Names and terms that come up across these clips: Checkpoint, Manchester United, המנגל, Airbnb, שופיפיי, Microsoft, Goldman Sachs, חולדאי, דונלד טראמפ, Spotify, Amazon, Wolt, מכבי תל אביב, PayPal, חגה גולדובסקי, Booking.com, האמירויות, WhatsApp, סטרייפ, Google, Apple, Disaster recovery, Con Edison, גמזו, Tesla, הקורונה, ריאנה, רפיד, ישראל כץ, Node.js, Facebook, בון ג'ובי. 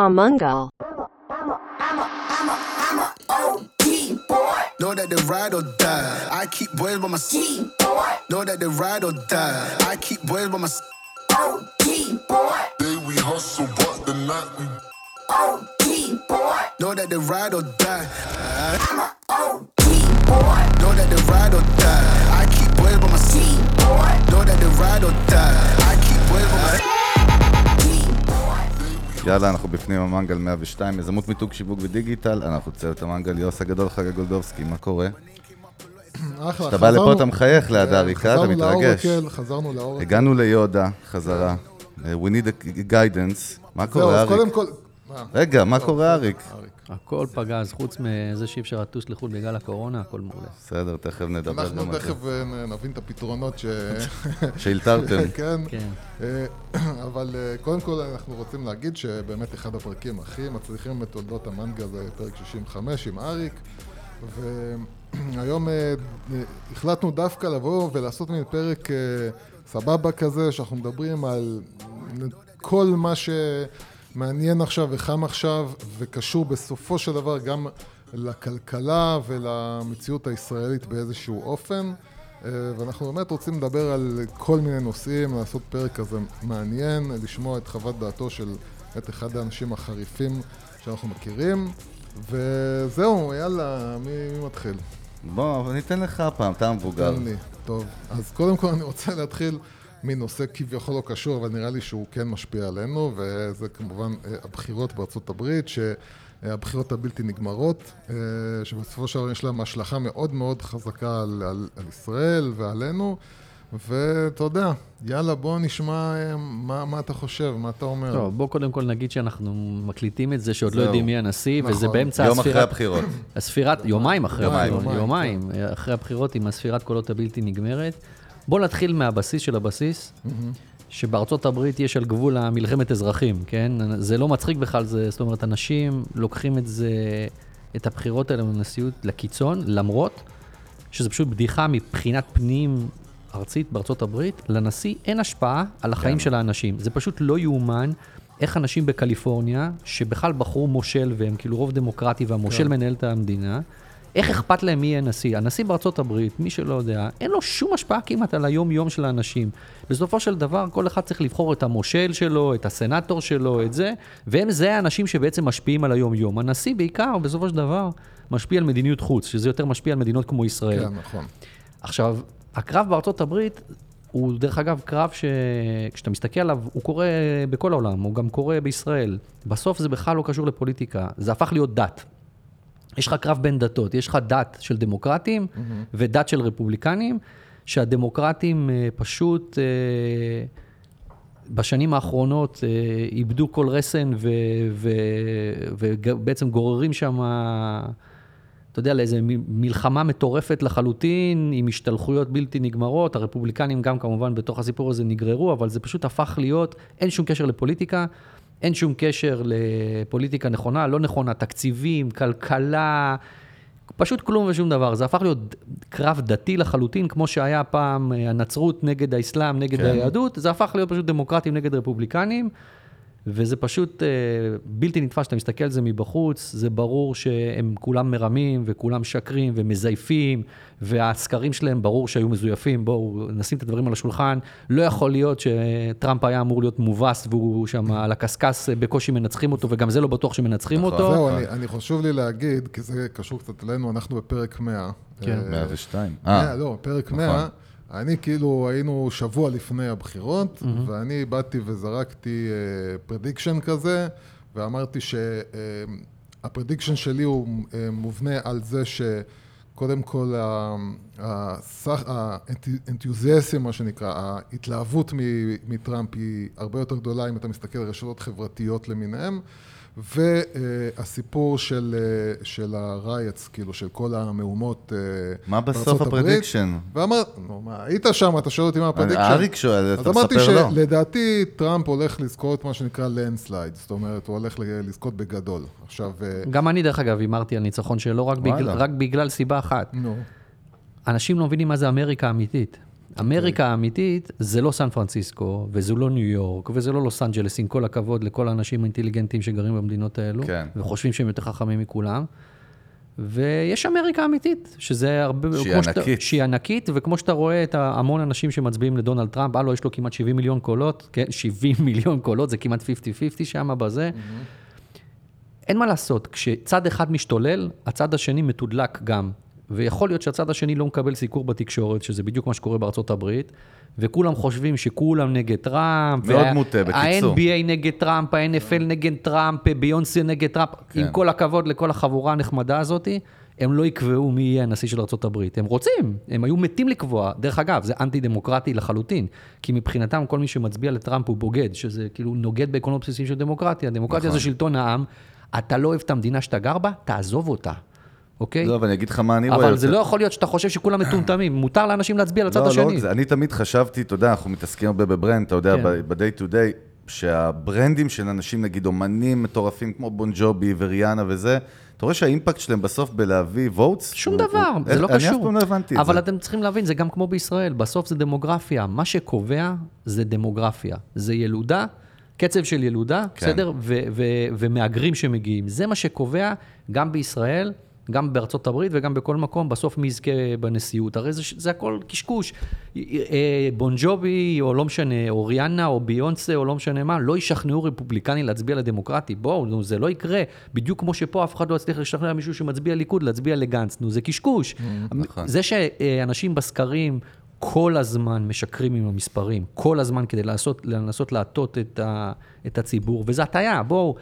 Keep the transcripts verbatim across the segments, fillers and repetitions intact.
המנגל. Know that they ride or die. I keep boys by my side. Know that they ride or die. I keep boys by my side. O D boy. Day we hustle, but the night we. O D boy. Know that they ride or die. I'm a O D boy. Know that they ride or die. I keep boys by my side. Boy. Know that they ride or die. I keep boys by my side. יאללה, אנחנו בפנים המנגל מאה ושתיים, יזמות מיתוג שיווק ודיגיטל, אנחנו צוות המנגל, יוס הגדול, חגה גולדובסקי, מה קורה? אחלה, כשאתה בא לפה אתה מחייך ליד אריקה, אתה מתרגש. חזרנו לאורקל. הגענו ליודה, חזרה. We need a guidance. מה קורה, אריק? רגע, מה קורה, אריק? הכל פגז, חוץ מאיזה שאי אפשר לטוס לחו"ל בגלל הקורונה, הכל מעולה. בסדר, תכף נדבר. אנחנו תכף נבין את הפתרונות ש... שהלתרתם. כן. אבל קודם כל אנחנו רוצים להגיד שבאמת אחד הפרקים הכי מצליחים בתולדות המנגה זה פרק שישים וחמש עם אריק, והיום החלטנו דווקא לבוא ולעשות מין פרק סבבה כזה, שאנחנו מדברים על כל מה ש... מעניין עכשיו וחם עכשיו, וקשור בסופו של דבר גם לכלכלה ולמציאות הישראלית באיזשהו אופן. ואנחנו באמת רוצים לדבר על כל מיני נושאים, לעשות פרק כזה מעניין, לשמוע את חוות דעתו של את אחד האנשים החריפים שאנחנו מכירים. וזהו, יאללה, מי, מי מתחיל? בוא, אני אתן לך פעם, אתה מבוגר. תן לי, טוב. אז קודם כל אני רוצה להתחיל מנושא כביכול לא קשור, אבל נראה לי שהוא כן משפיע עלינו, וזה כמובן הבחירות בארצות הברית, שהבחירות הבלתי נגמרות, שבסופו של דבר יש להם השלכה מאוד מאוד חזקה על, על, על ישראל ועלינו, ואתה יודע, יאללה, בוא נשמע מה, מה אתה חושב, מה אתה אומר. טוב, בוא קודם כל נגיד שאנחנו מקליטים את זה, שעוד לא יודעים מי הנשיא, נכון. וזה באמצע יום הספירת... יום אחרי הבחירות. הספירת, יומיים אחרי הבחירות, יומיים, יומיים, יומיים, יומיים. אחרי הבחירות עם הספירת קולות הבלתי נגמרת, בוא נתחיל מהבסיס של הבסיס, שבארצות הברית יש על גבול המלחמת אזרחים, כן? זה לא מצחיק בכלל, זה, זאת אומרת, אנשים לוקחים את זה, את הבחירות האלה לנשיאות לקיצון, למרות שזה פשוט בדיחה מבחינת פנים ארצית בארצות הברית, לנשיא אין השפעה על החיים של האנשים. זה פשוט לא יאומן איך אנשים בקליפורניה, שבכלל בחרו מושל והם כאילו רוב דמוקרטי והמושל מנהל את המדינה, איך אכפת להם מי יהיה נשיא? הנשיא בארצות הברית, מי שלא יודע, אין לו שום השפעה כמעט על היום-יום של האנשים. בסופו של דבר, כל אחד צריך לבחור את המושל שלו, את הסנאטור שלו, את זה, והם זה האנשים שבעצם משפיעים על היום-יום. הנשיא בעיקר, בסופו של דבר, משפיע על מדיניות חוץ, שזה יותר משפיע על מדינות כמו ישראל. כן, נכון. עכשיו, הקרב בארצות הברית הוא דרך אגב קרב שכשאתה מסתכל עליו, הוא קורה בכל העולם, הוא גם קורה בישראל. בסוף זה בכלל לא קשור לפוליטיקה, זה הפך להיות דת. יש לך קרב בין דתות, יש לך דת של דמוקרטים mm-hmm. ודת של רפובליקנים, שהדמוקרטים אה, פשוט אה, בשנים האחרונות אה, איבדו כל רסן ו, ו, ו, ובעצם גוררים שם, אתה יודע, לאיזו מלחמה מטורפת לחלוטין, עם השתלחויות בלתי נגמרות, הרפובליקנים גם כמובן בתוך הסיפור הזה נגררו, אבל זה פשוט הפך להיות, אין שום קשר לפוליטיקה, אין שום קשר לפוליטיקה נכונה, לא נכונה, תקציבים, כלכלה, פשוט כלום ושום דבר. זה הפך להיות קרב דתי לחלוטין, כמו שהיה פעם הנצרות נגד האסלאם, נגד כן. היהדות. זה הפך להיות פשוט דמוקרטים נגד רפובליקנים, וזה פשוט בלתי נתפס, שאתה מסתכל על זה מבחוץ, זה ברור שהם כולם מרמים, וכולם שקרים ומזייפים, והסקרים שלהם ברור שהיו מזויפים, בואו נשים את הדברים על השולחן, לא יכול להיות שטראמפ היה אמור להיות מובס, והוא שם על הקסקס בקושי מנצחים אותו, וגם זה לא בטוח שמנצחים אותו. זהו, אני חושב לי להגיד, כי זה קשור קצת אלינו, אנחנו בפרק מאה. כן, מאה ושתיים. לא, פרק מאה. אני כאילו היינו שבוע לפני הבחירות, mm-hmm. ואני באתי וזרקתי פרדיקשן uh, כזה, ואמרתי שהפרדיקשן uh, שלי הוא uh, מובנה על זה שקודם כל האנתוזיאסים, מה שנקרא, ההתלהבות מטראמפ היא הרבה יותר גדולה, אם אתה מסתכל על רשתות חברתיות למיניהם, והסיפור של, של הרייטס, כאילו, של כל המהומות מה בסוף הפרדיקשן? ואמר, נו, מה, היית שם, אתה שואל אותי מה הפרדיקשן? אריק שואל, אתה מספר לו. אז אמרתי שלדעתי טראמפ הולך לזכות את מה שנקרא לנדסלייד, זאת אומרת, הוא הולך לזכות בגדול. עכשיו... גם אני דרך אגב אמרתי על ניצחון שלו, רק בגלל סיבה אחת. אנשים לא מבינים מה זה אמריקה אמיתית. אמריקה האמיתית זה לא סן פרנסיסקו, וזה לא ניו יורק, וזה לא לוס אנג'לס, עם כל הכבוד לכל האנשים האינטליגנטים שגרים במדינות האלו, וחושבים שהם יותר חכמים מכולם. ויש אמריקה אמיתית, שזה הרבה... שהיא ענקית. שהיא ענקית, וכמו שאתה רואה את המון אנשים שמצביעים לדונלד טראמפ, הלו, יש לו כמעט שבעים מיליון קולות, כן, שבעים מיליון קולות, זה כמעט חמישים חמישים שמה בזה. אין מה לעשות, כשצד אחד משתולל, הצד השני מתודלק גם. ויכול להיות שהצד השני לא מקבל סיקור בתקשורת, שזה בדיוק מה שקורה בארצות הברית, וכולם חושבים שכולם נגד טראמפ, מאוד מוטה, בקיצור. ה-אן בי איי נגד טראמפ, ה-אן אף אל נגד טראמפ, ביונסי נגד טראמפ, עם כל הכבוד לכל החבורה הנחמדה הזאת, הם לא יקבעו מי יהיה הנשיא של ארצות הברית. הם רוצים, הם היו מתים לקבוע. דרך אגב, זה אנטי-דמוקרטי לחלוטין, כי מבחינתם כל מי שמצביע לטראמפ הוא בוגד, שזה כאילו נוגד בעקרונות בסיסיים של דמוקרטיה. דמוקרטיה זה שלטון העם. אתה לא אוהב את המדינה שאתה גר בה, תעזוב אותה. אוקיי? לא, אבל אני אגיד לך מה אני רואה. אבל זה לא יכול להיות שאתה חושב שכולם מטומטמים. מותר לאנשים להצביע לצד השני. אני תמיד חשבתי, תודה, אנחנו מתעסקים הרבה בברנד, אתה יודע, ב-day to day, שהברנדים של אנשים, נגיד, אומנים מטורפים כמו בון ג'ובי וריאנה וזה, אתה רואה שהאימפקט שלהם בסוף בלהביא ווטס? שום דבר, זה לא קשור. אני אף פעם לא הבנתי את זה. אבל אתם צריכים להבין, זה גם כמו בישראל. בסוף זה דמוגרפיה. מה שקובע זה דמוגרפיה. זה ילודה, קצב של ילודה, בסדר? ומהגרים שמגיעים. זה מה שקובע גם בישראל, גם בארצות הברית וגם בכל מקום, בסוף מי יזכה בנשיאות. הרי זה, זה הכל קשקוש. בון ג'ובי, או לא משנה, או ריאנה, או ביונסה, או לא משנה מה, לא ישכנעו רפובליקני להצביע לדמוקרטי. בואו, נו, זה לא יקרה. בדיוק כמו שפה אף אחד לא הצליח לשכנע מישהו שמצביע ליכוד, להצביע לגנץ. נו, זה קשקוש. זה שאנשים בסקרים כל הזמן משקרים עם המספרים, כל הזמן כדי לעשות, לנסות לעטות את ה, את הציבור, וזה הטעיה. בואו,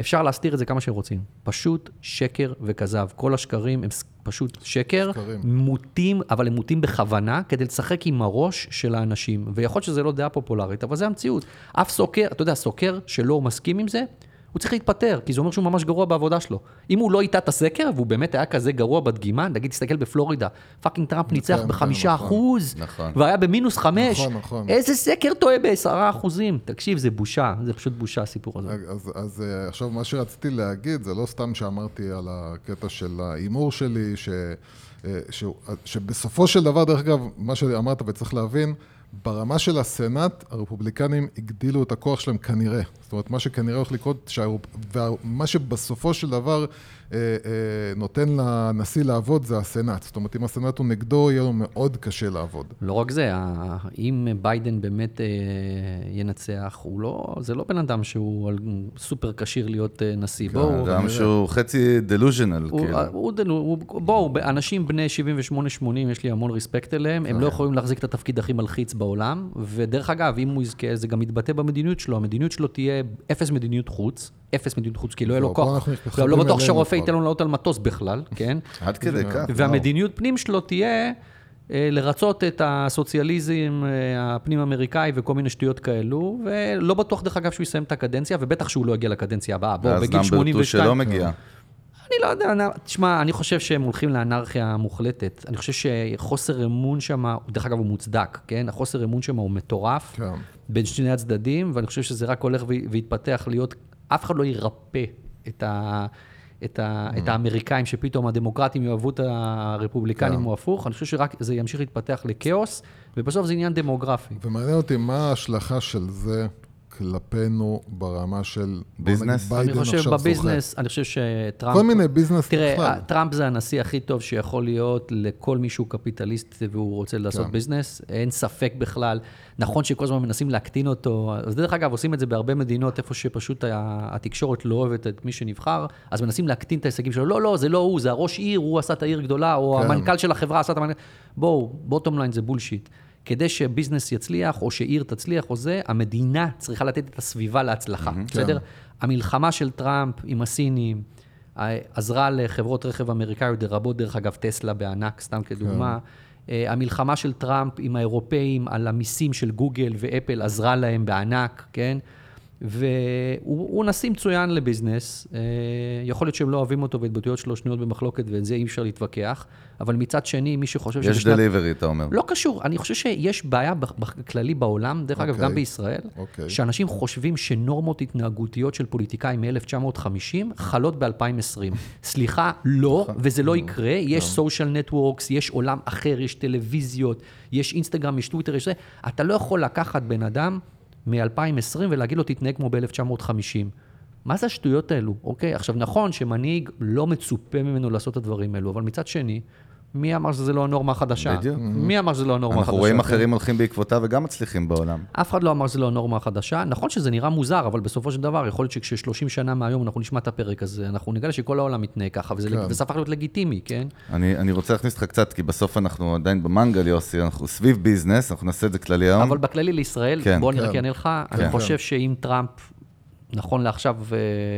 אפשר להסתיר את זה כמה שרוצים. פשוט שקר וכזב. כל השקרים הם פשוט שקר, שקרים. מוטים, אבל הם מוטים בכוונה, כדי לשחק עם הראש של האנשים. ויכול שזה לא דעה פופולרית, אבל זה המציאות. אף סוקר, אתה יודע, סוקר שלא מסכים עם זה, הוא צריך להתפטר, כי זה אומר שהוא ממש גרוע בעבודה שלו. אם הוא לא איתה את הסקר, והוא באמת היה כזה גרוע בדגימה, נגיד, תסתכל בפלורידה, פאקינג טראמפ ניצח בחמישה אחוז, והיה במינוס חמש, איזה סקר טועה בעשרה אחוזים. תקשיב, זה בושה, זה פשוט בושה הסיפור הזה. אז עכשיו, מה שרציתי להגיד, זה לא סתם שאמרתי על הקטע של האימור שלי, שבסופו של דבר, דרך אגב, מה שאמרת, וצריך להבין, ברמה של הסנאט, הרפובליקנים הגדילו את הכוח שלהם כנראה. זאת אומרת, מה שכנראה הולך לקרות, ומה שבסופו של דבר אה, אה, נותן לנשיא לעבוד זה הסנאט. זאת אומרת, אם הסנאט הוא נגדו, יהיה לו מאוד קשה לעבוד. לא רק זה, אם ביידן באמת אה, ינצח, הוא לא, זה לא בן אדם שהוא סופר קשיר להיות אה, נשיא. כן, בוא, אדם שהוא חצי דלוז'נל. בואו, אנשים בני שבעים ושמונה שמונים, יש לי המון רספקט אליהם, הם לא יכולים להחזיק את התפקיד הכי מלחיץ בעולם, ודרך אגב, אם הוא יזכה, זה גם מתבטא במדיניות שלו. המדיניות שלו תהיה אפס מדיניות חוץ, אפס מדיניות חוץ, כי לא יהיה לו כוח. לא בטוח שרופא ייתן לו לעלות על מטוס בכלל, כן? עד כדי כך. והמדיניות פנים שלו תהיה לרצות את הסוציאליזם הפנים-אמריקאי וכל מיני שטויות כאלו, ולא בטוח דרך אגב שהוא יסיים את הקדנציה, ובטח שהוא לא יגיע לקדנציה הבאה. ואז נמברטו שלא מגיע. אני לא יודע, תשמע, אני חושב שהם הולכים לאנרכיה המוחלטת. אני חושב שחוסר אמון שם, דרך אגב הוא מוצדק, כן? החוסר אמון שם הוא מטורף, בין שני הצדדים, ואני חושב שזה רק הולך והתפתח להיות, אף אחד לא ירפא את ה... את ה... את האמריקאים שפתאום הדמוקרטים יאהבו את הרפובליקנים או הפוך. אני חושב שרק זה ימשיך להתפתח לכאוס, ובסוף זה עניין דמוגרפי. ומעניין אותי מה ההשלכה של זה כלפינו ברמה של ביזנס. אני חושב בביזנס, אני חושב שטראמפ... כל מיני ביזנס בכלל. תראה, טראמפ זה הנשיא הכי טוב שיכול להיות לכל מישהו קפיטליסט והוא רוצה לעשות ביזנס. אין ספק בכלל. נכון שכל הזמן מנסים להקטין אותו. אז דרך אגב, עושים את זה בהרבה מדינות, איפה שפשוט התקשורת לא אוהבת את מי שנבחר, אז מנסים להקטין את ההישגים שלו. לא, לא, זה לא הוא, זה הראש עיר, הוא עשה את העיר גדולה, או המנכ"ל של החברה עשה את המנכ"ל. בואו, בוטום ליין זה בולשיט. כדי שביזנס יצליח, או שעיר תצליח, או זה, המדינה צריכה לתת את הסביבה להצלחה, בסדר? המלחמה של טראמפ עם הסינים, עזרה לחברות רכב אמריקאיות, לרבות דרך אגב טסלה בענק, סתם כדוגמה. המלחמה של טראמפ עם האירופאים על המיסים של גוגל ואפל, עזרה להם בענק, כן? והוא נשיא מצוין לביזנס, יכול להיות שהם לא אוהבים אותו והתבטאויות שלו שנויות במחלוקת, ואת זה אי אפשר להתווכח, אבל מצד שני, מי שחושב יש שבשנת... דליברי, אתה אומר. לא קשור, אני חושב שיש בעיה בכללי בעולם, דרך okay. אגב גם בישראל, okay. שאנשים חושבים שנורמות התנהגותיות של פוליטיקאים מ-אלף תשע מאות חמישים חלות ב-אלפיים עשרים. סליחה, לא, וזה לא יקרה, יש סושיאל נטוורקס, יש עולם אחר, יש טלוויזיות, יש אינסטגרם, יש טוויטר, יש זה, אתה לא יכול לקחת בן אדם מ-אלפיים עשרים ולהגיד לו תתנהג כמו ב-אלף תשע מאות חמישים. מה זה השטויות האלו? אוקיי, עכשיו נכון שמנהיג לא מצופה ממנו לעשות את הדברים האלו, אבל מצד שני, מי אמר שזה לא הנורמה החדשה? בדיוק. מי אמר שזה לא הנורמה החדשה? אנחנו רואים אחרים הולכים בעקבותיו וגם מצליחים בעולם. אף אחד לא אמר שזה לא הנורמה החדשה. נכון שזה נראה מוזר, אבל בסופו של דבר, יכול להיות שכש-שלושים שנה מהיום אנחנו נשמע את הפרק הזה, אנחנו נגלה שכל העולם מתנהג ככה, וזה הפך להיות לגיטימי, כן? אני, אני רוצה להכניס לך קצת, כי בסוף אנחנו עדיין במנגל, יוסי, אנחנו סביב ביזנס, אנחנו נעשה את זה כללי היום. אבל בכללי לישראל, בוא נרקן לך, אני חושב שאם טראמפ נכון לעכשיו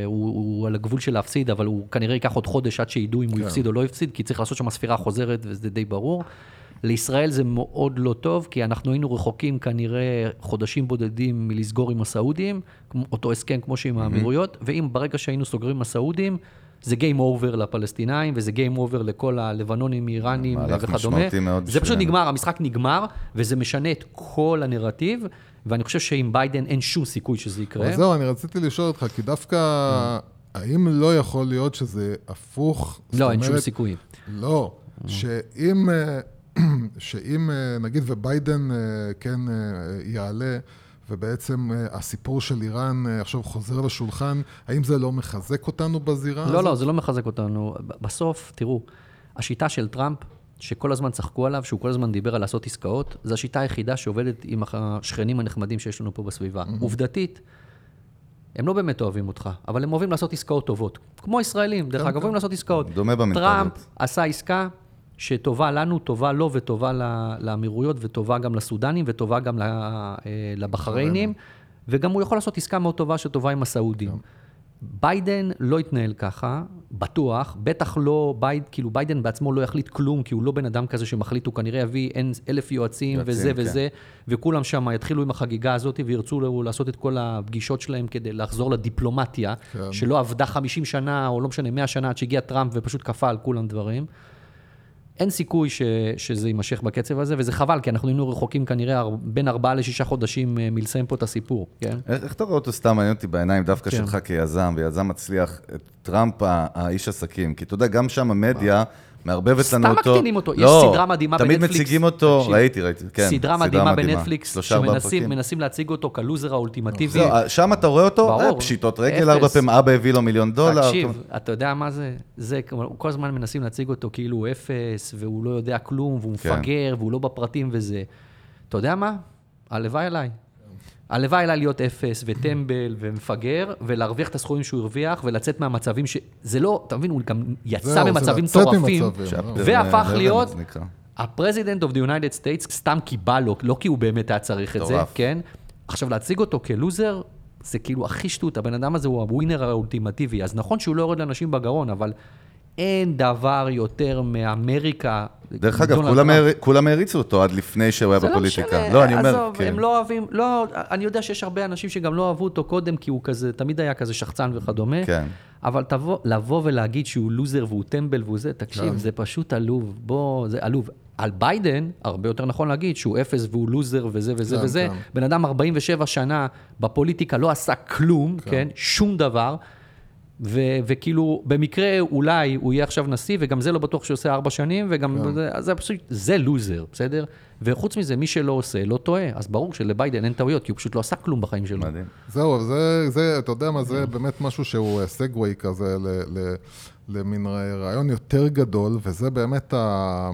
הוא, הוא על הגבול של להפסיד, אבל הוא כנראה ייקח עוד חודש עד שידעו אם כן. הוא יפסיד או לא יפסיד, כי צריך לעשות שם ספירה חוזרת, וזה די ברור. לישראל זה מאוד לא טוב, כי אנחנו היינו רחוקים כנראה חודשים בודדים מלסגור עם הסעודים, אותו הסכם כמו שעם mm-hmm. האמירויות, ואם ברגע שהיינו סוגרים עם הסעודים, זה game over לפלסטינאים, וזה game over לכל הלבנונים, איראנים וכדומה. זה פשוט נגמר, המשחק נגמר, וזה משנה את כל הנרטיב, ואני חושב שעם ביידן אין שום סיכוי שזה יקרה. אז זהו, אני רציתי לשאול אותך, כי דווקא, האם לא יכול להיות שזה הפוך? לא, אין שום סיכוי. לא, שאם, נגיד, וביידן כן יעלה, ובעצם הסיפור של איראן עכשיו חוזר לשולחן, האם זה לא מחזק אותנו בזירה הזאת? לא, לא, זה לא מחזק אותנו. בסוף, תראו, השיטה של טראמפ, שכל הזמן צחקו עליו, שהוא כל הזמן דיבר על לעשות עסקאות, זו השיטה היחידה שעובדת עם השכנים הנחמדים שיש לנו פה בסביבה. עובדתית, הם לא באמת אוהבים אותך, אבל הם אוהבים לעשות עסקאות טובות. כמו ישראלים, דרך אגב, אוהבים לעשות עסקאות. דומה במתארת. טראמפ עשה עסקה, שטובה לנו, טובה לו וטובה לאמירויות וטובה גם לסודנים וטובה גם לבחריינים, וגם הוא יכול לעשות עסקה מאוד טובה שטובה עם הסעודים. ביידן לא התנהל ככה, בטוח, בטח לא, בייד, כאילו ביידן בעצמו לא יחליט כלום, כי הוא לא בן אדם כזה שמחליט, הוא כנראה יביא אלף יועצים וזה וזה, וכולם שם יתחילו עם החגיגה הזאת וירצו לעשות את כל הפגישות שלהם כדי לחזור לדיפלומטיה, שלא עבדה חמישים שנה או לא משנה מאה שנה עד שהגיע טראמפ ופשוט קפה על כולם דברים. אין סיכוי ש, שזה יימשך בקצב הזה, וזה חבל, כי אנחנו היינו רחוקים כנראה בין ארבעה לשישה חודשים מלסיים פה את הסיפור. כן? איך, איך אתה רואה אותו סתם, מעניין אותי בעיניים דווקא כן. שלך כיזם, ויזם מצליח את טראמפ האיש עסקים, כי אתה יודע, גם שם המדיה מערבבת לנו אותו. סתם מקטינים אותו, לא, יש סדרה מדהימה בנטפליקס. תמיד מציגים אותו, ש... ראיתי, ראיתי, כן. סדרה מדהימה בנטפליקס, שמנסים להציג אותו כלוזר האולטימטיבי. שם אתה רואה אותו, פשיטות רגל, ארבע פעמים, אבא הביא לו מיליון דולר. תקשיב, אתה יודע מה זה? זה, כל הזמן מנסים להציג אותו כאילו הוא אפס, והוא לא יודע כלום, והוא מפגר, והוא לא בפרטים וזה. אתה יודע מה? הלוואי עליי. הלוואי אליי להיות אפס וטמבל ומפגר, ולהרוויח את הסכומים שהוא הרוויח, ולצאת מהמצבים ש... זה לא, אתה מבין, הוא גם יצא ממצבים טורפים, והפך להיות הפרזידנט אוף דה יונייטד סטייטס, סתם כי בא לו, לא כי הוא באמת היה צריך את זה, כן? עכשיו, להציג אותו כלוזר, זה כאילו הכי שטות, הבן אדם הזה הוא הווינר האולטימטיבי, אז נכון שהוא לא יורד לאנשים בגרון, אבל... אין דבר יותר מאמריקה. דרך אגב, כולם העריצו אותו עד לפני שהוא היה בפוליטיקה. לא, אני אומר, כן. הם לא אוהבים, לא, אני יודע שיש הרבה אנשים שגם לא אהבו אותו קודם, כי הוא כזה, תמיד היה כזה שחצן וכדומה. כן. אבל לבוא ולהגיד שהוא לוזר והוא טמבל והוא זה, תקשיב, זה פשוט עלוב. בוא, זה עלוב. על ביידן, הרבה יותר נכון להגיד, שהוא אפס והוא לוזר וזה וזה וזה. בן אדם ארבעים ושבע שנה בפוליטיקה לא עשה כלום, כן? שום דבר. ו- וכאילו, במקרה, אולי הוא יהיה עכשיו נשיא, וגם זה לא בטוח שעושה ארבע שנים, וגם yeah. זה, זה, פשוט, זה לוזר, בסדר? וחוץ מזה, מי שלא עושה, לא טועה. אז ברור שלביידן אין טעויות, כי הוא פשוט לא עשה כלום בחיים שלו. מדהים. זהו, זה, זה, אתה יודע מה, זה yeah. באמת משהו שהוא סגווי כזה, ל- ל- למין רעיון יותר גדול, וזה באמת ה...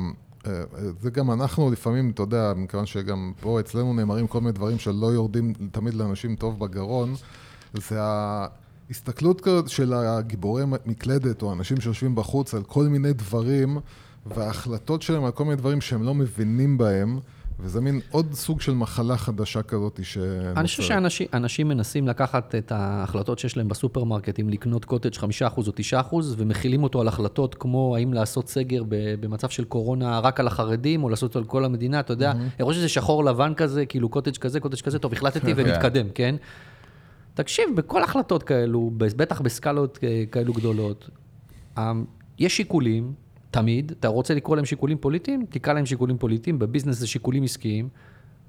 זה גם אנחנו לפעמים, אתה יודע, מכיוון שגם פה אצלנו נאמרים כל מיני דברים שלא יורדים תמיד לאנשים טוב בגרון, זה ה... הסתכלות של הגיבורי מקלדת או אנשים שיושבים בחוץ על כל מיני דברים וההחלטות שלהם על כל מיני דברים שהם לא מבינים בהם, וזה מין עוד סוג של מחלה חדשה כזאת שנוצרת. אני חושב שאנשים מנסים לקחת את ההחלטות שיש להם בסופרמרקטים, לקנות קוטג' חמישה אחוז או תשעה אחוז, ומכילים אותו על החלטות כמו האם לעשות סגר במצב של קורונה רק על החרדים, או לעשות אותו על כל המדינה, אתה יודע, אני חושב שזה שחור לבן כזה, כאילו קוטג' כזה, קוטג' כזה, טוב, החלטתי ונתקדם, כן? תקשיב, בכל החלטות כאלו, בטח בסקלות כאלו גדולות, יש שיקולים, תמיד, אתה רוצה לקרוא להם שיקולים פוליטיים, תקרא להם שיקולים פוליטיים, בביזנס זה שיקולים עסקיים,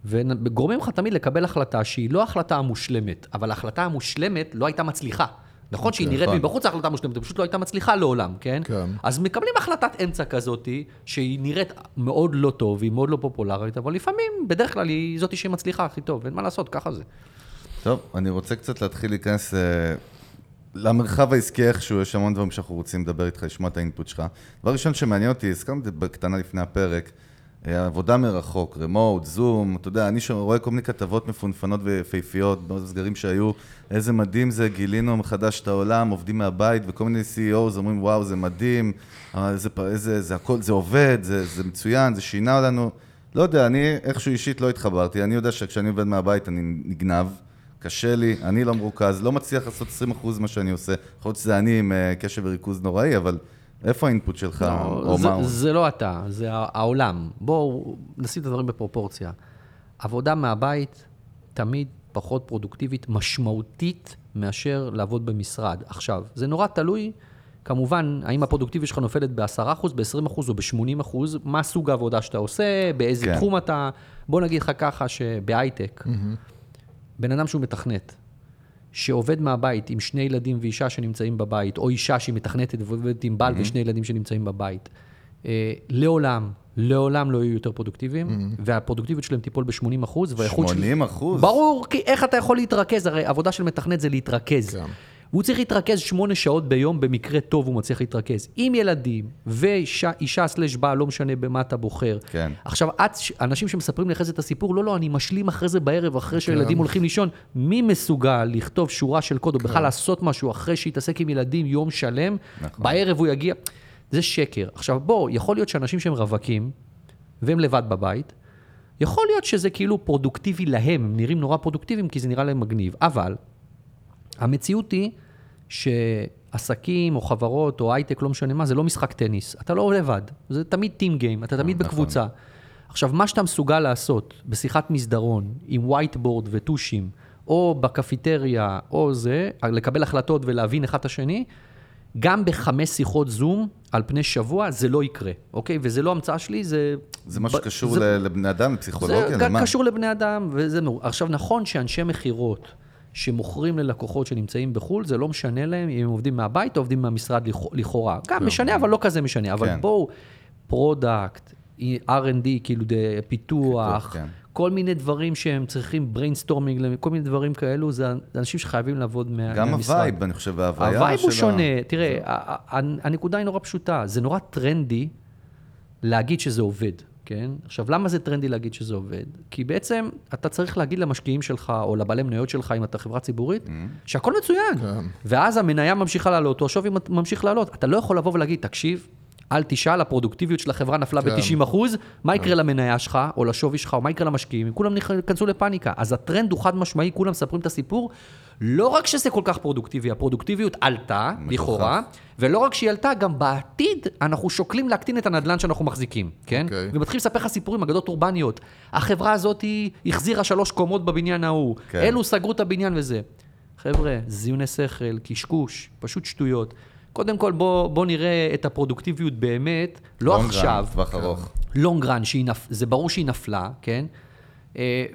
וגורמים לך תמיד לקבל החלטה שהיא לא החלטה המושלמת, אבל ההחלטה המושלמת לא הייתה מצליחה. נכון שהיא נראית מבחוץ ההחלטה המושלמת, פשוט לא הייתה מצליחה לעולם, כן? אז מקבלים החלטת אמצע כזאת, שהיא נראית מאוד לא טוב, היא מאוד לא פופולרית, אבל לפעמים, בדרך כלל, היא זאת שהיא מצליחה הכי טוב, ואין מה לעשות, ככה זה. טוב, אני רוצה קצת להתחיל להיכנס למרחב העסקי איכשהו, יש המון דברים שאנחנו רוצים לדבר איתך, לשמוע את האינפוט שלך. דבר ראשון שמעניין אותי, הסכמתי בקטנה לפני הפרק, עבודה מרחוק, רימוט, זום, אתה יודע, אני רואה כל מיני כתבות מפונפנות ופייפיות, בסגרים שהיו, איזה מדהים זה, גילינו מחדש את העולם, עובדים מהבית, וכל מיני סי אי או'ז אומרים, וואו, זה מדהים, איזה, איזה, זה הכל, זה עובד, זה, זה מצוין, זה שינה לנו. לא יודע, אני איכשהו אישית לא התחברתי, אני יודע שכשאני עובד מהבית אני נגנב, קשה לי, אני לא מרוכז, לא מצליח לעשות עשרים אחוז מה שאני עושה, יכול להיות שזה אני עם קשב וריכוז נוראי, אבל איפה האינפוט שלך? זה לא אתה, זה העולם. בואו נשים את הדברים בפרופורציה. עבודה מהבית תמיד פחות פרודוקטיבית, משמעותית, מאשר לעבוד במשרד. עכשיו, זה נורא תלוי, כמובן, האם הפרודוקטיביות שלך נופלת ב-עשרה אחוז, ב-עשרים אחוז או ב-שמונים אחוז, מה סוג העבודה שאתה עושה, באיזה תחום אתה. בוא נגיד לך ככה שבהייטק, בן אדם שהוא מתכנת, שעובד מהבית עם שני ילדים ואישה שנמצאים בבית, או אישה שהיא מתכנתת ועובדת עם בעל mm-hmm. ושני ילדים שנמצאים בבית, אה, לעולם, לעולם לא יהיו יותר פרודוקטיביים, mm-hmm. והפרודוקטיביות שלהם טיפול ב-שמונים אחוז. שמונים אחוז? ברור, כי איך אתה יכול להתרכז? הרי עבודה של מתכנת זה להתרכז. גם. הוא צריך להתרכז שמונה שעות ביום, במקרה טוב הוא מצליח להתרכז. עם ילדים ואישה, אישה סלש בעל, לא משנה במה אתה בוחר. כן. עכשיו, את, אנשים שמספרים לך את הסיפור, לא, לא, אני משלים אחרי זה בערב, אחרי כן. שילדים הולכים לישון. מי מסוגל לכתוב שורה של קוד, או כן. בכלל לעשות משהו אחרי שהתעסק עם ילדים יום שלם, נכון. בערב הוא יגיע. זה שקר. עכשיו, בוא, יכול להיות שאנשים שהם רווקים, והם לבד בבית, יכול להיות שזה כאילו פרודוקטיבי להם, הם נראים נורא פרודוקטיביים, כי זה נראה להם מגניב. אבל המציאות היא שעסקים או חברות או הייטק, לא משנה מה, זה לא משחק טניס. אתה לא לבד. זה תמיד טים גיים, אתה תמיד בקבוצה. עכשיו, מה שאתה מסוגל לעשות בשיחת מסדרון עם ווייטבורד וטושים, או בקפיטריה, או זה, לקבל החלטות ולהבין אחד השני, גם בחמש שיחות זום על פני שבוע, זה לא יקרה, אוקיי? וזה לא המצאה שלי, זה... זה משהו שקשור לבני אדם, לפסיכולוגיה, למה? זה קשור לבני אדם, וזה... עכשיו, נכון שאנשי מחירות שמוכרים ללקוחות שנמצאים בחול, זה לא משנה להם, אם הם עובדים מהבית או עובדים מהמשרד לכאורה. גם משנה, אבל לא כזה משנה. אבל בואו, פרודקט, אר אנד די, כאילו פיתוח, כל מיני דברים שהם צריכים, בריינסטורמינג, כל מיני דברים כאלו, זה אנשים שחייבים לעבוד מהמשרד. גם הווייב, אני חושב, ההוויה שלה. הווייב הוא שונה. תראה, הנקודה היא נורא פשוטה. זה נורא טרנדי להגיד שזה עובד. כן? עכשיו, למה זה טרנדי להגיד שזה עובד? כי בעצם אתה צריך להגיד למשקיעים שלך, או לבעלי מניות שלך, אם אתה חברה ציבורית, שהכל מצוין. ואז המניה ממשיכה לעלות, או השווי ממשיך לעלות. אתה לא יכול לבוא ולהגיד, תקשיב, אל תשאל, הפרודוקטיביות של החברה נפלה ב-תשעים אחוז, מה יקרה למניה שלך, או לשווי שלך, או מה יקרה למשקיעים? אם כולם נכנסו לפניקה. אז הטרנד הוא חד משמעי, כולם מספרים את הסיפור, לא רק שזה כל כך פרודוקטיבי, הפרודוקטיביות עלתה, לכאורה, ולא רק שהיא עלתה, גם בעתיד אנחנו שוקלים להקטין את הנדלן שאנחנו מחזיקים, כן? Okay. ומתחילים לספר לך סיפורים, אגדות אורבניות. החברה הזאת היא החזירה שלוש קומות בבניין ההוא, okay. אלו סגרו את הבניין וזה. חבר'ה, זיוני שכל, קשקוש, פשוט שטויות. קודם כל, בוא, בוא נראה את הפרודוקטיביות באמת, לא long עכשיו. לונג רן, לונג רן, זה ברור שהיא נפלה, כן?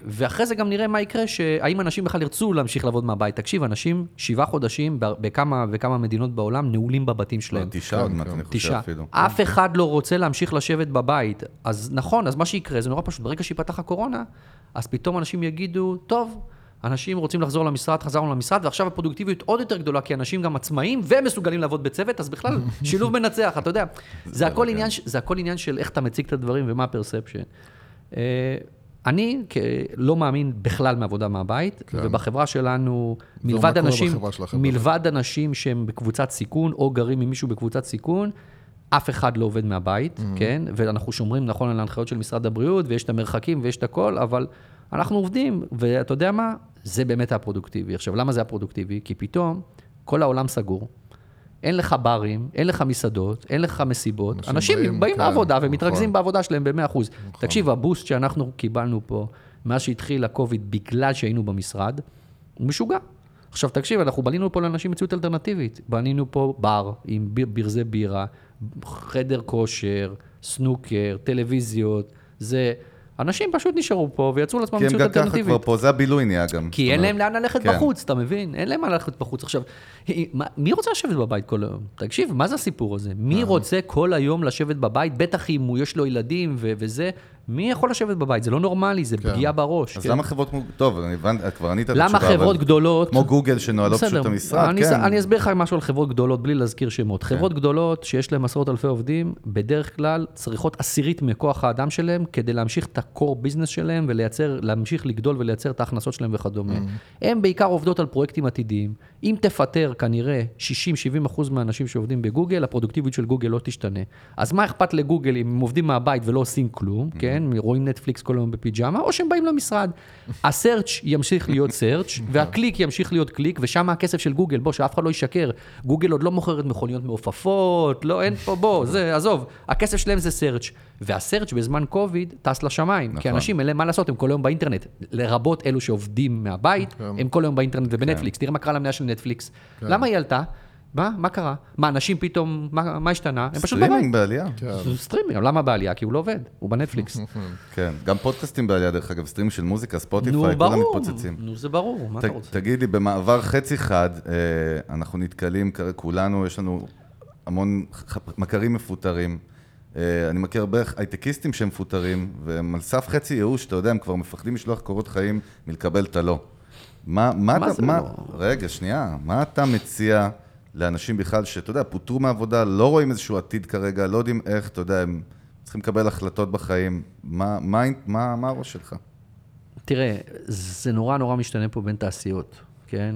ואחרי זה גם נראה מה יקרה, שהאם אנשים בכלל ירצו להמשיך לעבוד מהבית. תקשיב, אנשים שבעה חודשים בכמה וכמה מדינות בעולם נעולים בבתים שלהם. תשעה עוד מעט, אני חושב אפילו. אף אחד לא רוצה להמשיך לשבת בבית. אז נכון, אז מה שיקרה, זה נורא פשוט. ברגע שיפתח הקורונה, אז פתאום אנשים יגידו, טוב, אנשים רוצים לחזור למשרד, חזרנו למשרד, ועכשיו הפרודוקטיביות עוד יותר גדולה, כי אנשים גם עצמאים ומסוגלים לעבוד בצוות, אז בכלל שילוב מנצח, אתה יודע. זה הכל עניין, זה הכל עניין של איך אתה מציג את הדברים ומה ה-perception. אני לא מאמין בכלל מעבודה מהבית, כן. ובחברה שלנו, מלבד אנשים, מלבד אנשים שהם בקבוצת סיכון, או גרים עם מישהו בקבוצת סיכון, אף אחד לא עובד מהבית, mm-hmm. כן? ואנחנו שומרים נכון על ההנחיות של משרד הבריאות, ויש את המרחקים ויש את הכל, אבל אנחנו עובדים, ואתה יודע מה? זה באמת הפרודוקטיבי. עכשיו, למה זה הפרודוקטיבי? כי פתאום כל העולם סגור, אין לך ברים, אין לך מסעדות, אין לך מסיבות. אנשים באים לעבודה ומתרכזים בעבודה שלהם ב-מאה אחוז. תקשיב, הבוסט שאנחנו קיבלנו פה, מאז שהתחיל ה-COVID, בגלל שהיינו במשרד, הוא משוגע. עכשיו תקשיב, אנחנו בנינו פה לאנשים מציאות אלטרנטיבית, בנינו פה בר עם ברזי בירה, חדר כושר, סנוקר, טלוויזיות, זה... אנשים פשוט נשארו פה ויצאו לעצמם מציאות אלטרנטיבית. כי הם גם ככה כבר פה, זה הבילוי נהיה גם. כי אין להם לאן ללכת בחוץ, אתה מבין? אין להם לאן ללכת בחוץ. עכשיו, מי רוצה לשבת בבית כל היום? תקשיב, מה זה הסיפור הזה? מי רוצה כל היום לשבת בבית? בטח אם יש לו ילדים וזה, מי יכול לשבת בבית? זה לא נורמלי, זה פגיעה בראש. אז למה חברות... טוב, אני הבנת, כבר ענית את התשובה. למה חברות גדולות... כמו גוגל שנועלות פשוט המשרד, כן. אני אסביר לך משהו על חברות גדולות, בלי להזכיר שמות. חברות גדולות שיש להן עשרות אלפי עובדים, בדרך כלל צריכות עשירית מכוח האדם שלהם, כדי להמשיך את הקור ביזנס שלהם, ולייצר, להמשיך לגדול ולייצר את ההכנסות שלהם וכדומה. הם בעיקר עובדות על פרויקטים עתידיים. אם תפטר, כנראה, שישים שבעים אחוז מהאנשים שעובדים בגוגל, הפרודוקטיביות של גוגל לא תשתנה. אז מה אכפת לגוגל אם הם עובדים מהבית ולא עושים כלום, כן? רואים נטפליקס כל היום בפיג'מה, או שהם באים למשרד. הסרצ' ימשיך להיות סרצ' והקליק ימשיך להיות קליק, ושם הכסף של גוגל, בוא, שאף אחד לא ישקר. גוגל עוד לא מוכרת מכוניות מעופפות, לא, אין פה, בוא, זה, עזוב. הכסף שלהם זה סרצ' והסרצ' בזמן קוביד טס לשמיים, כי אנשים, אלה, מה לעשות? הם כל היום באינטרנט. לרבות אלו שעובדים מהבית, הם כל היום באינטרנט ובנטפליקס. תראה מה קרה למניה של נטפליקס. למה היא עלתה? מה? מה קרה? מה, אנשים פתאום, מה, מה השתנה? הם פשוט בבית. סטרימינג בעלייה. סטרימינג, למה בעלייה? כי הוא לא עובד, הוא בנטפליקס. כן, גם פודקאסטים בעלייה, דרך אגב, סטרים של מוזיקה, ספוטיפיי, כולם מתפוצצים. נו, זה ברור, מה אתה רוצה? תגיד לי, במעבר חצי חד, אנחנו נתקלים, כולנו, יש לנו המון מכרים מפוטרים. אני מכיר הרבה הייטקיסטים שהם מפוטרים, והם על סף חצי ייאוש, אתה יודע, הם כבר מפחדים לשלוח קורות חיים מלקבל תלו. מה, מה, מה, רגע, שנייה, מה אתה מציע לאנשים בכלל שאתה יודע, פוטרו מעבודה, לא רואים איזשהו עתיד כרגע, לא יודעים איך, אתה יודע, הם צריכים לקבל החלטות בחיים. מה, מה, מה, מה הראש שלך? תראה, זה נורא נורא משתנה פה בין תעשיות, כן?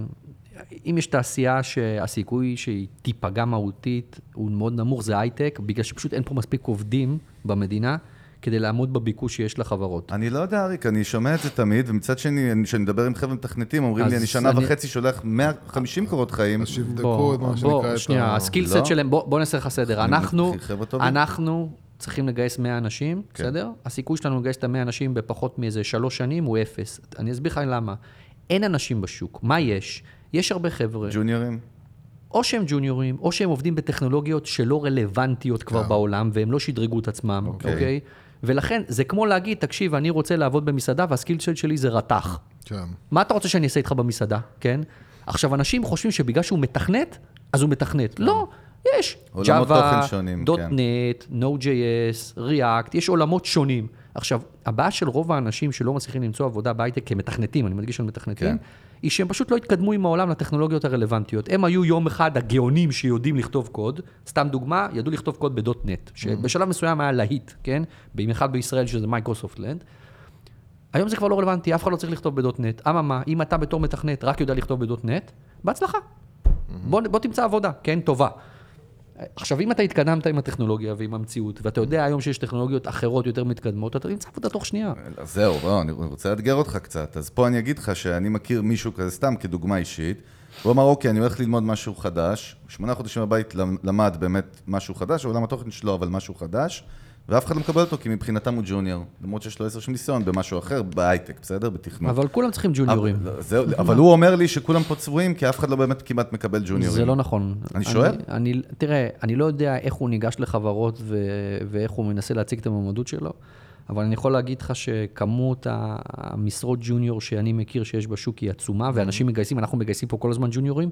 אם יש תעשייה שהסיכוי שהיא תיפגע מהותית, הוא מאוד נמוך, זה הייטק, בגלל שפשוט אין פה מספיק עובדים במדינה, כדי לעמוד בביקוש שיש לחברות. אני לא יודע, אריק, אני שומע את זה תמיד, ומצד שני, כשאני מדבר עם חבר'ה מתכנתים, אומרים לי, אני שנה אני... וחצי שולח מאה וחמישים קורות חיים. אז שיבדקו את מה שנקרא. שנייה, הסקיל סט שלהם, בוא, בוא נעשה לך סדר. אנחנו, אנחנו צריכים לגייס מאה אנשים, כן. בסדר? הסיכוי שלנו לגייס את מאה אנשים בפחות מאיזה שלוש שנים הוא אפס. אני אסביר לך למה. אין אנשים בשוק. מה יש? יש הרבה חבר'ה. ג'וניורים. או שהם ג'וניורים, או שהם עובדים בטכנולוגיות שלא רלוונטיות כבר yeah. בעולם, והם לא שדרגו את עצמם, אוקיי? Okay. Okay? ולכן, זה כמו להגיד, תקשיב, אני רוצה לעבוד במסעדה, והסקיל שלי זה רתח. כן. מה אתה רוצה שאני אעשה איתך במסעדה, כן? עכשיו, אנשים חושבים שבגלל שהוא מתכנת, אז הוא מתכנת. לא, יש. עולמות תוכן שונים, כן. Java, דוט נט, Node.js, React, יש עולמות שונים. עכשיו, הבעיה של רוב האנשים שלא מצליחים למצוא עבודה בהייטק כמתכנתים, אני מדגיש על מתכנתים, היא שהם פשוט לא התקדמו עם העולם לטכנולוגיות הרלוונטיות. הם היו יום אחד הגאונים שיודעים לכתוב קוד, סתם דוגמה, ידעו לכתוב קוד בדוט נט, שבשלב מסוים היה להיט, כן? ביום אחד בישראל שזה מייקרוסופט לנד. היום זה כבר לא רלוונטי, אף אחד לא צריך לכתוב בדוט נט. אממה, אם אתה בתור מתכנת רק יודע לכתוב בדוט נט, בהצלחה. בוא, בוא תמצא עבודה, כן? טובה. עכשיו, אם אתה התקדמת עם הטכנולוגיה ועם המציאות, ואתה יודע היום שיש טכנולוגיות אחרות יותר מתקדמות, אתה נמצא עבודה תוך שנייה. זהו, בוא, אני רוצה לאתגר אותך קצת. אז פה אני אגיד לך שאני מכיר מישהו כזה, סתם כדוגמה אישית, הוא אמר, אוקיי, אני הולך ללמוד משהו חדש, שמונה חודשים בבית למד באמת משהו חדש, עולם התוכן שלו, אבל משהו חדש, ואף אחד לא מקבל אותו, כי מבחינתם הוא ג'וניור, למרות שיש לו עשר שנים ניסיון במשהו אחר, בהייטק, בסדר? בתכנות. אבל כולם צריכים ג'וניורים. אבל הוא אומר לי שכולם פה צבועים, כי אף אחד לא באמת כמעט מקבל ג'וניורים. זה לא נכון. אני שואל? תראה, אני לא יודע איך הוא ניגש לחברות, ואיך הוא מנסה להציג את המעמדות שלו, אבל אני יכול להגיד לך שכמות המשרות ג'וניור שאני מכיר שיש בשוק היא עצומה, ואנשים מגייסים, אנחנו מגייסים פה כל הזמן ג'וניורים,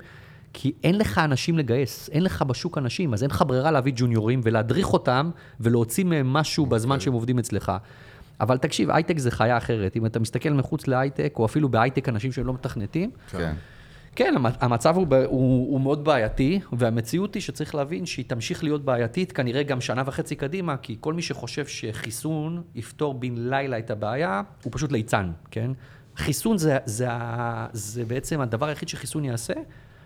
כי אין לך אנשים לגייס, אין לך בשוק אנשים, אז אין לך ברירה להביא ג'וניורים ולהדריך אותם ולהוציא מהם משהו בזמן שהם עובדים אצלך. אבל תקשיב, הייטק זה חיה אחרת. אם אתה מסתכל מחוץ להייטק, או אפילו בהייטק אנשים שהם לא מתכנתים, כן. כן, המצב הוא, הוא, הוא מאוד בעייתי, והמציאות היא שצריך להבין שהיא תמשיך להיות בעייתית, כנראה גם שנה וחצי קדימה, כי כל מי שחושב שחיסון יפתור בן לילה את הבעיה, הוא פשוט ליצן, כן? חיסון זה, זה, זה בעצם הדבר היחיד שחיסון יעשה,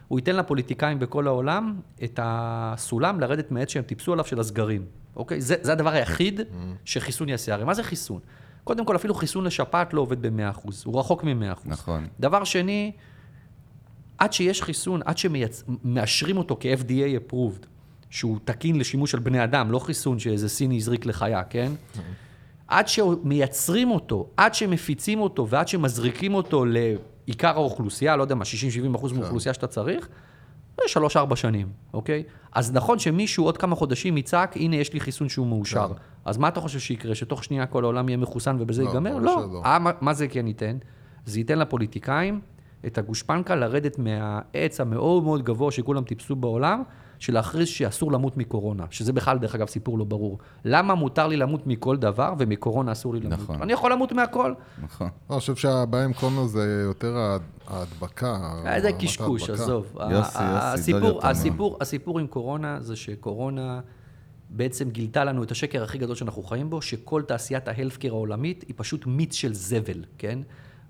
הוא ייתן לפוליטיקאים בכל העולם את הסולם לרדת מעט שהם טיפסו עליו של הסגרים, אוקיי? זה, זה הדבר היחיד שחיסון יעשה. הרי מה זה חיסון? קודם כל, אפילו חיסון לשפעת לא עובד ב-מאה אחוז, הוא רחוק מ-מאה אחוז. נכון. דבר שני, עד שיש חיסון, עד שמאשרים אותו כ-אף די איי approved, שהוא תקין לשימוש של בני אדם, לא חיסון שאיזה סיני יזריק לחיה, כן? עד שמייצרים אותו, עד שמפיצים אותו, ועד שמזריקים אותו ל... עיקר האוכלוסייה, לא יודע מה, שישים שבעים אחוז מאוכלוסייה שאתה צריך, שלוש ארבע שנים, אוקיי? אז נכון שמישהו עוד כמה חודשים יצעק, הנה יש לי חיסון שהוא מאושר. אז מה אתה חושב שיקרה? שתוך שנייה כל העולם יהיה מחוסן ובזה ייגמר? לא. מה זה כן ייתן? זה ייתן לפוליטיקאים את הגושפנקה לרדת מהעץ המאוד מאוד גבוה שכולם טיפסו בעולם, של להכריז שאסור למות מקורונה, שזה בכלל דרך אגב סיפור לא ברור. למה מותר לי למות מכל דבר, ומקורונה אסור לי למות? נכון. אני יכול למות מהכל. נכון. אני חושב שהבעיה עם קורונה זה יותר ההדבקה. זה קשקוש, עזוב. יוסי, יוסי. הסיפור עם קורונה זה שקורונה בעצם גילתה לנו את השקר הכי גדול שאנחנו חיים בו, שכל תעשיית ההלפקר העולמית היא פשוט מיץ של זבל, כן?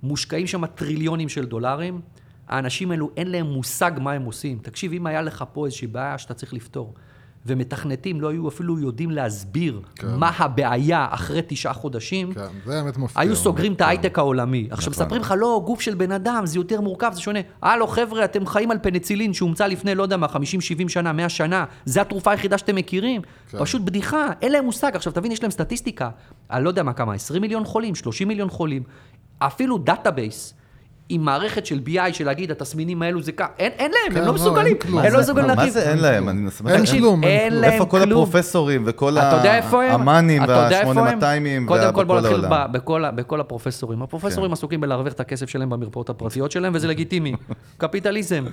מושקעים שם טריליונים של דולרים, האנשים האלו אין להם מושג מה הם עושים. תקשיב, אם היה לך פה איזושהי בעיה שאתה צריך לפתור, ומתכנתים לא היו אפילו יודעים להסביר מה הבעיה אחרי תשעה חודשים, היו סוגרים את ההייטק העולמי. עכשיו, מספרים לך, לא, גוף של בן אדם, זה יותר מורכב, זה שונה. הלו, חבר'ה, אתם חיים על פניצילין שהומצא לפני, לא יודע מה, חמישים שבעים שנה, מאה שנה, זה התרופה היחידה שאתם מכירים. פשוט בדיחה, אין להם מושג. עכשיו, תבין, יש להם סטטיסטיקה, אני לא יודע מה, כמה, עשרים מיליון חולים, שלושים מיליון חולים, אפילו דאטאבייס, עם מערכת של בי איי, של להגיד, התסמינים האלו זה כך, אין להם, הם לא מסוגלים, הם לא מסוגלים להגיד. מה זה אין להם? אני מסוגלים, אין להם כלום. איפה כל הפרופסורים וכל האמנים והשמונה מאתיים? קודם כל בוא נתחיל בכל הפרופסורים. הפרופסורים עסוקים בלהרוויח את הכסף שלהם במרפאות הפרטיות שלהם, וזה לגיטימי, קפיטליזם.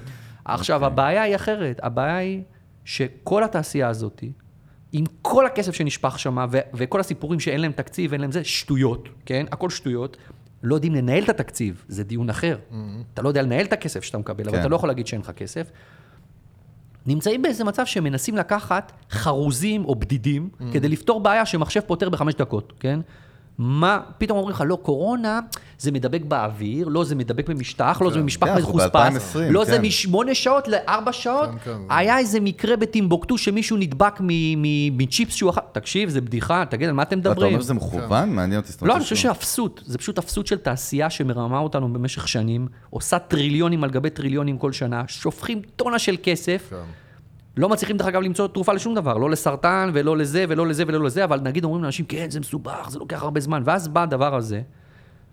עכשיו, הבעיה היא אחרת, הבעיה היא שכל התעשייה הזאת, עם כל הכסף שנשפך שם, וכל הסיפורים שאין להם תקציב, אין להם זה, שטויות, כן? הכל שטויות. לא יודעים לנהל את התקציב, זה דיון אחר. Mm-hmm. אתה לא יודע לנהל את הכסף שאתה מקבל, כן. אבל אתה לא יכול להגיד שאין לך כסף. נמצאים באיזה מצב שמנסים לקחת חרוזים או בדידים, mm-hmm. כדי לפתור בעיה שמחשב פותר בחמש דקות, כן? מה, פתאום אומרים לך, לא, קורונה, זה מדבק באוויר, לא, זה מדבק במשטח, כן. לא, זה ממשפח yeah, מחוספס, לא, כן. זה משמונה שעות לארבע שעות, כן, כן, היה כן. איזה מקרה בטימבוקטו שמישהו נדבק מצ'יפס שהוא אחר, תקשיב, זה בדיחה, תגיד, על מה אתם מדברים? אתה אומר שזה מכוון? כן. מעניין אותי. לא, אני חושב שהאפסות, זה פשוט אפסות של תעשייה שמרמה אותנו במשך שנים, עושה טריליונים על גבי טריליונים כל שנה, שופכים טונה של כסף, כן. לא מצליחים דרך אגב למצוא תרופה לשום דבר, לא לסרטן ולא לזה ולא לזה ולא לזה, אבל נגיד אומרים לאנשים, כן, זה מסובך, זה לוקח הרבה זמן, ואז בא הדבר הזה.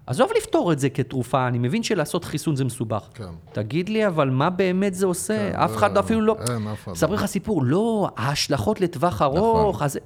אז אוהב לפתור את זה כתרופה, אני מבין שלעשות חיסון זה מסובך. כן. תגיד לי, אבל מה באמת זה עושה? כן, אף אחד אה, אפילו אה, לא... אה, ספרי לך סיפור, לא, ההשלכות לטווח ארוך, נכון. אז...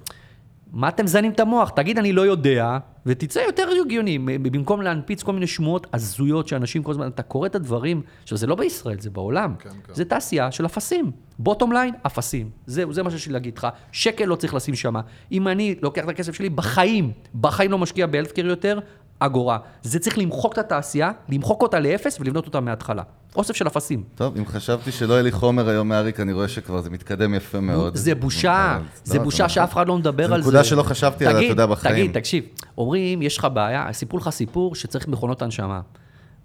מה אתם זנים את המוח? תגיד, אני לא יודע, ותצא יותר הגיוני, במקום להנפיץ כל מיני שמועות הזויות שאנשים כל הזמן, אתה קורא את הדברים, שזה לא בישראל, זה בעולם. כן, כן. זה תעשייה של אפסים. בוטום ליין, אפסים. זהו, זה מה שיש לי להגיד לך. שקל לא צריך לשים שמה. אם אני לוקח את הכסף שלי בחיים, בחיים לא משקיע באלף קיר יותר, אגורה. זה צריך למחוק את התעשייה, למחוק אותה לאפס ולבנות אותה מההתחלה. אוסף של אפסים. טוב, אם חשבתי שלא היה לי חומר היום, אריק, אני רואה שכבר זה מתקדם יפה מאוד. זה בושה, זה בושה שאף אחד לא מדבר על זה. זה נקודה שלא חשבתי על התודה בחיים. תגיד, תקשיב, אומרים, יש לך בעיה, סיפור לך סיפור שצריך מכונות הנשמה.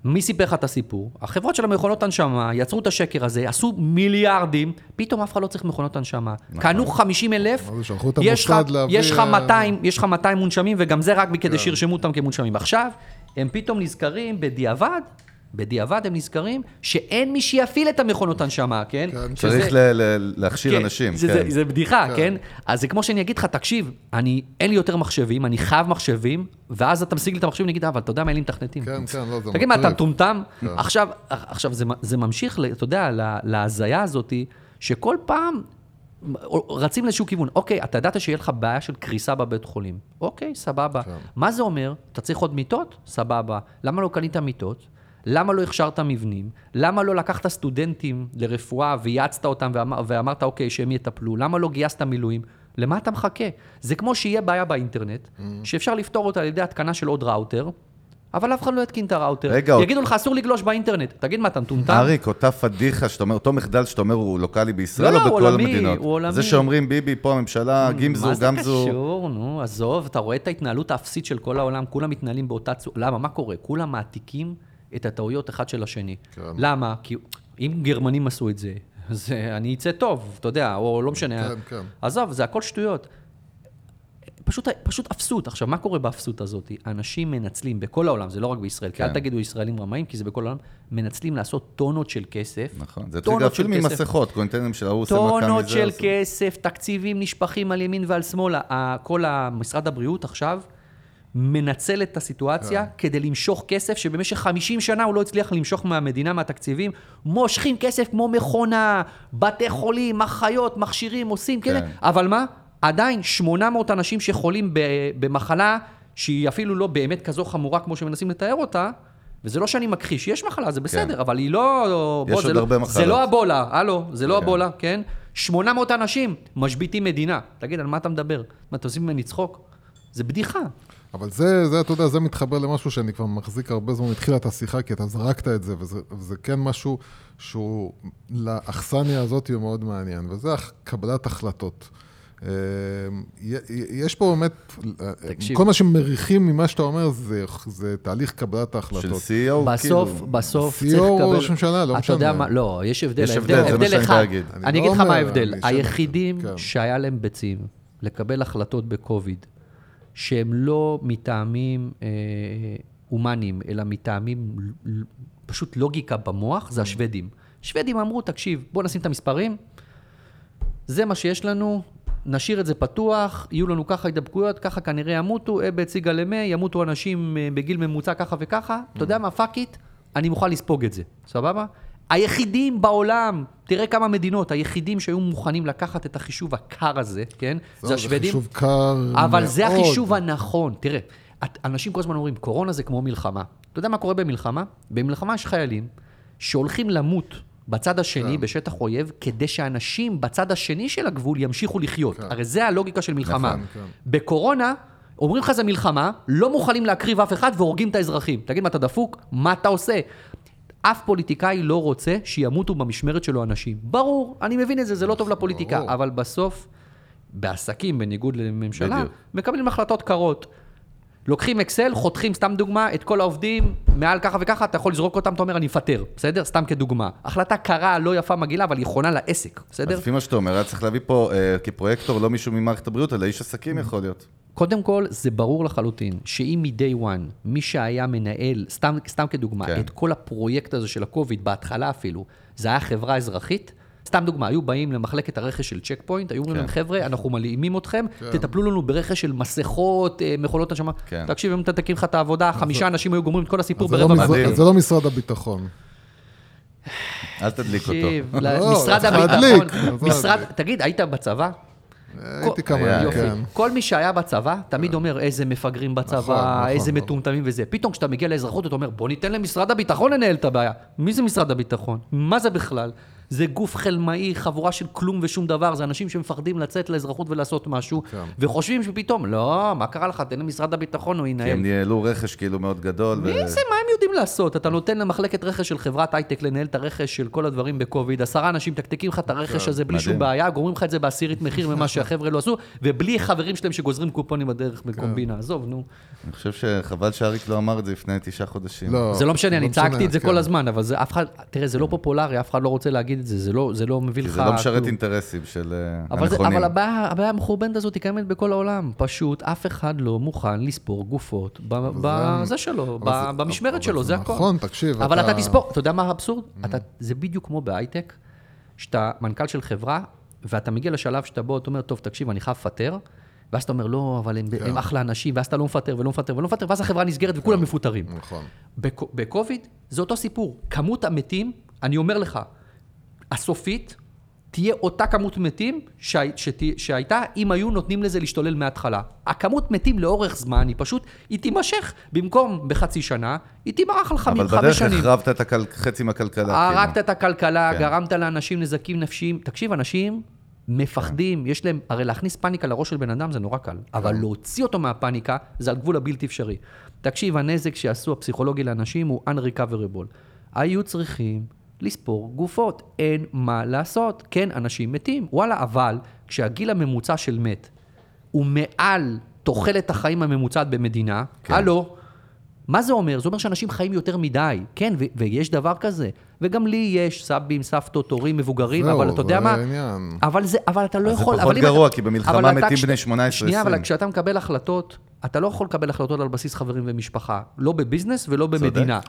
מי סיפר לך את הסיפור? החברות של המכונות הנשמה יצרו את השקר הזה, עשו מיליארדים, פתאום אף אחד לא צריך מכונות הנשמה. קנו חמישים אלף, יש לך מאתיים מונשמים, וגם זה רק כדי שירשמו אותם כמונשמים. עכשיו, הם פתאום נזכרים בדיעבד, בדיעבד הם נזכרים שאין מי שיפיל את המכונות הנשמה, כן? צריך להכשיר אנשים. זה בדיחה, כן? אז זה כמו שאני אגיד לך, תקשיב, אין לי יותר מחשבים, אני חייב מחשבים, ואז אתה משיג לי את המחשבים, אני אגיד, אבל אתה יודע מה אין לי מתכנתים? כן, כן, לא, זה מטריף. תגיד מה, אתה טומטם? עכשיו, זה ממשיך, אתה יודע, להזיה הזאת, שכל פעם רצים לאיזשהו כיוון. אוקיי, אתה ידעת שיהיה לך בעיה של קריסה בבית חולים. אוקיי, סבבה. מה זה אומר? אתה צריך עוד מיטות? סבבה. למה לא קנית מיטות? למה לא הכשרת מבנים? למה לא לקחת סטודנטים לרפואה וייעצת אותם ואמר, ואמרת, אוקיי, שהם יטפלו? למה לא גייסת מילואים? למה אתה מחכה? זה כמו שיהיה בעיה באינטרנט, שאפשר לפתור אותה על ידי התקנה של עוד ראוטר, אבל אף אחד לא יתקין את הראוטר. יגידו לך, אסור לגלוש באינטרנט. תגיד מה, אתה מטומטם? אריק, אותה פדיחה, אותו מחדל שאתה אומר, הוא לוקלי בישראל או בכל המדינות? זה שאומרים, ביבי, פה הממשלה, גמזו, גמזו. מה זה קשור? נו, עזוב, אתה רואה את ההתנהלות האפסית של כל העולם, כולם מתנהלים באותה צורה. למה? מה קורה? כולם מעתיקים את הטעויות אחד של השני. כן. למה? כי אם גרמנים עשו את זה, אז אני אצא טוב, אתה יודע, או לא משנה. כן, כן. עזוב, זה הכל שטויות. פשוט, פשוט אפסות. עכשיו, מה קורה באפסות הזאת? אנשים מנצלים בכל העולם, זה לא רק בישראל, כן. כי אל תגידו ישראלים רמאים, כי זה בכל העולם, מנצלים לעשות טונות של כסף. נכון, זה תחיל אפילו ממסכות, קונטנטים של ההוא, טונות של כסף, תקציבים נשפכים על ימין ועל שמאל. כל המשרד הבריאות עכשיו, מנצל את הסיטואציה כדי למשוך כסף, שבמשך חמישים שנה הוא לא הצליח למשוך מהמדינה, מהתקציבים, מושכים כסף כמו מכונה, בתי חולים, מחיות, מכשירים, עושים כאלה, אבל מה? עדיין שמונה מאות אנשים שחולים במחלה, שהיא אפילו לא באמת כזו חמורה כמו שמנסים לתאר אותה, וזה לא שאני מכחיש, יש מחלה, זה בסדר, אבל היא לא... יש עוד הרבה מחלות. זה לא הבולה, הלו, זה לא הבולה, כן? שמונה מאות אנשים משביטים מדינה. תגיד, על מה אתה מדבר? מה, אתה עושים ממני צחוק? זה בדיחה. אבל זה, זה, אתה יודע, זה מתחבר למשהו שאני כבר מחזיק הרבה זמן, מתחילת השיחה, כי אתה זרקת את זה, וזה, וזה כן משהו שהוא, לאכסניה הזאת הוא מאוד מעניין, וזה קבלת החלטות. יש פה באמת, תקשיב. כל מה שמריחים ממה שאתה אומר, זה, זה תהליך קבלת ההחלטות. של סי אי או, בסוף, כאילו. בסוף צריך לקבל. סי אי או או ראש ממשלה, לא משנה. אתה יודע מה, לא, יש הבדל. יש הבדל, הבדל, זה הבדל מה שאני אגיד. אני, אני לא אגיד לך מה ההבדל. היחידים כן. שהיה להם ביצים לקבל החלטות בקוביד, שהם לא מטעמים אה, אומנים, אלא מטעמים פשוט לוגיקה במוח, זה השוודים. השוודים אמרו, תקשיב, בוא נשים את המספרים, זה מה שיש לנו, נשאיר את זה פתוח, יהיו לנו ככה הדבקויות, ככה כנראה ימותו, בציגה למאה, ימותו אנשים בגיל ממוצע ככה וככה, אתה יודע מה, פאק איט, אני מוכן לספוג את זה, סבבה? היחידים בעולם, תראה כמה מדינות, היחידים שהיו מוכנים לקחת את החישוב הקר הזה, כן? זה השוודים, אבל זה החישוב הנכון, תראה, אנשים כל הזמן אומרים, קורונה זה כמו מלחמה, אתה יודע מה קורה במלחמה? במלחמה יש חיילים שהולכים למות, בצד השני, בשטח אויב, כדי שאנשים בצד השני של הגבול ימשיכו לחיות. הרי זה הלוגיקה של מלחמה. בקורונה, אומרים לך זה מלחמה, לא מוכנים להקריב אף אחד והורגים את האזרחים. תגיד מה אתה דפוק, מה אתה עושה? אף פוליטיקאי לא רוצה שימותו במשמרת שלו אנשים. ברור, אני מבין את זה, זה לא טוב לפוליטיקה, אבל בסוף, בעסקים, בניגוד לממשלה, מקבלים החלטות קרות. לוקחים אקסל, חותכים, סתם דוגמה, את כל העובדים, מעל ככה וככה, אתה יכול לזרוק אותם, אתה אומר, אני מפטר, בסדר? סתם כדוגמה. החלטה קרה, לא יפה מגילה, אבל היא חונה לעסק, בסדר? אז לפי מה שאתה אומר, צריך להביא פה כפרויקטור, לא מישהו ממערכת הבריאות, אלא איש עסקים יכול להיות. קודם כל, זה ברור לחלוטין, שאם מ-day one, מי שהיה מנהל, סתם, סתם כדוגמה, את כל הפרויקט הזה של הקוביד, בהתחלה אפילו, זה היה חברה אזרחית, סתם דוגמה, היו באים למחלקת הרכש של צ'קפוינט, היו אומרים, חבר'ה, אנחנו מלאימים אתכם, תטפלו לנו ברכש של מסכות, מכולות הנשמה. תקשיב, אם אתה תקים לך את העבודה, חמישה אנשים היו גומרים את כל הסיפור ברבע מהזמן. זה לא משרד הביטחון. אל תדליק אותו. משרד הביטחון. תגיד, היית בצבא? הייתי כמה יופי. כל מי שהיה בצבא, תמיד אומר איזה מפגרים בצבא, איזה מטומטמים וזה. פתאום כשאתה מגיע לאזרחות, אתה אומר, בוא ניתן למשרד הביטחון לנהל את הבעיה. מי זה משרד הביטחון? מה זה בכלל? זה גוף חלמאי, חבורה של כלום ושום דבר, זה אנשים שמפחדים לצאת לאזרחות ולעשות משהו, וחושבים שפתאום, לא, מה קרה לך, תן למשרד הביטחון, הוא ינהל. כי הם ניהלו רכש כאילו מאוד גדול. מי זה, מה הם יודעים לעשות? אתה נותן למחלקת רכש של חברת הייטק לנהל את הרכש של כל הדברים בקוביד, עשרה אנשים תקתקים לך את הרכש הזה בלי שום בעיה, גורמים לך את זה בעשירית מחיר ממה שהחבר'ה לא עשו, ובלי חברים שלהם שגוזרים קופונים בדרך בקומבינה. עזוב, נו. אני חושב שחבל שאריק לא אמר את זה לפני תשעה חודשים. זה לא משנה, אני צעקתי את זה כל הזמן, אבל זה אף אחד, תראה, זה לא פופולרי, אף אחד לא רוצה להגיד את זה, זה לא, זה לא מביא לך... זה לא משרת אינטרסים של הנכונים. אבל הבעיה המחורבנת הזאת היא קיימת בכל העולם. פשוט אף אחד לא מוכן לספור גופות בזה שלו, במשמרת שלו, זה הכל. נכון, תקשיב. אבל אתה תספור, אתה יודע מה האבסורד? זה בדיוק כמו בהייטק, שאתה מנכ"ל של חברה, ואתה מגיע לשלב שאתה בוא, אתה אומר, טוב, תקשיב, אני חייב פטר, ואז אתה אומר, לא, אבל הם אחלה אנשים, ואז אתה לא מפטר ולא מפטר ולא מפטר, ואז החברה נסגרת וכולם מפוטרים. נכון. בקוביד, זה אותו סיפור. כמות המתים, אני אומר לך, הסופית תהיה אותה כמות מתים שהייתה אם היו נותנים לזה להשתולל מההתחלה. הכמות מתים לאורך זמן היא פשוט, היא תימשך במקום בחצי שנה, היא תימרח על חמש שנים. אבל בדרך החרבת את חצי מהכלכלה. הרקת את הכלכלה, גרמת לאנשים נזקים נפשיים. תקשיב, אנשים מפחדים, יש להם, הרי להכניס פאניקה לראש של בן אדם זה נורא קל, אבל להוציא אותו מהפאניקה זה על גבול הבלתי אפשרי. תקשיב, הנזק שעשו הפסיכולוגי לאנשים הוא unrecoverable. היו צריכים לספור גופות, אין מה לעשות, כן, אנשים מתים, וואלה, אבל כשהגיל הממוצע של מת הוא מעל תוחלת החיים הממוצעת במדינה, הלו, מה זה אומר? זה אומר שאנשים חיים יותר מדי, כן, ו- ויש דבר כזה, וגם לי יש סבים, סבתות, הורים, מבוגרים, זהו, אבל אתה יודע מה, אבל, זה, אבל אתה לא יכול, זה פחות גרוע, אתה, כי במלחמה מתים בני שמונה עשרה עשרים. שנייה, אבל כשאתה מקבל החלטות, אתה לא יכול לקבל החלטות על בסיס חברים ומשפחה, לא בביזנס ולא במדינה.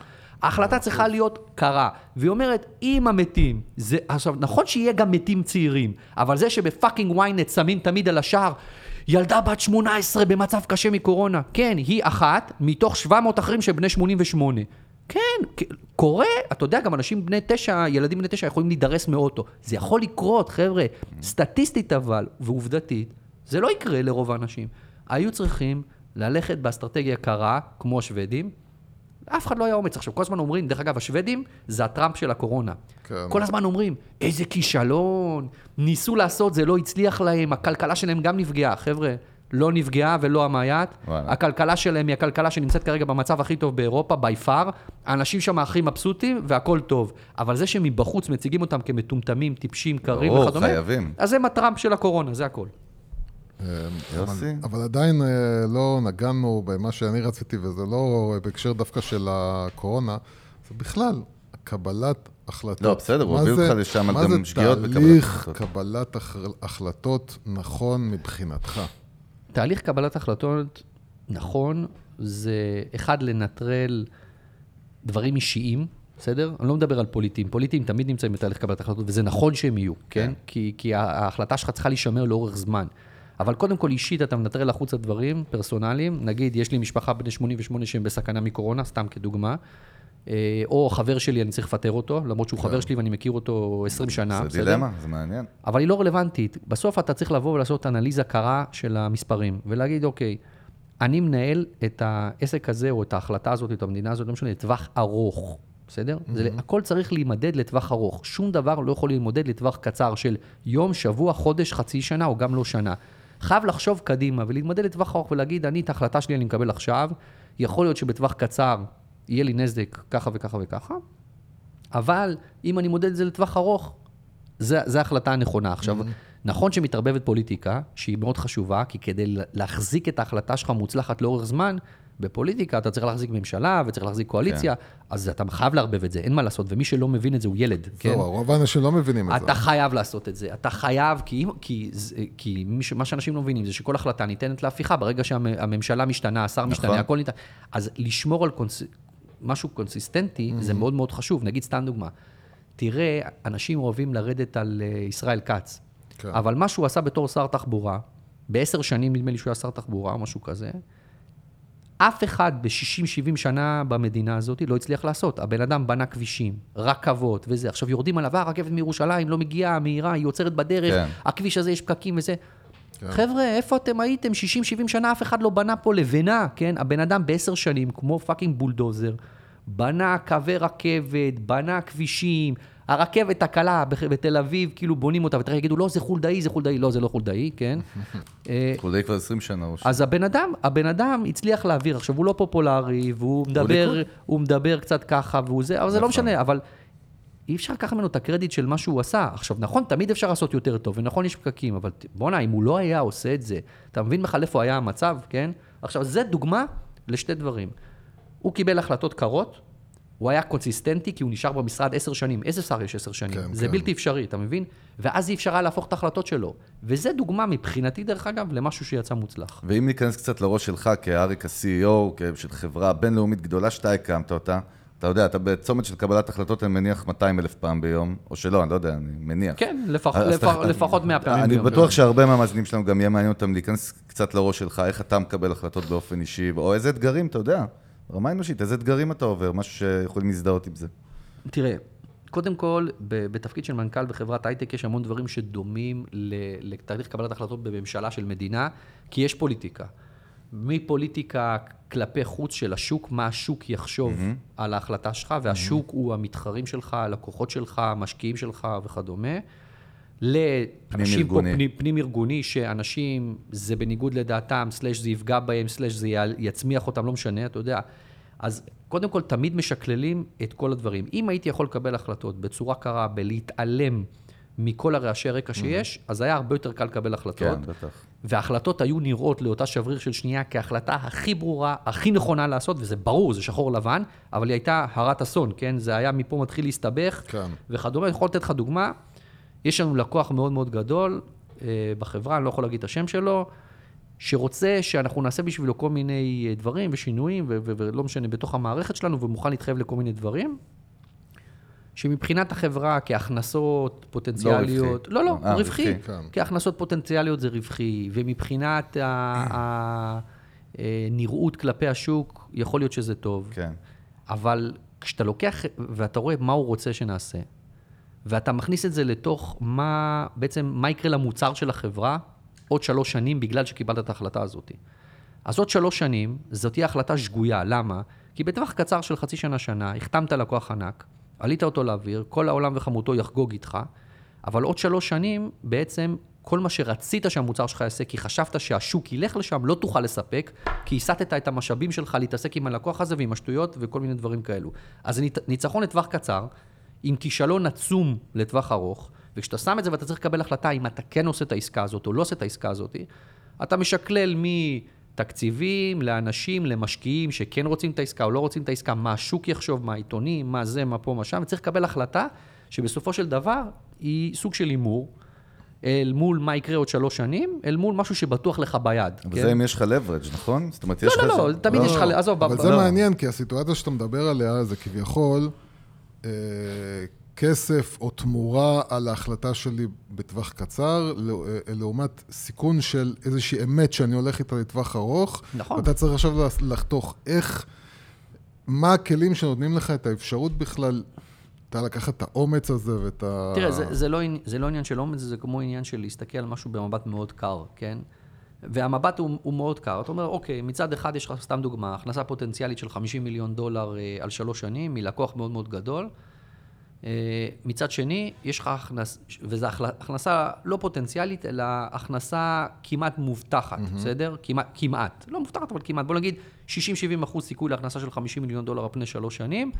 ההחלטה צריכה להיות קרה, והיא אומרת, אם המתים, זה, עכשיו, נכון שיהיה גם מתים צעירים, אבל זה שבפאקינג וויינט שמים תמיד על השער, ילדה בת שמונה עשרה במצב קשה מקורונה. כן, היא אחת מתוך שבע מאות אחרים שבני שמונים ושמונה. כן, קורה, אתה יודע, גם אנשים בני תשע, ילדים בני תשע יכולים להידרס מאוטו. זה יכול לקרות, חבר'ה. סטטיסטית אבל, ועובדתית, זה לא יקרה לרוב האנשים. היו צריכים ללכת באסטרטגיה קרה, כמו השוודים, אף אחד לא היה אומץ. עכשיו, כל הזמן אומרים, דרך אגב, השוודים זה הטראמפ של הקורונה. כן. כל הזמן אומרים, איזה כישלון, ניסו לעשות, זה לא הצליח להם, הכלכלה שלהם גם נפגעה. חבר'ה, לא נפגעה ולא המעיית. הכלכלה שלהם היא הכלכלה שנמצאת כרגע במצב הכי טוב באירופה, ביפר. האנשים שם הכי מבסוטים והכל טוב. אבל זה שמבחוץ מציגים אותם כמטומטמים, טיפשים, קרים וכדומה, אז זה הטראמפ של הקורונה, זה הכל. אבל עדיין לא נגענו במה שאני רציתי, וזה לא בהקשר דווקא של הקורונה, זה בכלל קבלת החלטות. לא, בסדר, הוא הביא אותך לשם, אתה משגיאות בקבלת החלטות. קבלת החלטות נכון מבחינתך. תהליך קבלת החלטות נכון, זה אחד לנטרל דברים אישיים, בסדר? אני לא מדבר על פוליטים. פוליטים תמיד נמצאים בתהליך קבלת החלטות, וזה נכון שהם יהיו, כן? כי ההחלטה שלך צריכה להישמר לאורך זמן. אבל קודם כל אישית אתה מנטרל לחוץ הדברים פרסונליים, נגיד יש לי משפחה בני שמונים ושמונה שהם בסכנה מקורונה, סתם כדוגמה, או חבר שלי אני צריך לפטר אותו, למרות שהוא חבר שלי ואני מכיר אותו עשרים שנה. זה דילמה, זה מעניין. אבל היא לא רלוונטית. בסוף אתה צריך לבוא ולעשות אנליזה קרה של המספרים, ולהגיד אוקיי, אני מנהל את העסק הזה או את ההחלטה הזאת, את המדינה הזאת, לא משנה, לטווח ארוך. בסדר? זה, הכל צריך להימדד לטווח ארוך. שום דבר לא יכול להימדד לטווח קצר של יום, שבוע, חודש, חצי שנה, או גם לא שנה. חייב לחשוב קדימה ולהתמדד לטווח ארוך ולהגיד, אני את ההחלטה שלי אני מקבל עכשיו, יכול להיות שבטווח קצר יהיה לי נזק ככה וככה וככה, אבל אם אני מודד את זה לטווח ארוך, זו ההחלטה הנכונה. עכשיו, נכון שמתערבבת פוליטיקה, שהיא מאוד חשובה, כי כדי להחזיק את ההחלטה שלך מוצלחת לאורך זמן, בפוליטיקה אתה צריך להחזיק ממשלה וצריך להחזיק קואליציה, אז אתה חייב לערבב את זה, אין מה לעשות, ומי שלא מבין את זה הוא ילד. זהו, הרוב האנשים לא מבינים את זה. אתה חייב לעשות את זה, אתה חייב, כי מה שאנשים לא מבינים זה שכל החלטה ניתנת להפיכה, ברגע שהממשלה משתנה, השר משתנה, הכל ניתן. אז לשמור על משהו קונסיסטנטי זה מאוד מאוד חשוב, נגיד סתם דוגמה. תראה, אנשים אוהבים לרדת על ישראל כץ, אבל מה שהוא עשה בתור שר תחבורה, בעשר שנים נדמה לי שהוא היה שר תחבורה או משהו כזה, אף אחד ב-שישים שבעים שנה במדינה הזאת לא הצליח לעשות. הבן אדם בנה כבישים, רכבות וזה. עכשיו יורדים עליו, הרכבת מירושלים לא מגיעה, מהירה, היא יוצרת בדרך, כן. הכביש הזה יש פקקים וזה. כן. חבר'ה, איפה אתם הייתם? שישים שבעים שנה אף אחד לא בנה פה לבנה, כן? הבן אדם בעשר שנים, כמו פאקינג בולדוזר, בנה קווי רכבת, בנה כבישים, הרכבת הקלה בתל אביב, כאילו בונים אותה, ותראה, יגידו, לא, זה חולדאי, זה חולדאי, לא, זה לא חולדאי, כן? חולדאי כבר עשרים שנה. אז הבן אדם, הבן אדם הצליח להעביר, עכשיו הוא לא פופולרי, והוא מדבר, הוא מדבר קצת ככה, והוא זה, אבל זה לא משנה, אבל אי אפשר לקחת ממנו את הקרדיט של מה שהוא עשה. עכשיו, נכון, תמיד אפשר לעשות יותר טוב, ונכון, יש פקקים, אבל בונה, אם הוא לא היה עושה את זה, אתה מבין מחל איפה היה המצב, כן? עכשיו, זה דוגמה לשתי דברים. הוא קיבל החלטות קרות, הוא היה קונסיסטנטי, כי הוא נשאר במשרד עשר שנים. איזה שר יש עשר שנים? כן, זה כן. בלתי אפשרי, אתה מבין? ואז היא אפשרה להפוך את ההחלטות שלו. וזה דוגמה מבחינתי, דרך אגב, למשהו שיצא מוצלח. ואם ניכנס קצת לראש שלך, כאריק ה-סי אי או, של חברה בינלאומית גדולה שאתה הקמת אותה, אתה יודע, אתה בצומת של קבלת החלטות, אני מניח מאתיים אלף פעם ביום, או שלא, אני לא יודע, אני מניח. כן, לפח, אז, לפח, לפח, לפחות מאה פעמים אני ביום. אני בטוח ביום. שהרבה מהמאזינים שלנו גם יהיה מעניין אותם להיכנס קצת לראש שלך, איך אתה מקבל החלטות באופן אישי, או איזה אתגרים, אתה יודע. רמה אנושית, איזה אתגרים אתה עובר? משהו שיכולים להזדהות עם זה. תראה, קודם כל, בתפקיד של מנכ"ל בחברת הייטק, יש המון דברים שדומים לתהליך קבלת החלטות בממשלה של מדינה, כי יש פוליטיקה. מפוליטיקה כלפי חוץ של השוק, מה השוק יחשוב על ההחלטה שלך, והשוק הוא המתחרים שלך, הלקוחות שלך, המשקיעים שלך וכדומה. לאנשים פה פנים ארגוני, שאנשים זה בניגוד לדעתם, סלש זה יפגע בהם, סלש זה יצמיח אותם, לא משנה, אתה יודע. אז קודם כל תמיד משקללים את כל הדברים. אם הייתי יכול לקבל החלטות בצורה קרה, בלהתעלם מכל הרעשי הרקע שיש, אז היה הרבה יותר קל לקבל החלטות. כן, בטח. וההחלטות היו נראות לאותה שבריר של שנייה כהחלטה הכי ברורה, הכי נכונה לעשות, וזה ברור, זה שחור לבן, אבל היא הייתה הרת אסון, כן? זה היה מפה מתחיל להסתבך, וכדומה. אני יכול לתת לך דוגמה. יש לנו לקוח מאוד מאוד גדול בחברה, אני לא יכול להגיד את השם שלו, שרוצה שאנחנו נעשה בשבילו כל מיני דברים ושינויים, ולא משנה, בתוך המערכת שלנו, ומוכן להתחייב לכל מיני דברים, שמבחינת החברה כהכנסות פוטנציאליות, לא, לא, לא, רווחי, כהכנסות פוטנציאליות זה רווחי, ומבחינת הנראות כלפי השוק, יכול להיות שזה טוב. כן. אבל כשאתה לוקח ואתה רואה מה הוא רוצה שנעשה, ואתה מכניס את זה לתוך מה, בעצם מה יקרה למוצר של החברה, עוד שלוש שנים בגלל שקיבלת את ההחלטה הזאת. אז עוד שלוש שנים, זאת תהיה החלטה שגויה. למה? כי בטווח קצר של חצי שנה-שנה, החתמת לקוח ענק, עלית אותו לאוויר, כל העולם וחמותו יחגוג איתך, אבל עוד שלוש שנים, בעצם כל מה שרצית שהמוצר שלך יעשה, כי חשבת שהשוק ילך לשם, לא תוכל לספק, כי הסתת את המשאבים שלך להתעסק עם הלקוח הזה ועם השטויות וכל מיני דברים כאלו. אז ניצחון לטווח קצר, עם כישלון עצום לטווח ארוך, וכשאתה שם את זה ואתה צריך לקבל החלטה אם אתה כן עושה את העסקה הזאת או לא עושה את העסקה הזאת, אתה משקלל מתקציבים, לאנשים, למשקיעים שכן רוצים את העסקה או לא רוצים את העסקה, מה השוק יחשוב, מה העיתונים, מה זה, מה פה, מה שם, וצריך לקבל החלטה שבסופו של דבר היא סוג של אימור, אל מול מה יקרה עוד שלוש שנים, אל מול משהו שבטוח לך ביד. אבל זה אם יש לך לברדג', נכון? זאת אומרת, יש לך... לא, לא, לא, תמיד יש לך... עזוב, אבל זה מעניין, כי הסיטואציה שאתה מדבר עליה זה כביכול כסף או תמורה על ההחלטה שלי בטווח קצר, לעומת סיכון של איזושהי אמת שאני הולך איתה לטווח ארוך. נכון. ואתה צריך עכשיו לחתוך איך, מה הכלים שנותנים לך את האפשרות בכלל... אתה לקחת את האומץ הזה ואת ה... תראה, זה, זה, לא, זה לא עניין של אומץ, זה כמו עניין של להסתכל על משהו במבט מאוד קר, כן? והמבט הוא, הוא מאוד קר. אתה אומר, אוקיי, מצד אחד יש לך סתם דוגמה, הכנסה פוטנציאלית של חמישים מיליון דולר על שלוש שנים, מלקוח מאוד מאוד גדול. מצד שני, יש לך הכנסה, וזו הכנסה לא פוטנציאלית, אלא הכנסה כמעט מובטחת, mm-hmm. בסדר? כמעט, כמעט, לא מובטחת, אבל כמעט. בוא נגיד, שישים שבעים אחוז סיכוי להכנסה של חמישים מיליון דולר על פני שלוש שנים,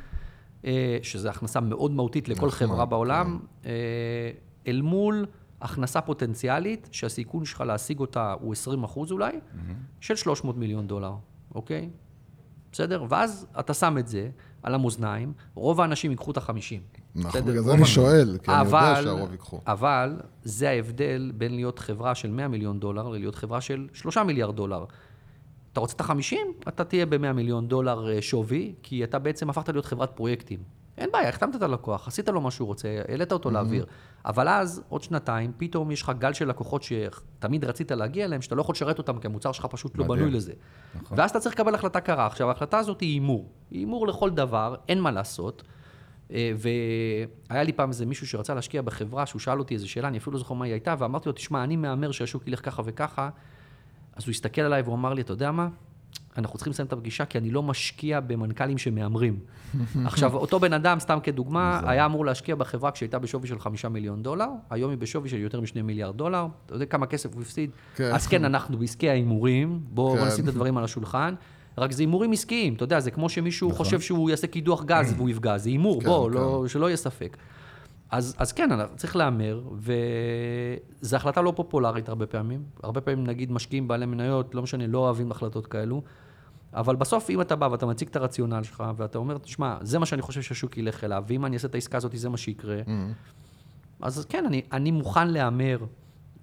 שזו הכנסה מאוד מהותית לכל חברה בעולם, אל מול הכנסה פוטנציאלית, שהסיכון שלך להשיג אותה הוא עשרים אחוז אולי, של שלוש מאות מיליון דולר, אוקיי? בסדר? ואז אתה שם את זה על המאזניים, רוב האנשים ייקחו את החמישים. נכון, בגלל זה אני שואל, כי אני יודע שהרוב ייקחו. אבל זה ההבדל בין להיות חברה של מאה מיליון דולר, ללהיות חברה של שלושה מיליארד דולר. אתה רוצה את החמישים, אתה תהיה ב-מאה מיליון דולר שווי, כי אתה בעצם הפכת להיות חברת פרויקטים. אין בעיה, החתמת את הלקוח, עשית לו מה שהוא רוצה, העלית אותו לאוויר. אבל אז, עוד שנתיים, פתאום יש לך גל של לקוחות שתמיד רצית להגיע אליהם, שאתה לא יכול לשרת אותם, כי המוצר שלך פשוט לא בנוי לזה. ואז אתה צריך לקבל החלטה קרה. עכשיו, ההחלטה הזאת היא אימור. היא אימור לכל דבר, אין מה לעשות. והיה לי פעם איזה מישהו שרצה להשקיע בחברה, שהוא שאל אותי איזו שאלה, אני אפילו לא זוכר מה היא הייתה, ואמרתי לו, תשמע, אני מאמר שהשוק ילך ככה וככה. אז הוא הסתכל עליי והוא אמר לי, אתה יודע מה? אנחנו צריכים לסיים את הפגישה, כי אני לא משקיע במנכלים שמאמרים. עכשיו, אותו בן אדם, סתם כדוגמה, היה אמור להשקיע בחברה כשהייתה בשווי של חמישה מיליון דולר, היום היא בשווי של יותר משני מיליארד דולר, אתה יודע כמה כסף הוא הפסיד? אז כן, אנחנו בעסקי האימורים, בואו נשים את הדברים על השולחן, רק זה אימורים עסקיים, אתה יודע, זה כמו שמישהו חושב שהוא יעשה קידוח גז והוא יפגע, זה אימור, בואו, שלא יהיה ספק. אז, אז כן, צריך לאמר, וזו החלטה לא פופולרית הרבה פעמים. הרבה פעמים, נגיד, משקיעים בעלי מניות, לא משנה, לא אוהבים החלטות כאלו. אבל בסוף, אם אתה בא ואתה מציג את הרציונל שלך, ואתה אומר, תשמע, זה מה שאני חושב שהשוק ילך אליו, ואם אני אעשה את העסקה הזאת, זה מה שיקרה. אז כן, אני, אני מוכן לאמר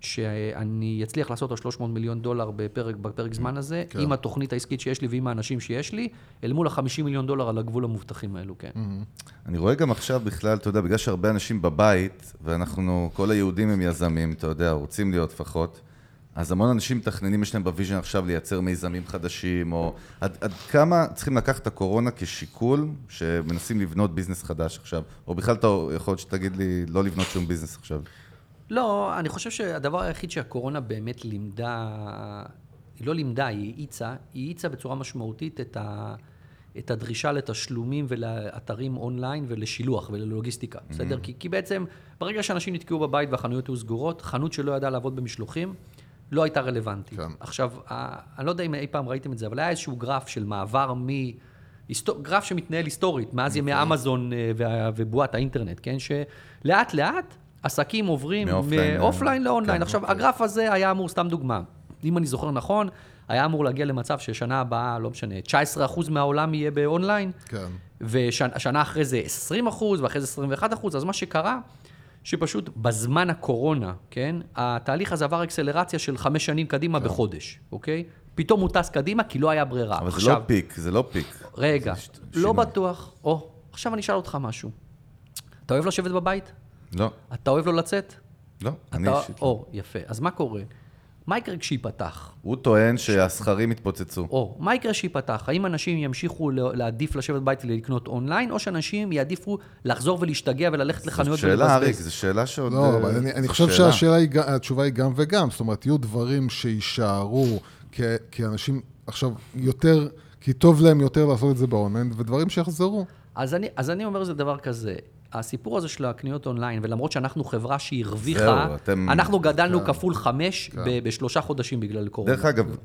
שאני אצליח לעשות את שלוש מאות מיליון דולר בפרק, בפרק זמן הזה, עם התוכנית העסקית שיש לי ועם האנשים שיש לי, אל מול ה-חמישים מיליון דולר על הגבול המובטחים האלו, כן. אני רואה גם עכשיו בכלל, אתה יודע, בגלל שהרבה אנשים בבית, ואנחנו, כל היהודים הם יזמים, אתה יודע, רוצים להיות פחות, אז המון אנשים מתכננים, יש להם בוויז'ן עכשיו לייצר מיזמים חדשים, או עד, עד כמה צריכים לקחת את הקורונה כשיקול, שמנסים לבנות ביזנס חדש עכשיו, או בכלל אתה יכול שתגיד לי, לא לבנות שום ביזנס עכשיו. לא, אני חושב שהדבר היחיד שהקורונה באמת לימדה, היא לא לימדה, היא האיצה, היא האיצה בצורה משמעותית את, ה, את הדרישה לתשלומים ולאתרים אונליין ולשילוח וללוגיסטיקה, mm-hmm. בסדר? כי, כי בעצם ברגע שאנשים נתקעו בבית והחנויות היו סגורות, חנות שלא ידעה לעבוד במשלוחים לא הייתה רלוונטית. כן. עכשיו, אני לא יודע אם אי פעם ראיתם את זה, אבל היה איזשהו גרף של מעבר מ... גרף שמתנהל היסטורית, מאז ימי אמזון ובועת האינטרנט, כן? שלאט לאט... עסקים עוברים מאופליין לאונליין. עכשיו, הגרף הזה היה אמור, סתם דוגמה, אם אני זוכר נכון, היה אמור להגיע למצב ששנה הבאה, לא משנה, תשע עשרה אחוז מהעולם יהיה באונליין, ושנה אחרי זה עשרים אחוז, ואחרי זה עשרים ואחד אחוז, אז מה שקרה, שפשוט בזמן הקורונה, כן, התהליך הזה עבר אקסלרציה של חמש שנים קדימה בחודש, אוקיי? פתאום הוא טס קדימה, כי לא היה ברירה. אבל זה לא פיק, זה לא פיק. רגע, לא בטוח. או, עכשיו אני אשאל אותך משהו. אתה אוהב לשבת בבית? לא. אתה אוהב לו לצאת? לא, אני אישית. או, יפה. אז מה קורה? מה יקרה כשיפתח? הוא טוען שהסחרים יתפוצצו. או, מה יקרה כשיפתח? האם אנשים ימשיכו להעדיף לשבת בבית ולקנות אונליין, או שאנשים יעדיפו לחזור ולהשתגע וללכת לחנויות ולבזבז? זו שאלה, אריק, זו שאלה שעוד... לא, אבל אני חושב שהתשובה היא גם וגם. זאת אומרת, יהיו דברים שישארו כאנשים עכשיו יותר, כי טוב להם יותר לעשות את זה באונליין, ודברים שיחזרו. אז אני, אז אני אומר זה דבר כזה. הסיפור הזה של הקניות אונליין, ולמרות שאנחנו חברה שהרוויחה, אנחנו גדלנו כפול חמש בשלושה חודשים בגלל קורונה. דרך אגב,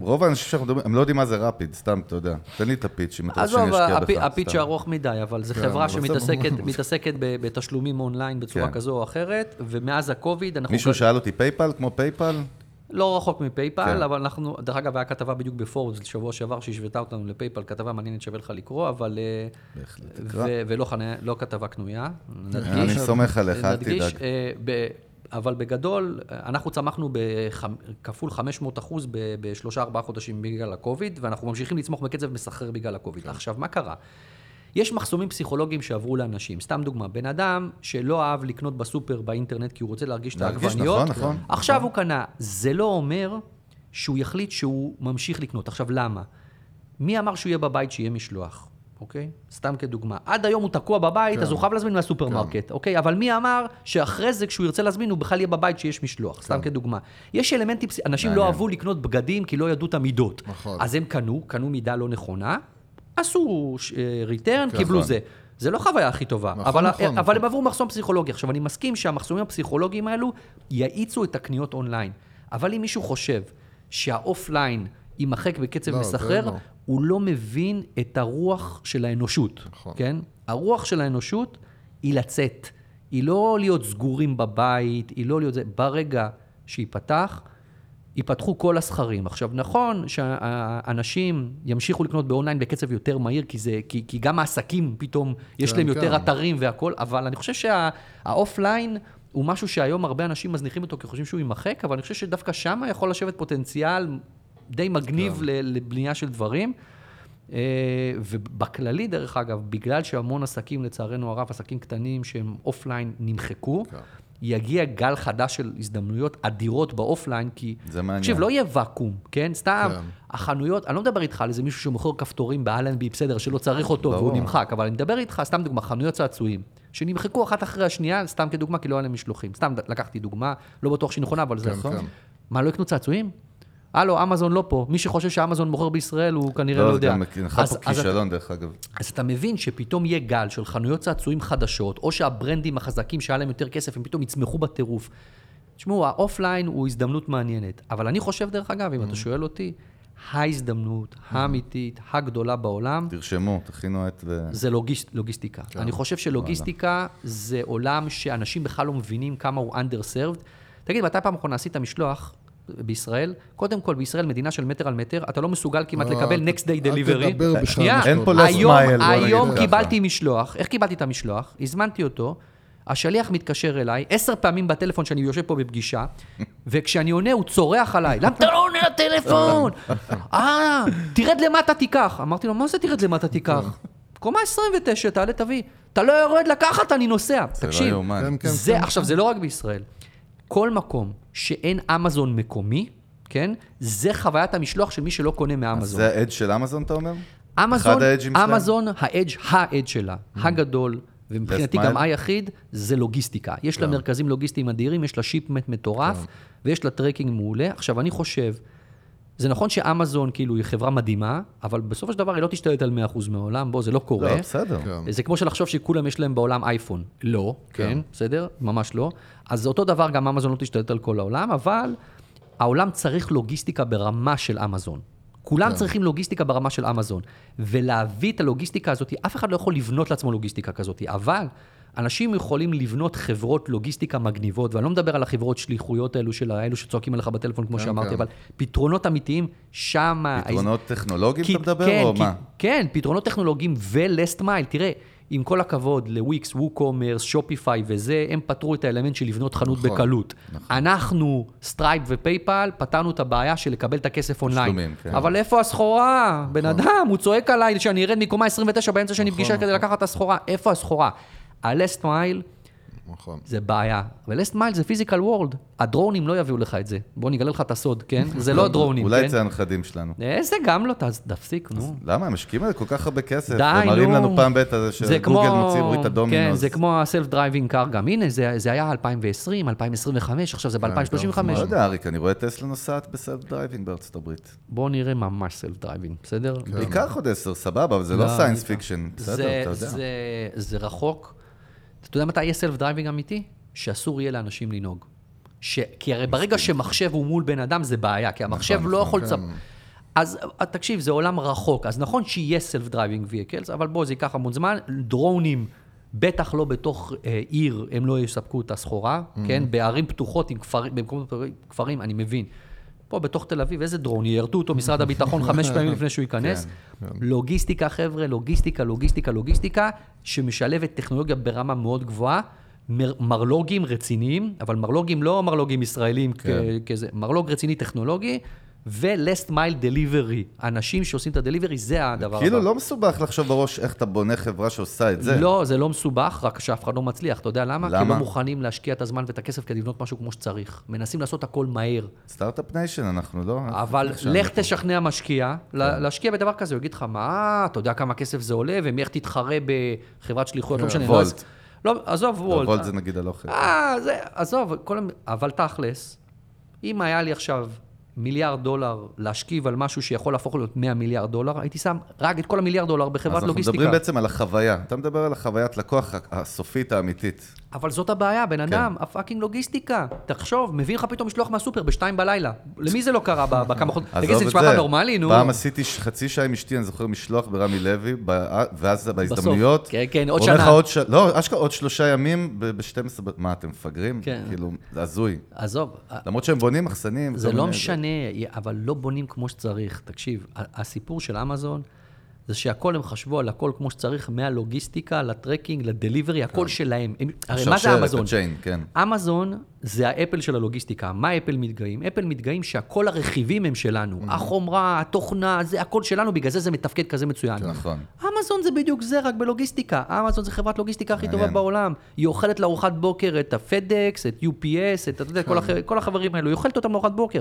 רוב האנשים שאנחנו מדברים, הם לא יודעים מה זה רפיד, סתם, אתה יודע. תן לי את הפיץ' אם אתה רוצה שנשקיע בך. הפיץ' ארוך מדי, אבל זו חברה שמתעסקת בתשלומים אונליין בצורה כזו או אחרת, ומאז הקוביד אנחנו... מישהו שאל אותי פייפל כמו פייפל? לא רחוק מפייפל, אבל אנחנו, דרך אגב, היה כתבה בדיוק בפורבס שבוע שעבר שהשוותה אותנו לפייפל, כתבה מעניינת שווה לך לקרוא, אבל... ולא כתבה קנויה. אני סומך עליך, אל תדאג. אבל בגדול, אנחנו צמחנו בכפול חמש מאות אחוז בשלושה-ארבעה חודשים בגלל הקוביד, ואנחנו ממשיכים לצמוך בקצב מסחרר בגלל הקוביד. עכשיו, מה קרה? יש מחסומים פסיכולוגיים שעברו לאנשים. סתם דוגמה, בן אדם שלא אהב לקנות בסופר באינטרנט כי הוא רוצה להרגיש את העגבניות, עכשיו הוא קנה. זה לא אומר שהוא יחליט שהוא ממשיך לקנות. עכשיו, למה? מי אמר שהוא יהיה בבית שיהיה משלוח? אוקיי? סתם כדוגמה. עד היום הוא תקוע בבית, אז הוא חייב להזמין מהסופרמרקט, אוקיי? אבל מי אמר שאחרי זה, כשהוא ירצה להזמין, הוא בכלל יהיה בבית שיש משלוח? סתם כדוגמה. יש אלמנטים, אנשים לא אהבו לקנות בגדים כי לא ידעו את המידות. אז הם קנו, קנו מידה לא נכונה. עשו ריטרן, קיבלו זה. זה לא חוויה הכי טובה, אבל הם עברו מחסום פסיכולוגי. עכשיו, אני מסכים שהמחסומים הפסיכולוגיים האלו יאיצו את הקניות אונליין. אבל אם מישהו חושב שהאופליין יימחק בקצב מסחרר, הוא לא מבין את הרוח של האנושות. הרוח של האנושות היא לצאת. היא לא להיות סגורים בבית, היא לא להיות זה. ברגע שיפתח... ייפתחו כל הסחרים. עכשיו, נכון שהאנשים ימשיכו לקנות באונליין בקצב יותר מהיר, כי, זה, כי, כי גם העסקים פתאום יש להם יותר אתרים והכל, אבל אני חושב שהאופליין הוא משהו שהיום הרבה אנשים מזניחים אותו, כי חושבים שהוא יימחק, אבל אני חושב שדווקא שם יכול לשבת פוטנציאל די מגניב לבנייה של דברים. ובכללי, דרך אגב, בגלל שהמון עסקים, לצערנו הרב, עסקים קטנים שהם אופליין נמחקו, יגיע גל חדש של הזדמנויות אדירות באופליין, כי... זה מעניין. תקשיב, לא יהיה ואקום, כן? סתם, כן. החנויות... אני לא מדבר איתך על איזה מישהו שמוכר כפתורים באלנבי, בסדר, שלא צריך אותו, ברור. והוא נמחק, אבל אני מדבר איתך, סתם דוגמה, חנויות צעצועים, שנמחקו אחת אחרי השנייה, סתם כדוגמה, כי לא היה להם משלוחים. סתם לקחתי דוגמה, לא בטוח שהיא נכונה, אבל כן, זה נכון. כן. מה, לא יקנו צעצועים? הלו, אמזון לא פה. מי שחושב שאמזון מוכר בישראל, הוא כנראה לא יודע. אז אתה מבין שפתאום יהיה גל של חנויות צעצועים חדשות, או שהברנדים החזקים שהיה להם יותר כסף, הם פתאום יצמחו בטירוף. תשמעו, האופליין הוא הזדמנות מעניינת. אבל אני חושב, דרך אגב, אם אתה שואל אותי, ההזדמנות האמיתית, הגדולה בעולם... תרשמו, תכינו את... זה לוגיסטיקה. אני חושב שלוגיסטיקה זה עולם שאנשים בכלל לא מבינים כמה הוא underserved. תגיד, מתי פעם אנחנו נעשית משלוח? בישראל, קודם כל בישראל, מדינה של מטר על מטר, אתה לא מסוגל כמעט לקבל next day delivery. היום קיבלתי משלוח, איך קיבלתי את המשלוח? הזמנתי אותו, השליח מתקשר אליי, עשר פעמים בטלפון שאני יושב פה בפגישה, וכשאני עונה הוא צורח עליי, למה אתה לא עונה לטלפון? אה, תרד למטה תיקח. אמרתי לו, מה זה תרד למטה תיקח? קומה עשרים ותשע, תעלה תביא. אתה לא יורד לקחת, אני נוסע. תקשיב, עכשיו זה לא רק בישראל. כל מקום שאין אמזון מקומי, כן? זה חוויית המשלוח של מי שלא קונה מאמזון. זה האדג' של אמזון, אתה אומר? אמזון, אמזון, האדג', האדג' שלה, הגדול, ומבחינתי גם היחיד, זה לוגיסטיקה. יש לה מרכזים לוגיסטיים אדירים, יש לה שיפמנט מטורף, ויש לה טרקינג מעולה. עכשיו, אני חושב, זה נכון שאמזון כאילו היא חברה מדהימה, אבל בסופו של דבר היא לא תשתלט על מאה אחוז מהעולם, בו זה לא קורה. לא, בסדר. זה כמו שלחשוב שכולם יש להם בעולם אייפון. לא, כן, בסדר? ממש לא. אז אותו דבר גם אמזון לא תשתלט על כל העולם, אבל העולם צריך לוגיסטיקה ברמה של אמזון. כולם צריכים לוגיסטיקה ברמה של אמזון. ולהביא את הלוגיסטיקה הזאת, אף אחד לא יכול לבנות לעצמו לוגיסטיקה כזאת, אבל... אנשים יכולים לבנות חברות לוגיסטיקה מגניבות, ואני לא מדבר על החברות שליחויות האלו של האלו שצועקים עליך בטלפון, כמו שאמרתי, אבל פתרונות אמיתיים, שם... פתרונות טכנולוגיים אתה מדבר, או מה? כן, פתרונות טכנולוגיים ולסט מייל. תראה, עם כל הכבוד לוויקס, ווקומרס, שופיפיי וזה, הם פתרו את האלמנט של לבנות חנות בקלות. אנחנו, סטרייפ ופייפל, פתרנו את הבעיה של לקבל את הכסף אונליין. אבל איפה הסחורה? בן אדם, הוא צועק עליי שאני ארד מקומה עשרים ותשע באמצע שאני פגישה כדי לקחת את הסחורה. איפה הסחורה? ה-last mile זה בעיה. ו-last mile זה physical world. הדרונים לא יביאו לך את זה. בוא נגלה לך את הסוד, כן? זה לא הדרונים, כן? אולי זה הנכדים שלנו. זה גם לא, תפסיק, נו. למה? הם משקיעים על כל כך הרבה כסף. די, נו. מראים לנו פעם בית הזה שגוגל מוציא, מוריד את הדומינוס. כן, זה כמו ה-self-driving car גם. הנה, זה היה אלפיים ועשרים, אלפיים עשרים וחמש, עכשיו זה ב-אלפיים שלושים וחמש. לא יודע, אריק, אני רואה טסלה נוסעת ב-self-driving בארצות הברית. בוא נראה ממש self-driving, בסדר? בעיקר עוד עשר, סבבה, אבל זה לא science fiction, בסדר, אתה יודע. זה רחוק. אתה יודע מתי יהיה self-driving אמיתי? שאסור יהיה לאנשים לנהוג. כי הרי ברגע שמחשב הוא מול בן אדם זה בעיה, כי המחשב לא יכול לצפ... אז תקשיב, זה עולם רחוק. אז נכון שיהיה self-driving vehicles, אבל בוא, זה ייקח המון זמן. דרונים, בטח לא בתוך עיר, הם לא יספקו את הסחורה, כן? בערים פתוחות, במקומות כפרים, אני מבין. פה בתוך תל אביב, איזה דרון, ירדו אותו משרד הביטחון חמש פעמים לפני שהוא ייכנס. לוגיסטיקה, חבר'ה, לוגיסטיקה, לוגיסטיקה, לוגיסטיקה, שמשלבת טכנולוגיה ברמה מאוד גבוהה, מרלוגים רציניים, אבל מרלוגים לא מרלוגים ישראלים, כזה, מרלוג רציני טכנולוגי, ו-last mile delivery. אנשים שעושים את הדליברי, זה הדבר הבא. כאילו לא מסובך לחשוב בראש איך אתה בונה חברה שעושה את זה. לא, זה לא מסובך, רק שאף אחד לא מצליח. אתה יודע למה? למה? כי לא מוכנים להשקיע את הזמן ואת הכסף כדי לבנות משהו כמו שצריך. מנסים לעשות הכל מהר. סטארט-אפ ניישן, אנחנו לא... אבל לך תשכנע משקיע, להשקיע בדבר כזה, הוא יגיד לך, מה, אתה יודע כמה כסף זה עולה, ומי איך תתחרה בחברת שליחות, לא משנה. וולט. לא, עזוב, וולט. וולט זה נגיד הלוך. אה, זה, עזוב, כל... אבל תכלס, אם היה לי עכשיו מיליארד דולר להשכיב על משהו שיכול להפוך להיות מאה מיליארד דולר, הייתי שם רק את כל המיליארד דולר בחברת לוגיסטיקה. אז אנחנו מדברים בעצם על החוויה. אתה מדבר על החוויית לקוח הסופית האמיתית. אבל זאת הבעיה, בן אדם, הפאקינג לוגיסטיקה. תחשוב, מביא לך פתאום משלוח מהסופר בשתיים בלילה. למי זה לא קרה בכמה חודשים? תגיד, זה נשמע לך נורמלי, נו. פעם עשיתי חצי שעה עם אשתי, אני זוכר משלוח ברמי לוי, ואז בהזדמנויות. כן, כן, עוד שנה. לא, אשכרה עוד שלושה ימים ב-שתים עשרה, מה, אתם מפגרים? כאילו, זה הזוי. עזוב. למרות שהם בונים מחסנים. זה לא משנה, אבל לא בונים כמו שצריך. תקשיב, הסיפור של אמזון, זה שהכל הם חשבו על הכל כמו שצריך, מהלוגיסטיקה, לטרקינג, לדליברי, הכל שלהם. הרי מה זה אמזון? אמזון זה האפל של הלוגיסטיקה. מה אפל מתגאים? אפל מתגאים שהכל הרכיבים הם שלנו. החומרה, התוכנה, זה הכל שלנו, בגלל זה זה מתפקד כזה מצוין. אמזון זה בדיוק זה, רק בלוגיסטיקה. אמזון זה חברת לוגיסטיקה הכי טובה בעולם. היא אוכלת לארוחת בוקר את הפדקס, את יו פי אס, את כל החברים האלו. היא אוכלת אותם לארוחת בוקר.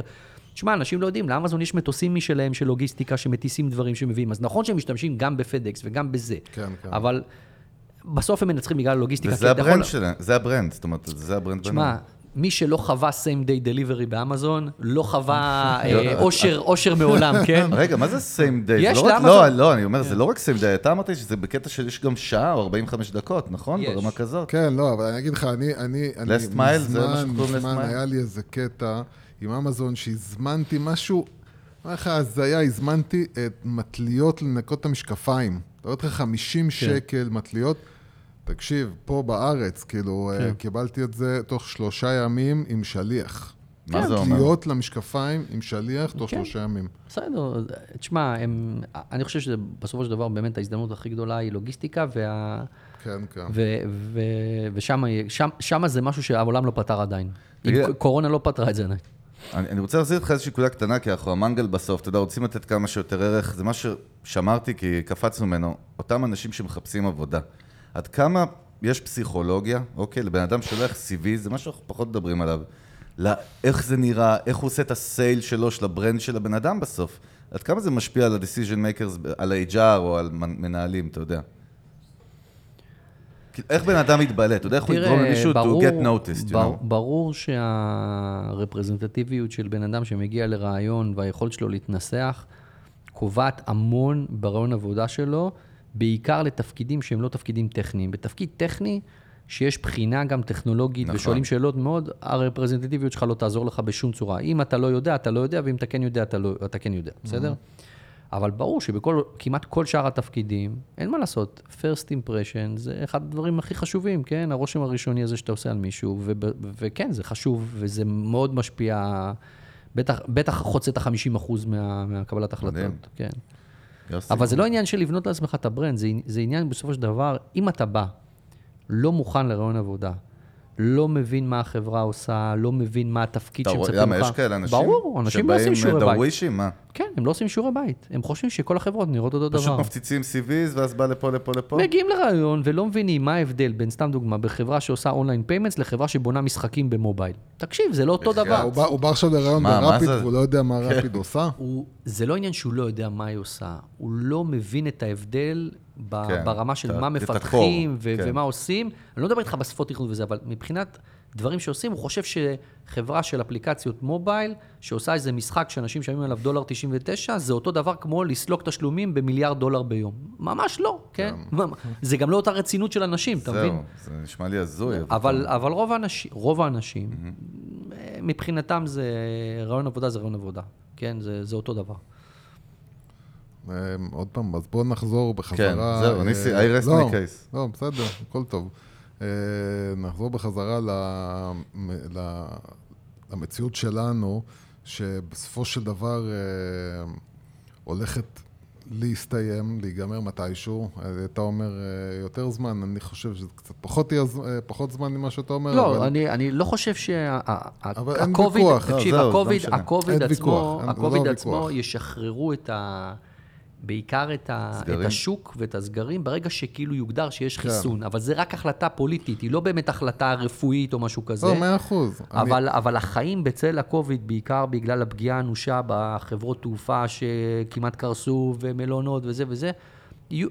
תשמע, אנשים לא יודעים, לאמזון יש מטוסים משלהם של לוגיסטיקה, שמטיסים דברים שמביאים. אז נכון שהם משתמשים גם בפדקס וגם בזה. כן, כן. אבל בסוף הם מנצחים בגלל לוגיסטיקה. וזה הברנד שלהם, זה הברנד, זאת אומרת, זה הברנד בנו. תשמע, מי שלא חווה same day delivery באמזון, לא חווה אושר מעולם, כן? רגע, מה זה same day? יש לאמזון. לא, לא, אני אומר, זה לא רק same day, אתה אמרתי שזה בקטע שיש גם שעה או ארבעים וחמש דקות, נכון? ברמה כזאת. כן, לא, אבל אני אגיד לך, אני, אני, אני, last mile, זה מה שקוראים last mile. היה לי איזה קטע עם אמזון שהזמנתי משהו, איך ההזיה, הזמנתי את מטליות לנקות את המשקפיים. אתה יודעת לך חמישים שקל מטליות, תקשיב, פה בארץ, כאילו, קיבלתי את זה תוך שלושה ימים עם שליח. מה זה אומר? מטליות למשקפיים עם שליח תוך שלושה ימים. בסדר, תשמע, אני חושב שבסופו של דבר באמת ההזדמנות הכי גדולה היא לוגיסטיקה, וה... כן, כן. ושם זה משהו שהעולם לא פתר עדיין. קורונה לא פתרה את זה עדיין. אני רוצה להחזיר לך איזושהי קולה קטנה, כי אנחנו המנגל בסוף, אתה יודע, רוצים לתת כמה שיותר ערך, זה מה ששמרתי כי קפצנו ממנו, אותם אנשים שמחפשים עבודה. עד כמה יש פסיכולוגיה, אוקיי, לבן אדם שולח סי וי, זה מה שאנחנו פחות מדברים עליו, לא, איך זה נראה, איך הוא עושה את הסייל שלו, של הברנד של הבן אדם בסוף, עד כמה זה משפיע על ה-decision makers, על ה-אייץ' אר או על מנהלים, אתה יודע. איך בן אדם יתבלט? אתה יודע איך הוא יגרום למישהו to get noticed? ברור שהרפרזנטטיביות של בן אדם שמגיע לרעיון והיכולת שלו להתנסח, קובעת המון ברעיון עבודה שלו, בעיקר לתפקידים שהם לא תפקידים טכניים. בתפקיד טכני, שיש בחינה גם טכנולוגית ושואלים שאלות מאוד, הרפרזנטטיביות שלך לא תעזור לך בשום צורה. אם אתה לא יודע, אתה לא יודע, ואם אתה כן יודע, אתה כן יודע. בסדר? אבל ברור שבכל, כמעט כל שאר התפקידים, אין מה לעשות, first impression זה אחד הדברים הכי חשובים, כן? הרושם הראשוני הזה שאתה עושה על מישהו, וכן, זה חשוב, וזה מאוד משפיע, בטח, בטח חוצה את ה-חמישים אחוז מהקבלת החלטות, כן. אבל זה לא עניין של לבנות לעצמך את הברנד, זה עניין בסופו של דבר, אם אתה בא, לא מוכן לרעיון עבודה, לא מבין מה החברה עושה, לא מבין מה התפקיד שמצפים לך. יש כאלה אנשים ברור, אנשים לא עושים שיעורי בית. דווישים, מה? כן, הם לא עושים שיעורי בית. הם חושבים שכל החברות נראות אותו דבר. פשוט מפציצים סיביז, ואז בא לפה, לפה, לפה. מגיעים לרעיון ולא מבינים מה ההבדל בין, סתם דוגמה, בחברה שעושה אונליין פיימנטס לחברה שבונה משחקים במובייל. תקשיב, זה לא אותו דבר. הוא בא עכשיו לרעיון ברפיד, הוא לא יודע מה רפיד עושה. זה לא עניין שהוא לא יודע מה היא עושה. הוא לא מבין את ההבדל ברמה של מה מפתחים ומה עושים. אני לא מדבר איתך בשפות תכנות וזה, אבל מבחינת דברים שעושים, הוא חושב שחברה של אפליקציות מובייל, שעושה איזה משחק שאנשים שמים עליו דולר תשעים ותשע, זה אותו דבר כמו לסלוק תשלומים במיליארד דולר ביום. ממש לא, כן? זה גם לא אותה רצינות של אנשים, אתה מבין? זהו, זה נשמע לי הזוי. אבל רוב האנשים, מבחינתם זה רעיון עבודה, זה רעיון עבודה. כן, זה אותו דבר. עוד פעם, אז בואו נחזור בחזרה. כן, זהו, ניסי, I rest my case. לא, בסדר, הכל טוב. נחזור בחזרה למציאות שלנו, שבסופו של דבר הולכת להסתיים, להיגמר מתישהו. אתה אומר יותר זמן, אני חושב שזה קצת פחות זמן ממה שאתה אומר. לא, אני לא חושב שהקוביד, תקשיב, הקוביד עצמו ישחררו את ה... בעיקר את, ה, את השוק ואת הסגרים, ברגע שכאילו יוגדר שיש כן. חיסון, אבל זה רק החלטה פוליטית, היא לא באמת החלטה רפואית או משהו כזה. לא, מאה אחוז. אבל, אני... אבל החיים בצל הקוביד, בעיקר בגלל הפגיעה האנושה בחברות תעופה שכמעט קרסו ומלונות וזה וזה,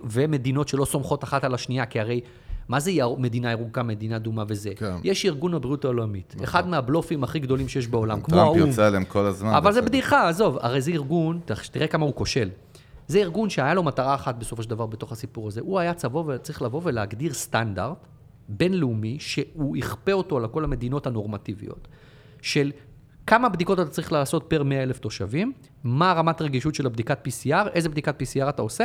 ומדינות שלא סומכות אחת על השנייה, כי הרי מה זה מדינה ירוקה, מדינה דומה וזה? כן. יש ארגון הבריאות העולמית, נכון. אחד מהבלופים הכי גדולים שיש בעולם, כמו האום. טראמפ יוצא עליהם כל הזמן. אבל זה בדיחה, עזוב, הרי זה ארגון, תראה כמה הוא כושל. זה ארגון שהיה לו מטרה אחת בסופו של דבר בתוך הסיפור הזה. הוא היה צריך לבוא ולהגדיר סטנדרט בינלאומי שהוא יכפה אותו לכל המדינות הנורמטיביות, של כמה בדיקות אתה צריך לעשות פר מאה אלף תושבים, מה רמת רגישות של הבדיקת פי סי אר, איזה בדיקת פי סי אר אתה עושה,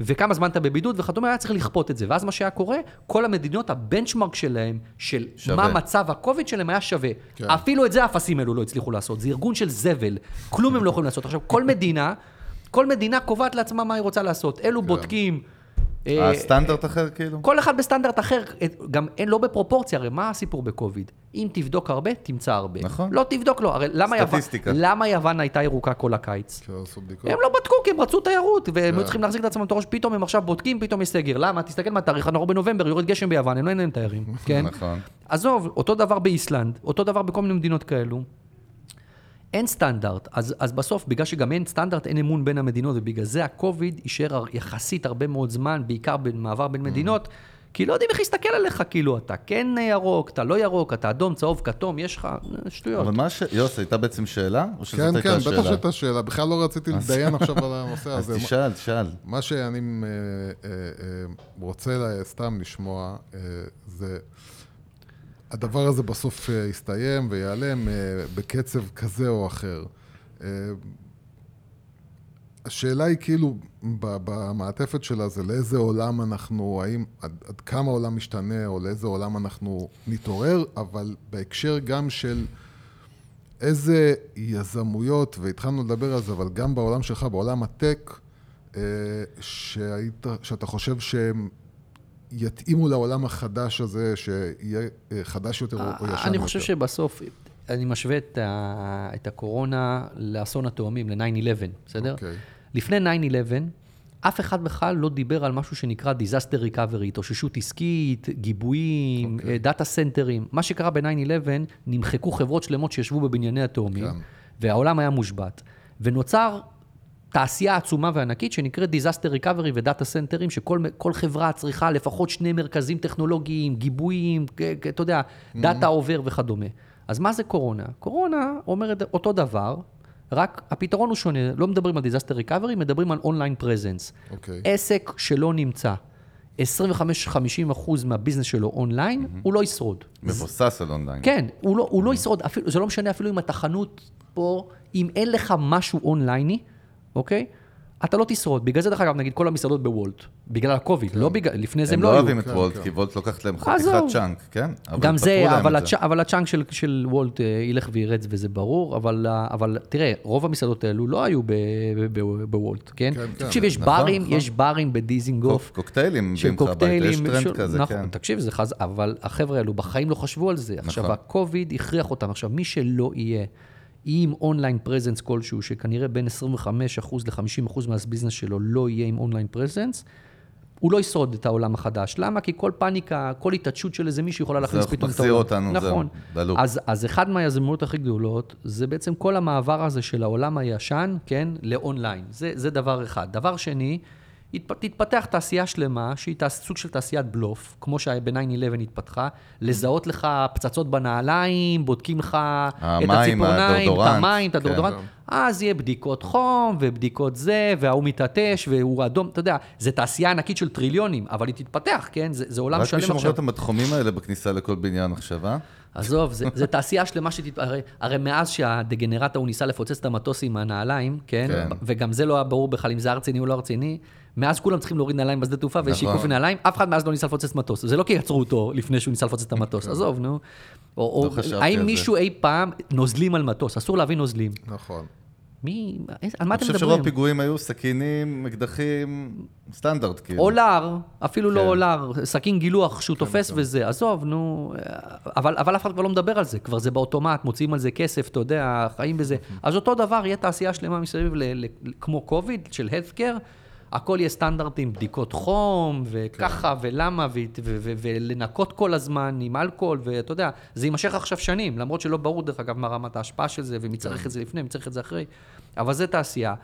וכמה זמן אתה בבידוד, וכדומה היה צריך לכפות את זה. ואז מה שהיה קורה, כל המדינות, הבנצ'מרק שלהם, של שווה. מה מצב הקוביד שלהם היה שווה. כן. אפילו את זה הפסים אלו לא הצליחו לעשות. זה ארגון של זבל. כלום הם לא יכולים לעשות. עכשיו, כל מדינה כל מדינה קובעת לעצמה מה היא רוצה לעשות. אלו בודקים. הסטנדרט אחר כאילו? כל אחד בסטנדרט אחר, גם אין לא בפרופורציה. הרי מה הסיפור בקוביד? אם תבדוק הרבה, תמצא הרבה. נכון. לא תבדוק, לא. הרי למה יוון הייתה ירוקה כל הקיץ? הם לא בדקו, כי הם רצו תיירות, והם צריכים להחזיק את עצמם תורש, פתאום הם עכשיו בודקים, פתאום יסגר. למה? תסתכל מהתאריך, אנחנו בנובמבר, יורד גשם ביוון, הם לא אינם תיירים. נכון. עזוב, אותו דבר באיסלנד, אותו דבר בכל מיני מדינות כאלו. אין סטנדרט, אז, אז בסוף, בגלל שגם אין סטנדרט, אין אמון בין המדינות, ובגלל זה הקוביד יישאר יחסית הרבה מאוד זמן, בעיקר במעבר בין מדינות, כי לא יודעים איך להסתכל עליך, כאילו אתה כן ירוק, אתה לא ירוק, אתה אדום, צהוב, כתום, יש לך שטויות. אבל מה ש... יוס, הייתה בעצם שאלה? או שזאת הייתה שאלה? כן, כן, בטח שאתה שאלה, בכלל לא רציתי לדיין עכשיו על הנושא הזה. אז תשאל, תשאל. מה שאני רוצה סתם לשמוע, זה... הדבר הזה בסוף יסתיים ויעלם בקצב כזה או אחר. השאלה היא כאילו, במעטפת שלה זה לאיזה עולם אנחנו, האם, עד, עד כמה עולם משתנה או לאיזה עולם אנחנו נתעורר, אבל בהקשר גם של איזה יזמויות, והתחלנו לדבר על זה, אבל גם בעולם שלך, בעולם הטק, שהיית, שאתה חושב שהם, יתאימו לעולם החדש הזה, שיהיה חדש יותר או ישן יותר. אני חושב שבסוף, אני משווה את הקורונה לאסון התאומים, ל-תשע אחת עשר, בסדר? לפני תשע אחת עשר, אף אחד בכלל לא דיבר על משהו שנקרא disaster recovery, תוששות עסקית, גיבויים, דאטה סנטרים. מה שקרה ב-תשע אחת עשר, נמחקו חברות שלמות שישבו בבנייני התאומים, והעולם היה מושבת. ונוצר... תעשייה עצומה וענקית שנקראת disaster recovery ודאטה סנטרים, שכל כל חברה צריכה לפחות שני מרכזים טכנולוגיים, גיבויים, אתה יודע, דאטה עובר וכדומה. אז מה זה קורונה? קורונה אומרת אותו דבר, רק הפתרון הוא שונה, לא מדברים על disaster recovery, מדברים על online presence. Okay. עסק שלא נמצא. עשרים וחמש עד חמישים אחוז מהביזנס שלו אונליין, mm-hmm. הוא לא ישרוד. מבוסס על אונליין. כן, הוא לא, הוא mm-hmm. לא ישרוד, אפילו, זה לא משנה אפילו עם התחנות פה, אם אין לך משהו אונלייני, אוקיי? אתה לא תשרוד. בגלל זה, דרך אגב, נגיד, כל המסעדות בוולט, בגלל הקוביד, לא בגלל, לפני זה הם לא היו. הם לא אוהבים את וולט, כי וולט לוקחת להם חתיכת צ'אנק, כן? גם זה, אבל הצ'אנק של וולט ילך וירץ, וזה ברור, אבל תראה, רוב המסעדות האלו לא היו בוולט, כן? תקשיב, יש ברים, יש ברים בדיזינגוף. קוקטיילים, יש טרנד כזה, כן. תקשיב, זה חז... אבל החבר'ה האלו בחיים לא חשבו על זה. עכשיו, הקוביד הכריח אותם. עכשיו, מי שלא יהיה עם אונליין פרזנס כלשהו, שכנראה בין עשרים וחמישה אחוז ל-חמישים אחוז מהביזנס שלו לא יהיה עם אונליין פרזנס, הוא לא ישרוד את העולם החדש. למה? כי כל פאניקה, כל התעדשות של איזה מישהו יכולה להכניס פתאום את העולם. זה מחזיר אותנו, נכון. זה אז, אז אחד מהיזמויות הכי גדולות, זה בעצם כל המעבר הזה של העולם הישן, כן, לאונליין. זה, זה דבר אחד. דבר שני, תתפתח תעשייה שלמה, שהיא סוג של תעשיית בלוף, כמו שב-תשע אחת עשרה התפתחה, לזהות לך פצצות בנעליים, בודקים לך את הציפורניים, את המים, את הדורדורנט, אז יהיה בדיקות חום, ובדיקות זה, והוא מתעטש, והוא אדום, אתה יודע, זה תעשייה ענקית של טריליונים, אבל היא תתפתח, כן? זה עולם שלם עכשיו. רק מי שמוכר את המתחומים האלה בכניסה לכל בניין עכשיו, אה? עזוב, זה תעשייה שלמה שתתפתח, הרי מאז שהדגנרט הוא ניסה לפוצץ את המטוס עם הנעליים, כן? וגם זה לא היה ברור בכלל אם זה ארציני או לא ארציני, מאז כולם צריכים להוריד נעליים בשדה תעופה, ויש שיקוף נעליים, אף אחד מאז לא ניסה לפוצץ מטוס. זה לא כי יצרו אותו לפני שהוא ניסה לפוצץ את המטוס. עזוב, נו. האם מישהו אי פעם נוזלים על מטוס? אסור להביא נוזלים. נכון. מי? על מה אתם מדברים? אני חושב שרוב פיגועים היו סכינים, אקדחים, סטנדרט כאילו. עולר, אפילו לא עולר, סכין גילוח שהוא תופס וזה. עזוב, נו. אבל אף אחד כבר לא מדבר על זה. כבר זה באוטומט, מוציאים על זה כסף, אתה יודע, חיים בזה. אז אותו דבר, יהיה תעשייה שלמה מסביב כמו קוביד של healthcare. הכל יהיה סטנדרטים, בדיקות חום, וככה, ולמה, ולנקות כל הזמן עם אלכוהול, ואתה יודע, זה יימשך עכשיו שנים, למרות שלא ברור דרך אגב מה רמת ההשפעה של זה, ומי צריך את זה לפני, מי צריך את זה אחרי, אבל זה תעשייה.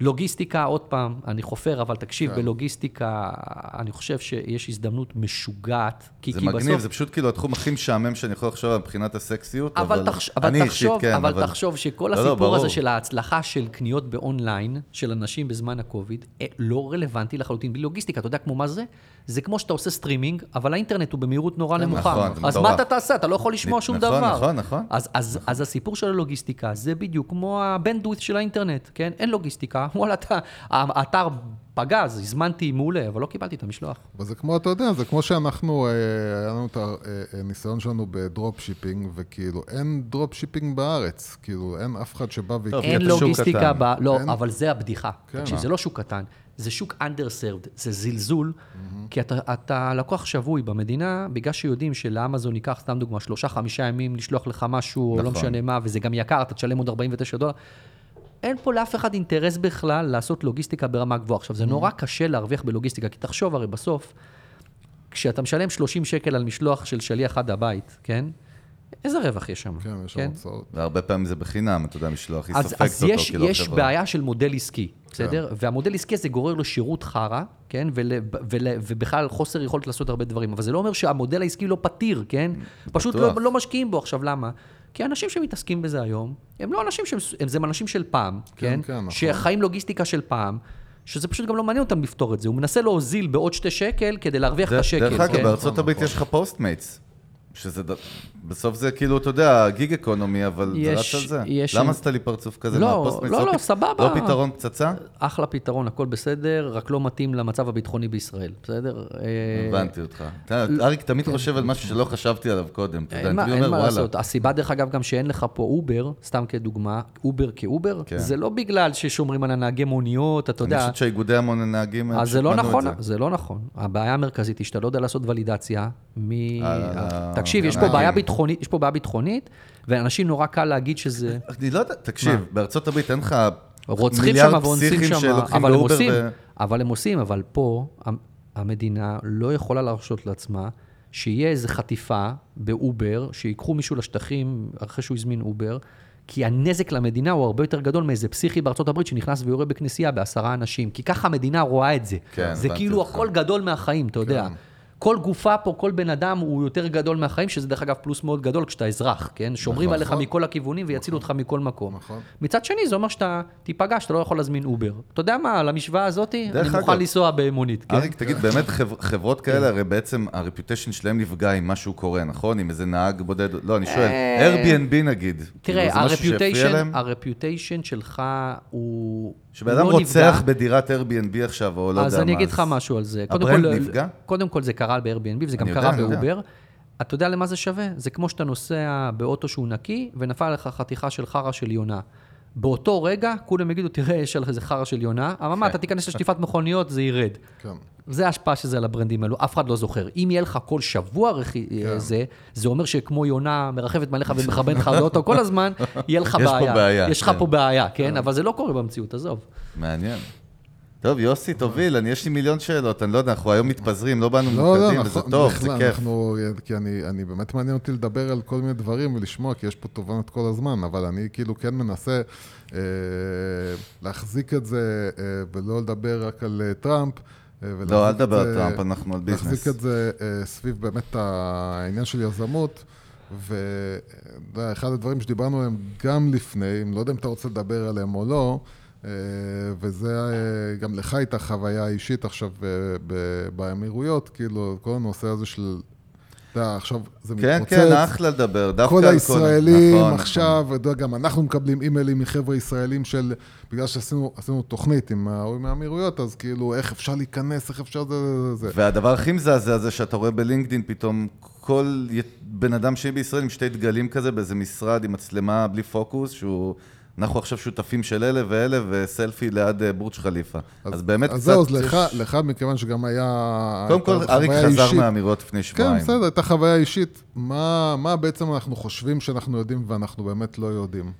לוגיסטיקה, עוד פעם, אני חופר, אבל תקשיב, בלוגיסטיקה, אני חושב שיש הזדמנות משוגעת. זה מגניב, זה פשוט כאילו התחום הכי משעמם שאני יכול לחשוב על מבחינת הסקסיות, אבל תחשוב שכל הסיפור הזה של ההצלחה של קניות באונליין, של אנשים בזמן הקוביד, לא רלוונטי לחלוטין בלי לוגיסטיקה. אתה יודע כמו מה זה? זה כמו שאתה עושה סטרימינג, אבל האינטרנט הוא במהירות נורא נמוכה. אז מה אתה תעשה? אתה לא יכול לשמוע שום דבר. אז הסיפור של הלוגיסטיקה, זה בדיוק כמו הבנדווידט של האינטרנט, כן? אין לוגיסטיקה. וואלה, האתר פגז, הזמנתי מעולה, אבל לא קיבלתי את המשלוח. אבל זה כמו, אתה יודע, זה כמו שאנחנו, היה לנו את הניסיון שלנו בדרופ שיפינג, וכאילו אין דרופ שיפינג בארץ, כאילו אין אף אחד שבא ויקרא את השוק קטן. אין לוגיסטיקה, לא, אבל זה הבדיחה. תקשיב, זה לא שוק קטן, זה שוק underserved, זה זלזול, כי אתה לקוח שבוי במדינה, בגלל שיודעים שלאמזון ייקח, סתם דוגמה, שלושה, חמישה ימים לשלוח לך משהו, לא משנה מה, וזה גם יקר, אתה תשלם עוד ארבעים ותשע דולר. אין פה לאף אחד אינטרס בכלל לעשות לוגיסטיקה ברמה גבוהה. עכשיו, זה נורא קשה להרוויח בלוגיסטיקה, כי תחשוב הרי בסוף, כשאתה משלם שלושים שקל על משלוח של שליח עד הבית, כן? איזה רווח יש שם? כן, יש שם הוצאות. והרבה פעמים זה בחינם, אתה יודע, משלוח, היא ספקת אותו. אז יש בעיה של מודל עסקי, בסדר? והמודל עסקי הזה גורר לו שירות חרה, כן? ובכלל חוסר יכולת לעשות הרבה דברים. אבל זה לא אומר שהמודל העסקי לא פתיר, כן? פשוט לא משקיעים בו. עכשיו, למה? כי אנשים שמתעסקים בזה היום, הם לא אנשים שהם, הם אנשים של פעם, כן, כן, שחיים לוגיסטיקה של פעם, שזה פשוט גם לא מעניין אותם לפתור את זה. הוא מנסה להוזיל בעוד שתי שקל כדי להרוויח את השקל. דרך אגב, בארצות הברית יש לך פוסטמייטס, שזה בסוף זה כאילו, אתה יודע, גיג אקונומי, אבל זה רץ על זה. למה עשת לי פרצוף כזה? לא, לא, לא, סבבה. לא פתרון פצצה? אחלה פתרון, הכל בסדר, רק לא מתאים למצב הביטחוני בישראל, בסדר? הבנתי אותך. אריק תמיד חושב על משהו שלא חשבתי עליו קודם. אין מה לעשות. הסיבה דרך אגב גם שאין לך פה אובר, סתם כדוגמה, אובר כאובר, זה לא בגלל ששומרים על הנהגי מוניות, אתה יודע. אני חושב שהאיגודי המון הנהגים תקשיב, יש פה בעיה ביטחונית, יש פה בעיה ביטחונית, ואנשים נורא קל להגיד שזה... אני לא יודע, תקשיב, בארצות הברית אין לך מיליארד פסיכים שלוקחים באובר ו... אבל הם עושים, אבל פה המדינה לא יכולה להרשות לעצמה שיהיה איזו חטיפה באובר, שיקחו מישהו לשטחים אחרי שהוא הזמין אובר, כי הנזק למדינה הוא הרבה יותר גדול מאיזה פסיכי בארצות הברית שנכנס ויורה בכנסייה בעשרה אנשים, כי ככה המדינה רואה את זה. זה כאילו הכל גדול מהחיים, אתה יודע. כל גופה פה, כל בן אדם הוא יותר גדול מהחיים, שזה דרך אגב פלוס מאוד גדול כשאתה אזרח, כן? שומרים עליך מכל הכיוונים ויצילו אותך מכל מקום. מצד שני, זה אומר שאתה תיפגע, שאתה לא יכול להזמין אובר. אתה יודע מה, על המשוואה הזאת, אני מוכן לנסוע במונית. אריק, תגיד, באמת חברות כאלה, הרי בעצם הרפיוטיישן שלהם נפגע עם משהו קורה, נכון? אם איזה נהג בודד, לא, אני שואל, Airbnb נגיד. תראה, הרפיוטיישן שלך הוא... שבאדם רוצח בדירת Airbnb עכשיו, או לא יודע מה. אז אני אגיד לך משהו על זה. הברנד נפגע? קודם כל זה קרה ב-Airbnb, וזה גם קרה ב-Uber. אתה יודע למה זה שווה? זה כמו שאתה נוסע באוטו שהוא נקי, ונפל לך חתיכה של חרה של יונה. באותו רגע, כולם יגידו, תראה, יש לך איזה חרה של יונה, אממה, אתה תיכנס לשטיפת מכוניות, זה ירד. זה ההשפעה שזה על הברנדים האלו, אף אחד לא זוכר. אם יהיה לך כל שבוע זה, זה אומר שכמו יונה מרחבת מעליך ומחבנת לך לאוטו כל הזמן, יהיה לך בעיה. יש לך פה בעיה, כן? אבל זה לא קורה במציאות, עזוב. מעניין. טוב, יוסי, תוביל, יש לי מיליון שאלות, אני לא יודע, אנחנו היום מתפזרים, לא באנו מתקדים, וזה טוב, זה כיף. כי אני באמת מעניין אותי לדבר על כל מיני דברים ולשמוע, כי יש פה תובנות כל הזמן, אבל אני כאילו כן מנסה להחזיק את זה ולא לדבר רק על טראמפ. לא, אל תדבר על טראמפ, אנחנו על ביזנס. להחזיק את זה סביב באמת העניין של יזמות, ואחד הדברים שדיברנו עליהם גם לפני, אם לא יודע אם אתה רוצה לדבר עליהם או לא, וזה גם לך הייתה חוויה אישית עכשיו באמירויות, כאילו כל הנושא הזה של, אתה יודע, עכשיו זה מתפוצץ. כן, כן, אחלה לדבר, דווקא. כל הישראלים עכשיו, גם אנחנו מקבלים אימיילים מחבר'ה ישראלים של, בגלל שעשינו תוכנית עם האמירויות, אז כאילו איך אפשר להיכנס, איך אפשר זה, זה. והדבר הכי מזעזע זה שאתה רואה בלינקדין פתאום, כל בן אדם שיהיה בישראל עם שתי דגלים כזה, באיזה משרד עם מצלמה בלי פוקוס, שהוא... אנחנו עכשיו שותפים של אלה ואלה, וסלפי ליד בורץ' חליפה. אז באמת קצת... אז זהו, לך מכיוון שגם היה... קודם כל, אריק חזר מהאמירות לפני שבועיים. כן, בסדר, הייתה חוויה אישית. מה בעצם אנחנו חושבים שאנחנו יודעים, ואנחנו באמת לא יודעים?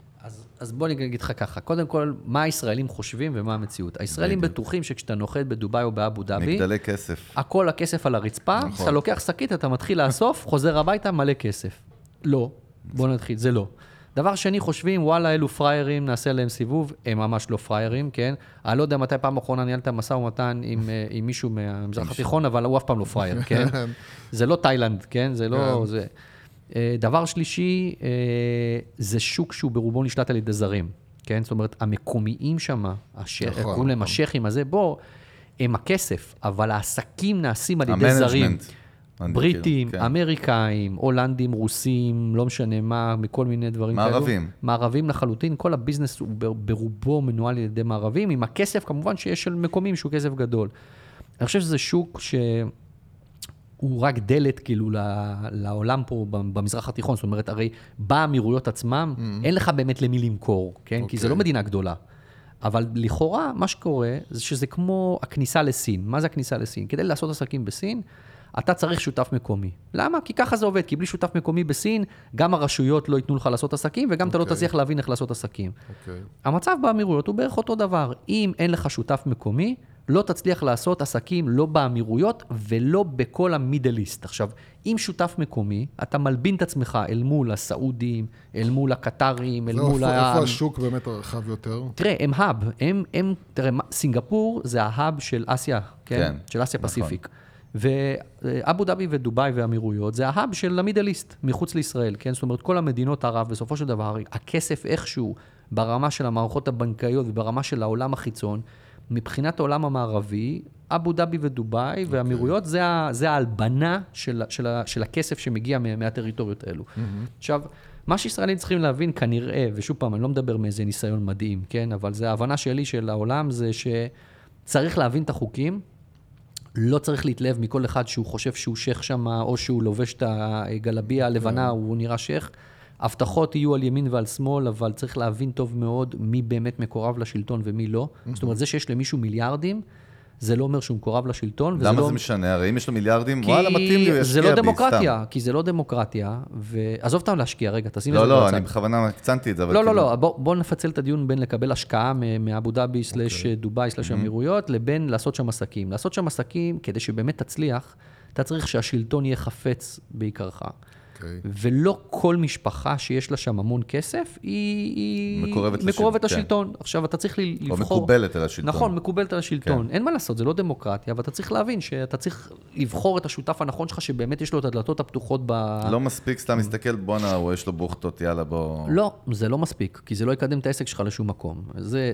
אז בוא נגיד לך ככה. קודם כל, מה הישראלים חושבים ומה המציאות? הישראלים בטוחים שכשאתה נוחת בדובאי או באבו דאבי... מגדלי כסף. הכל הכסף על הרצפה, אתה לוקח שקית, אתה מתחיל לאסוף, חוזר הביתה, מלא כסף. לא. בוא נתחיל, זה לא. דבר שני, חושבים, וואלה, אלו פריירים, נעשה להם סיבוב, הם ממש לא פריירים, כן? אני לא יודע מתי פעם אחרונה ניהלת משא ומתן עם, עם מישהו מהמזרח התיכון, אבל הוא אף פעם לא פרייר, כן? זה לא תאילנד, כן? זה לא... זה... דבר שלישי, זה שוק שהוא ברובו נשלט על ידי זרים, כן? זאת אומרת, המקומיים שם, קוראים להם השכים הזה, בוא, הם הכסף, אבל העסקים נעשים על ידי זרים. בריטים, אמריקאים, הולנדים, רוסים, לא משנה מה, מכל מיני דברים כאלו. מערבים. מערבים לחלוטין, כל הביזנס הוא ברובו מנוהל על ידי מערבים, עם הכסף כמובן שיש של מקומים, שהוא כסף גדול. אני חושב שזה שוק שהוא רק דלת כאילו לעולם פה במזרח התיכון, זאת אומרת, הרי באמירויות עצמם, אין לך באמת למי למכור, כן? כי זה לא מדינה גדולה. אבל לכאורה, מה שקורה, זה שזה כמו הכניסה לסין. מה זה הכניסה לסין? כדי לעשות עסקים בסין, אתה צריך שותף מקומי. למה? כי ככה זה עובד, כי בלי שותף מקומי בסין, גם הרשויות לא ייתנו לך לעשות עסקים, וגם אתה לא תצליח להבין איך לעשות עסקים. המצב באמירויות הוא בערך אותו דבר. אם אין לך שותף מקומי, לא תצליח לעשות עסקים לא באמירויות, ולא בכל המידל איסט. עכשיו, אם שותף מקומי, אתה מלבין את עצמך אל מול הסעודים, אל מול הקטרים, אל מול... איפה השוק באמת הרחב יותר? תראה, הם האב. תראה, סינגפור זה ההאב של אסיה, כן? של אסיה פסיפיק. ואבו דאבי ודובאי והאמירויות, זה ההאב של המידל איסט, מחוץ לישראל, כן? זאת אומרת, כל המדינות ערב, בסופו של דבר, הכסף איכשהו, ברמה של המערכות הבנקאיות וברמה של העולם החיצון, מבחינת העולם המערבי, אבו דאבי ודובאי והאמירויות, זה, זה ההלבנה של, של, של הכסף שמגיע מהטריטוריות האלו. עכשיו, מה שישראלים צריכים להבין, כנראה, ושוב פעם, אני לא מדבר מאיזה ניסיון מדהים, כן? אבל זה ההבנה שלי של העולם, זה שצריך להבין את החוקים, לא צריך להתלהב מכל אחד שהוא חושב שהוא שייך שם, או שהוא לובש את הגלביה הלבנה, הוא נראה שייך. הבטחות יהיו על ימין ועל שמאל, אבל צריך להבין טוב מאוד מי באמת מקורב לשלטון ומי לא. זאת אומרת, זה שיש למישהו מיליארדים, זה לא אומר שהוא מקורב לשלטון. למה זה משנה? הרי אם יש לו מיליארדים, וואלה, מתאים לי, הוא ישקיע בי, סתם. כי זה לא דמוקרטיה, כי זה לא דמוקרטיה, ועזוב אותם להשקיע, רגע, תשים את זה בצד. לא, לא, אני בכוונה קצנתי את זה. לא, לא, לא, בואו נפצל את הדיון בין לקבל השקעה מאבו דאבי סלש דובאי סלש אמירויות, לבין לעשות שם עסקים. לעשות שם עסקים, כדי שבאמת תצליח, אתה צריך שהשלטון יהיה חפץ בעיקרך. ולא כל משפחה שיש לה שם המון כסף, היא מקורבת לשלטון. עכשיו, אתה צריך לבחור... או מקובלת על השלטון. נכון, מקובלת על השלטון. אין מה לעשות, זה לא דמוקרטיה, אבל אתה צריך להבין שאתה צריך לבחור את השותף הנכון שלך, שבאמת יש לו את הדלתות הפתוחות ב... לא מספיק, סתם מסתכל, בונה, או יש לו בוכתות, יאללה, בוא... לא, זה לא מספיק, כי זה לא יקדם את העסק שלך לשום מקום.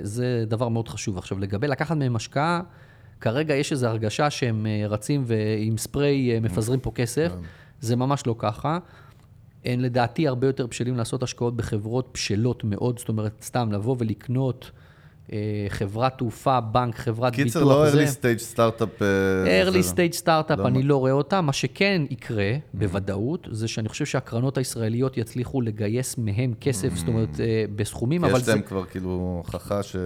זה דבר מאוד חשוב. עכשיו, לגבי לקחת מהם השקעה, כרגע יש איזו הרגשה שהם רצים ועם ספרי מפזרים פה כסף. זה ממש לא ככה. אין לדעתי הרבה יותר בשלים לעשות השקעות בחברות בשלות מאוד, זאת אומרת, סתם לבוא ולקנות חברת תעופה, בנק, חברת ביטוח. קיצר, לא early stage startup. early stage startup, אני לא רואה אותה. מה שכן יקרה, בוודאות, זה שאני חושב שהקרנות הישראליות יצליחו לגייס מהם כסף, זאת אומרת, בסכומים, אבל... יש להם כבר כאילו חכה ש...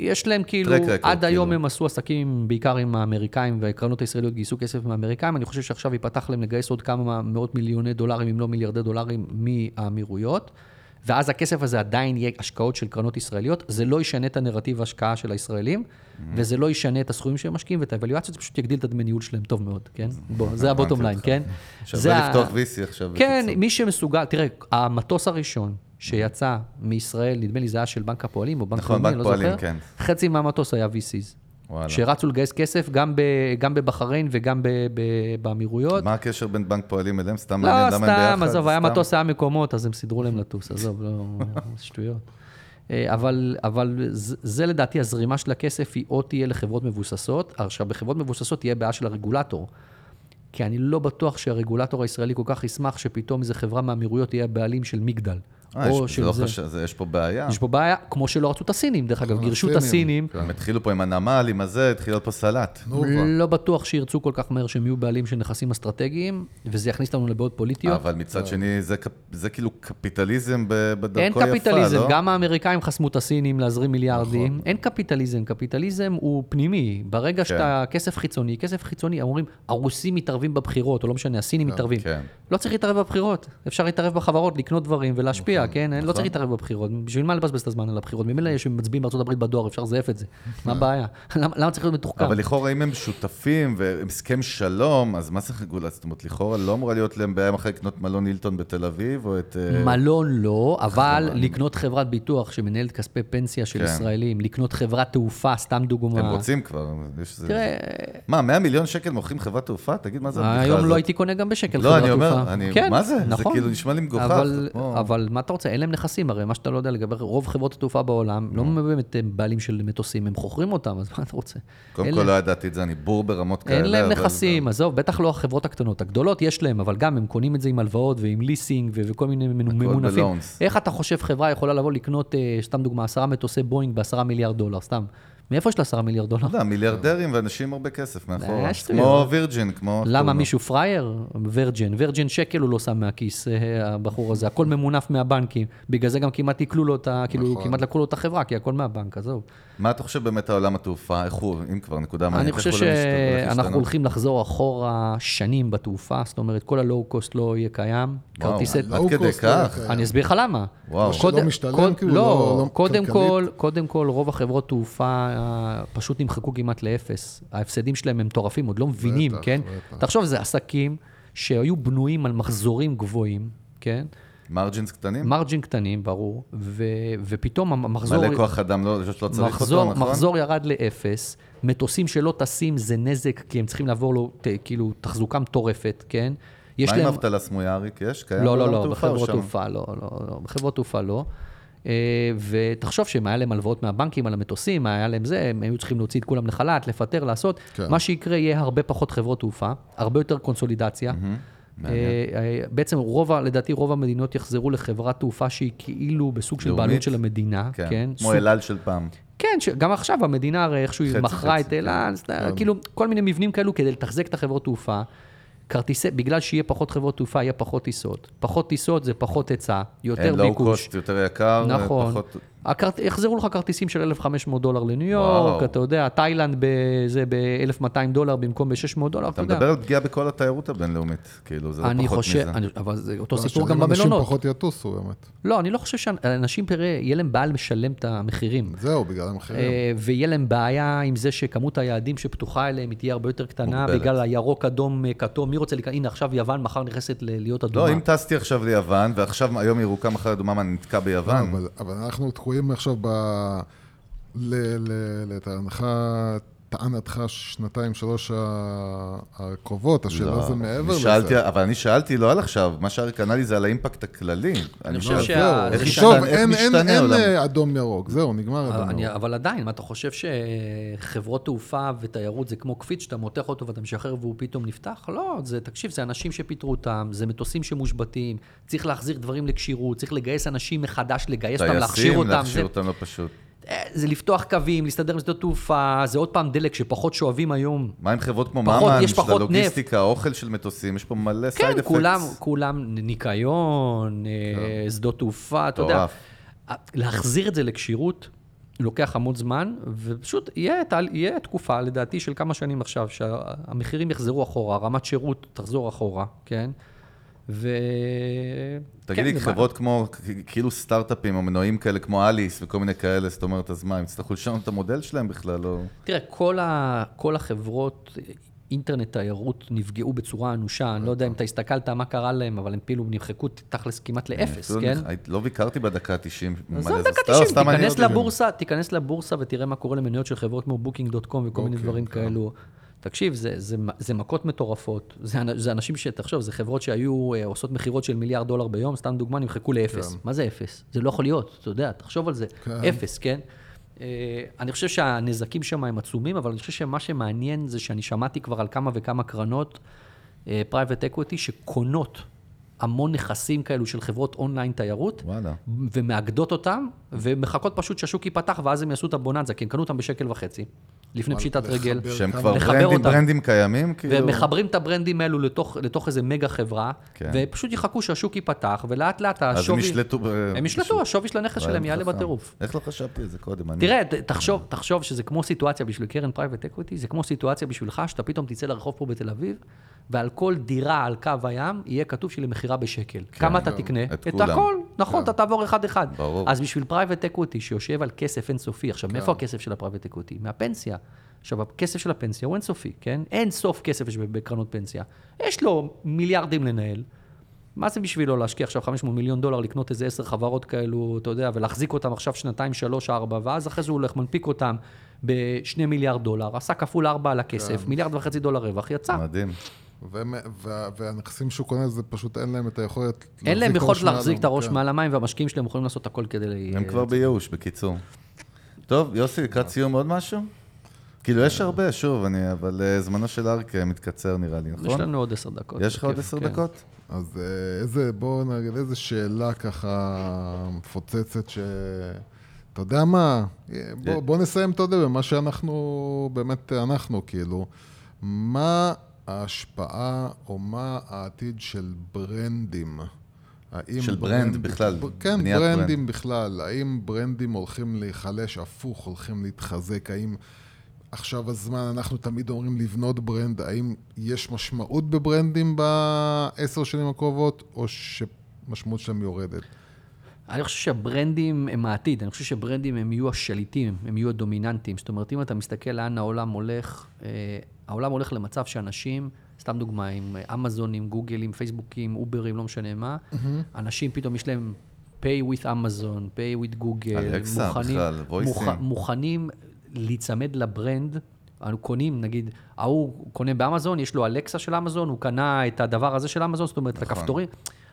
יש להם כאילו, עד היום הם עשו עסקים בעיקר עם האמריקאים, והקרנות הישראליות גייסו כסף מהאמריקאים. אני חושב שעכשיו ייפתח להם לגייס עוד כמה מאות מיליוני דולרים, אם לא מיליארדי דולרים, מהאמירויות. ואז הכסף הזה עדיין יהיה השקעות של קרנות ישראליות, זה לא ישנה את הנרטיב ההשקעה של הישראלים, וזה לא ישנה את הסכומים שהם משקיעים, ואת האבליואציות, זה פשוט יגדיל את הדמי ניהול שלהם טוב מאוד, כן? בוא, זה הבוטום ליין, כן? שווה לפתוח ויסי עכשיו. כן, מי שמסוגל, תראה, המטוס הראשון שיצא מישראל, נדמה לי זה היה של בנק הפועלים, או בנק לאומי, לא זוכר, חצי מהמטוס היה ויסיז. שרצו לגייס כסף גם בבחריין וגם באמירויות. מה הקשר בין בנק פועלים אליהם? סתם מעניין למה הם ביחד? לא, סתם, עזוב, היה מטוס, היה מקומות, אז הם סידרו להם לטוס, עזוב, לא, שטויות. אבל זה לדעתי, הזרימה של הכסף היא או תהיה לחברות מבוססות, עכשיו בחברות מבוססות תהיה בעיה של הרגולטור, כי אני לא בטוח שהרגולטור הישראלי כל כך ישמח שפתאום איזו חברה מהאמירויות תהיה בעלים של מגדל. יש פה בעיה. יש פה בעיה, כמו שלא רצו את הסינים, דרך אגב, גירשו את הסינים. הם התחילו פה עם הנמל, עם הזה, התחילו פה סלט. לא בטוח שירצו כל כך מהר שהם יהיו בעלים של נכסים אסטרטגיים, וזה יכניס לנו לבעיות פוליטיות. אבל מצד שני, זה כאילו קפיטליזם בדרכו יפה, לא? אין קפיטליזם, גם האמריקאים חסמו את הסינים להזרים מיליארדים. אין קפיטליזם, קפיטליזם הוא פנימי. ברגע שאתה כסף חיצוני, כסף חיצוני, אומרים, הרוסים מתערבים בבחירות, או לא משנה, הסינים מתערבים. לא צריך להתערב בבחירות. אפשר להתערב בחברות, לקנות דברים ולהשפיע. כן, לא צריך להתערב בבחירות. בשביל מה לבזבז את הזמן על הבחירות? ממילא יש מצביעים בארצות הברית בדואר, אפשר לזייף את זה. מה הבעיה? למה צריך להיות מתוחכם? אבל לכאורה, אם הם שותפים והסכם שלום, אז מה צריך רגולציה? זאת אומרת, לכאורה לא אמורה להיות להם בעיה אחרי לקנות מלון הילטון בתל אביב, או את... מלון לא, אבל לקנות חברת ביטוח שמנהלת כספי פנסיה של ישראלים, לקנות חברת תעופה, סתם דוגמה. הם רוצים כבר. מה, מאה מיליון שקל מוכרים חברת תעופה? תגיד מה זה? היום לא הייתי קונה גם בשקל חברת תעופה. מה זה? זה כאילו נשמע לי מגוחך. אבל מה אתה רוצה? אין להם נכסים, הרי מה שאתה לא יודע לגבי רוב חברות התעופה בעולם, לא באמת בעלים של מטוסים, הם חוכרים אותם, אז מה אתה רוצה? קודם כל לא ידעתי את זה, אני בור ברמות כאלה. אין להם נכסים, עזוב, בטח לא החברות הקטנות, הגדולות יש להם, אבל גם הם קונים את זה עם הלוואות ועם ליסינג וכל מיני ממונפים. איך אתה חושב חברה יכולה לבוא לקנות, סתם דוגמה, עשרה מטוסי בוינג בעשרה מיליארד דולר, סתם? מאיפה של עשרה מיליארד דולר? לא, מיליארדרים ואנשים הרבה כסף מאחור. כמו וירג'ין, כמו... למה מישהו פרייר? וירג'ין. וירג'ין שקל הוא לא שם מהכיס, הבחור הזה. הכל ממונף מהבנקים. בגלל זה גם כמעט יקלו לו את ה... כאילו, כמעט לקלו לו את החברה, כי הכל מהבנק, אז זהו. מה אתה חושב באמת העולם התעופה? איך הוא, אם כבר, נקודה מעניין. אני חושב שאנחנו הולכים לחזור אחורה שנים בתעופה, זאת אומרת, כל הלואו-קוסט לא יהיה קיים. עד כדי כך. אני אסביר לך למה. שלא משתלם, כי הוא לא כלכלית. קודם כל, רוב החברות תעופה פשוט נמחקו כמעט לאפס. ההפסדים שלהם הם טורפים, עוד לא מבינים, כן? תחשוב, זה עסקים שהיו בנויים על מחזורים גבוהים, כן? מרג'ינס קטנים? מרג'ינס קטנים, ברור, ופתאום המחזור... מלא כוח אדם, לא צריך אותו, נכון? מחזור ירד לאפס, מטוסים שלא טסים זה נזק, כי הם צריכים לעבור לו, כאילו, תחזוקם טורפת, כן? מה עם אבטלה סמויה, אריק? יש? לא, לא, לא, בחברות תעופה, לא, לא, בחברות תעופה לא. ותחשוב שהם היה להם הלוואות מהבנקים על המטוסים, היה להם זה, הם היו צריכים להוציא את כולם לחל"ת, לפטר, לעשות. מה שיקרה יהיה הרבה פחות חברות תעופה, הרבה יותר קונסולידציה. בעצם רוב, לדעתי, רוב המדינות יחזרו לחברת תעופה שהיא כאילו בסוג של בעלות של המדינה. כמו אל-על של פעם. כן, גם עכשיו המדינה הרי איכשהו מכרה את אל-על, כאילו כל מיני מבנים כאלו כדי לתחזק את החברות תעופה. כרטיסי, בגלל שיהיה פחות חברות תעופה, יהיה פחות טיסות. פחות טיסות זה פחות היצע, יותר ביקוש. אין לאו קוסט, יותר יקר. נכון. פחות... הקרט... החזרו לך כרטיסים של אלף וחמש מאות דולר לניו יורק, אתה יודע, תאילנד זה ב-אלף ומאתיים דולר במקום ב-שש מאות דולר. אתה מדבר על פגיעה בכל התיירות הבינלאומית, כאילו, זה לא פחות מזה. אבל זה אותו סיפור גם במלונות. אנשים פחות יטוסו, באמת. לא, אני לא חושב שאנשים פרא, יהיה להם בעל משלם את המחירים. זהו, בגלל המחירים. ויהיה להם בעיה עם זה שכמות היעדים שפתוחה אליהם תהיה הרבה יותר קטנה, בגלל הירוק, אדום, כתום. מי רוצה לקנות? הנה, עכשיו יוון, מחר נכנסת להיות אדומה. לא, אם טסתי עכשיו ליוון, ועכשיו היום ירוקה, מחר אדומה, אני נתקע ביוון. אבל אנחנו רואים עכשיו לטענתך שנתיים, שלוש הקרובות, השאלה זה מעבר לזה. אבל אני שאלתי, לא על עכשיו, מה שאריק ענה לי זה על האימפקט הכללי. אני חושב שה... חשוב, אין אדום ירוק, זהו, נגמר אדום ירוק. אבל עדיין, מה אתה חושב שחברות תעופה ותיירות זה כמו קפיץ, שאתה מותח אותו ואתה משחרר והוא פתאום נפתח? לא, תקשיב, זה אנשים שפיתרו אותם, זה מטוסים שמושבתים, צריך להחזיר דברים לקשירות, צריך לגייס אנשים מחדש, לגייס אותם, להכשיר אותם. זה לפתוח קווים, להסתדר עם שדות תעופה, זה עוד פעם דלק שפחות שואבים היום. מה עם חברות כמו מאמן, של הלוגיסטיקה, אוכל של מטוסים, יש פה מלא סייד אפקטס. כן, כולם ניקיון, שדות תעופה, אתה יודע. להחזיר את זה לקשירות, לוקח המון זמן, ופשוט יהיה תקופה, לדעתי, של כמה שנים עכשיו, שהמחירים יחזרו אחורה, רמת שירות תחזור אחורה, כן? ו... תגידי, כן, חברות כמו, כאילו סטארט-אפים או מנועים כאלה, כמו אליס וכל מיני כאלה, זאת אומרת, אז מה, הם יצטרכו לשנות את המודל שלהם בכלל? או... תראה, כל, ה... כל החברות, אינטרנט, תיירות, נפגעו בצורה אנושה, אני לא יודע אם אתה הסתכלת מה קרה להם, אבל הם פילו נמחקו תכלס כמעט לאפס, כן? לא ביקרתי בדקה ה-תשעים. זו דקה ה-תשעים, תיכנס לבורסה ותראה מה קורה למנויות של חברות כמו בוקינג דוט קום וכל מיני דברים כאלו. תקשיב, זה, זה, זה מכות מטורפות, זה, זה אנשים שתחשוב, זה חברות שהיו עושות מחירות של מיליארד דולר ביום, סתם דוגמה, נמחקו לאפס. מה זה אפס? זה לא יכול להיות, אתה יודע, תחשוב על זה. אפס, כן? אני חושב שהנזקים שם הם עצומים, אבל אני חושב שמה שמעניין זה שאני שמעתי כבר על כמה וכמה קרנות, פרייבט אקוויטי, שקונות המון נכסים כאלו של חברות אונליין תיירות, ומאגדות אותם, ומחכות פשוט שהשוק ייפתח, ואז הם יעשו את הבוננזה, כי הם קנו אותם בשקל וחצי. לפני פשיטת רגל, שהם כבר ברנדים, ברנדים קיימים, כאילו... ומחברים את הברנדים האלו לתוך, לתוך איזה מגה חברה, כן. ופשוט יחכו שהשוק ייפתח, ולאט לאט השווי... אז הם ישלטו... הם ישלטו, השווי של הנכס שלהם יעלה בטירוף. איך לא חשבתי את זה קודם? תראה, אני... תחשוב, תחשוב שזה כמו סיטואציה בשביל קרן פרייבט אקוויטי, זה כמו סיטואציה בשבילך, שאתה פתאום תצא לרחוב פה בתל אביב, ועל כל דירה על קו הים, יהיה כתוב שהיא למחירה בשקל. כן, כמה אתה תקנה? את, את הכל. נכון, כן. אתה תעבור אחד אחד. ברור. אז בשביל פרייבט אקוויטי, שיושב על כסף אינסופי, עכשיו, כן. מאיפה הכסף של הפרייבט אקוויטי? מהפנסיה. עכשיו, הכסף של הפנסיה הוא אינסופי, כן? אין סוף כסף יש בקרנות פנסיה. יש לו מיליארדים לנהל. מה זה בשבילו להשקיע עכשיו חמש מאות מיליון דולר, לקנות איזה עשר חברות כאלו, אתה יודע, ולהחזיק אותם עכשיו שנתיים, שלוש, ארבע, ואז אחרי זה הוא הולך, מנפיק אותם בשני מיליארד דולר, עשה כפול ארבע על הכסף, מיליארד וחצי דולר רווח, יצא. מדהים. והנכסים שהוא קונה, זה פשוט אין להם את היכולת... אין להם יכולת להחזיק את הראש מעל המים, והמשקיעים שלהם יכולים לעשות הכל כדי... הם כבר בייאוש, בקיצור. טוב, יוסי, לקראת סיום עוד משהו? כאילו יש הרבה, שוב, אבל זמנו של אריק מתקצר נראה לי, נכון? יש לנו עוד עשר דקות. יש לך עוד עשר דקות? אז איזה, בואו נגיד, איזה שאלה ככה מפוצצת ש... אתה יודע מה? בואו נסיים, אתה יודע, במה שאנחנו, באמת אנחנו, כאילו, מה ההשפעה או מה העתיד של ברנדים? של ברנד בכלל? כן, ברנדים בכלל. האם ברנדים הולכים להיחלש, הפוך, הולכים להתחזק, האם... עכשיו הזמן, אנחנו תמיד אומרים לבנות ברנד, האם יש משמעות בברנדים בעשר שנים הקרובות, או שמשמעות שלהם יורדת? אני חושב שהברנדים הם העתיד, אני חושב שברנדים הם יהיו השליטים, הם יהיו הדומיננטים, זאת אומרת, אם אתה מסתכל לאן העולם הולך, העולם הולך למצב שאנשים, סתם דוגמה, עם אמזונים, גוגלים, פייסבוקים, אוברים, לא משנה מה, אנשים פתאום יש להם pay with Amazon, pay with Google, מוכנים... להצמד לברנד, אנחנו קונים, נגיד, ההוא קונה באמזון, יש לו אלקסה של אמזון, הוא קנה את הדבר הזה של אמזון, זאת אומרת, את הכפתורים.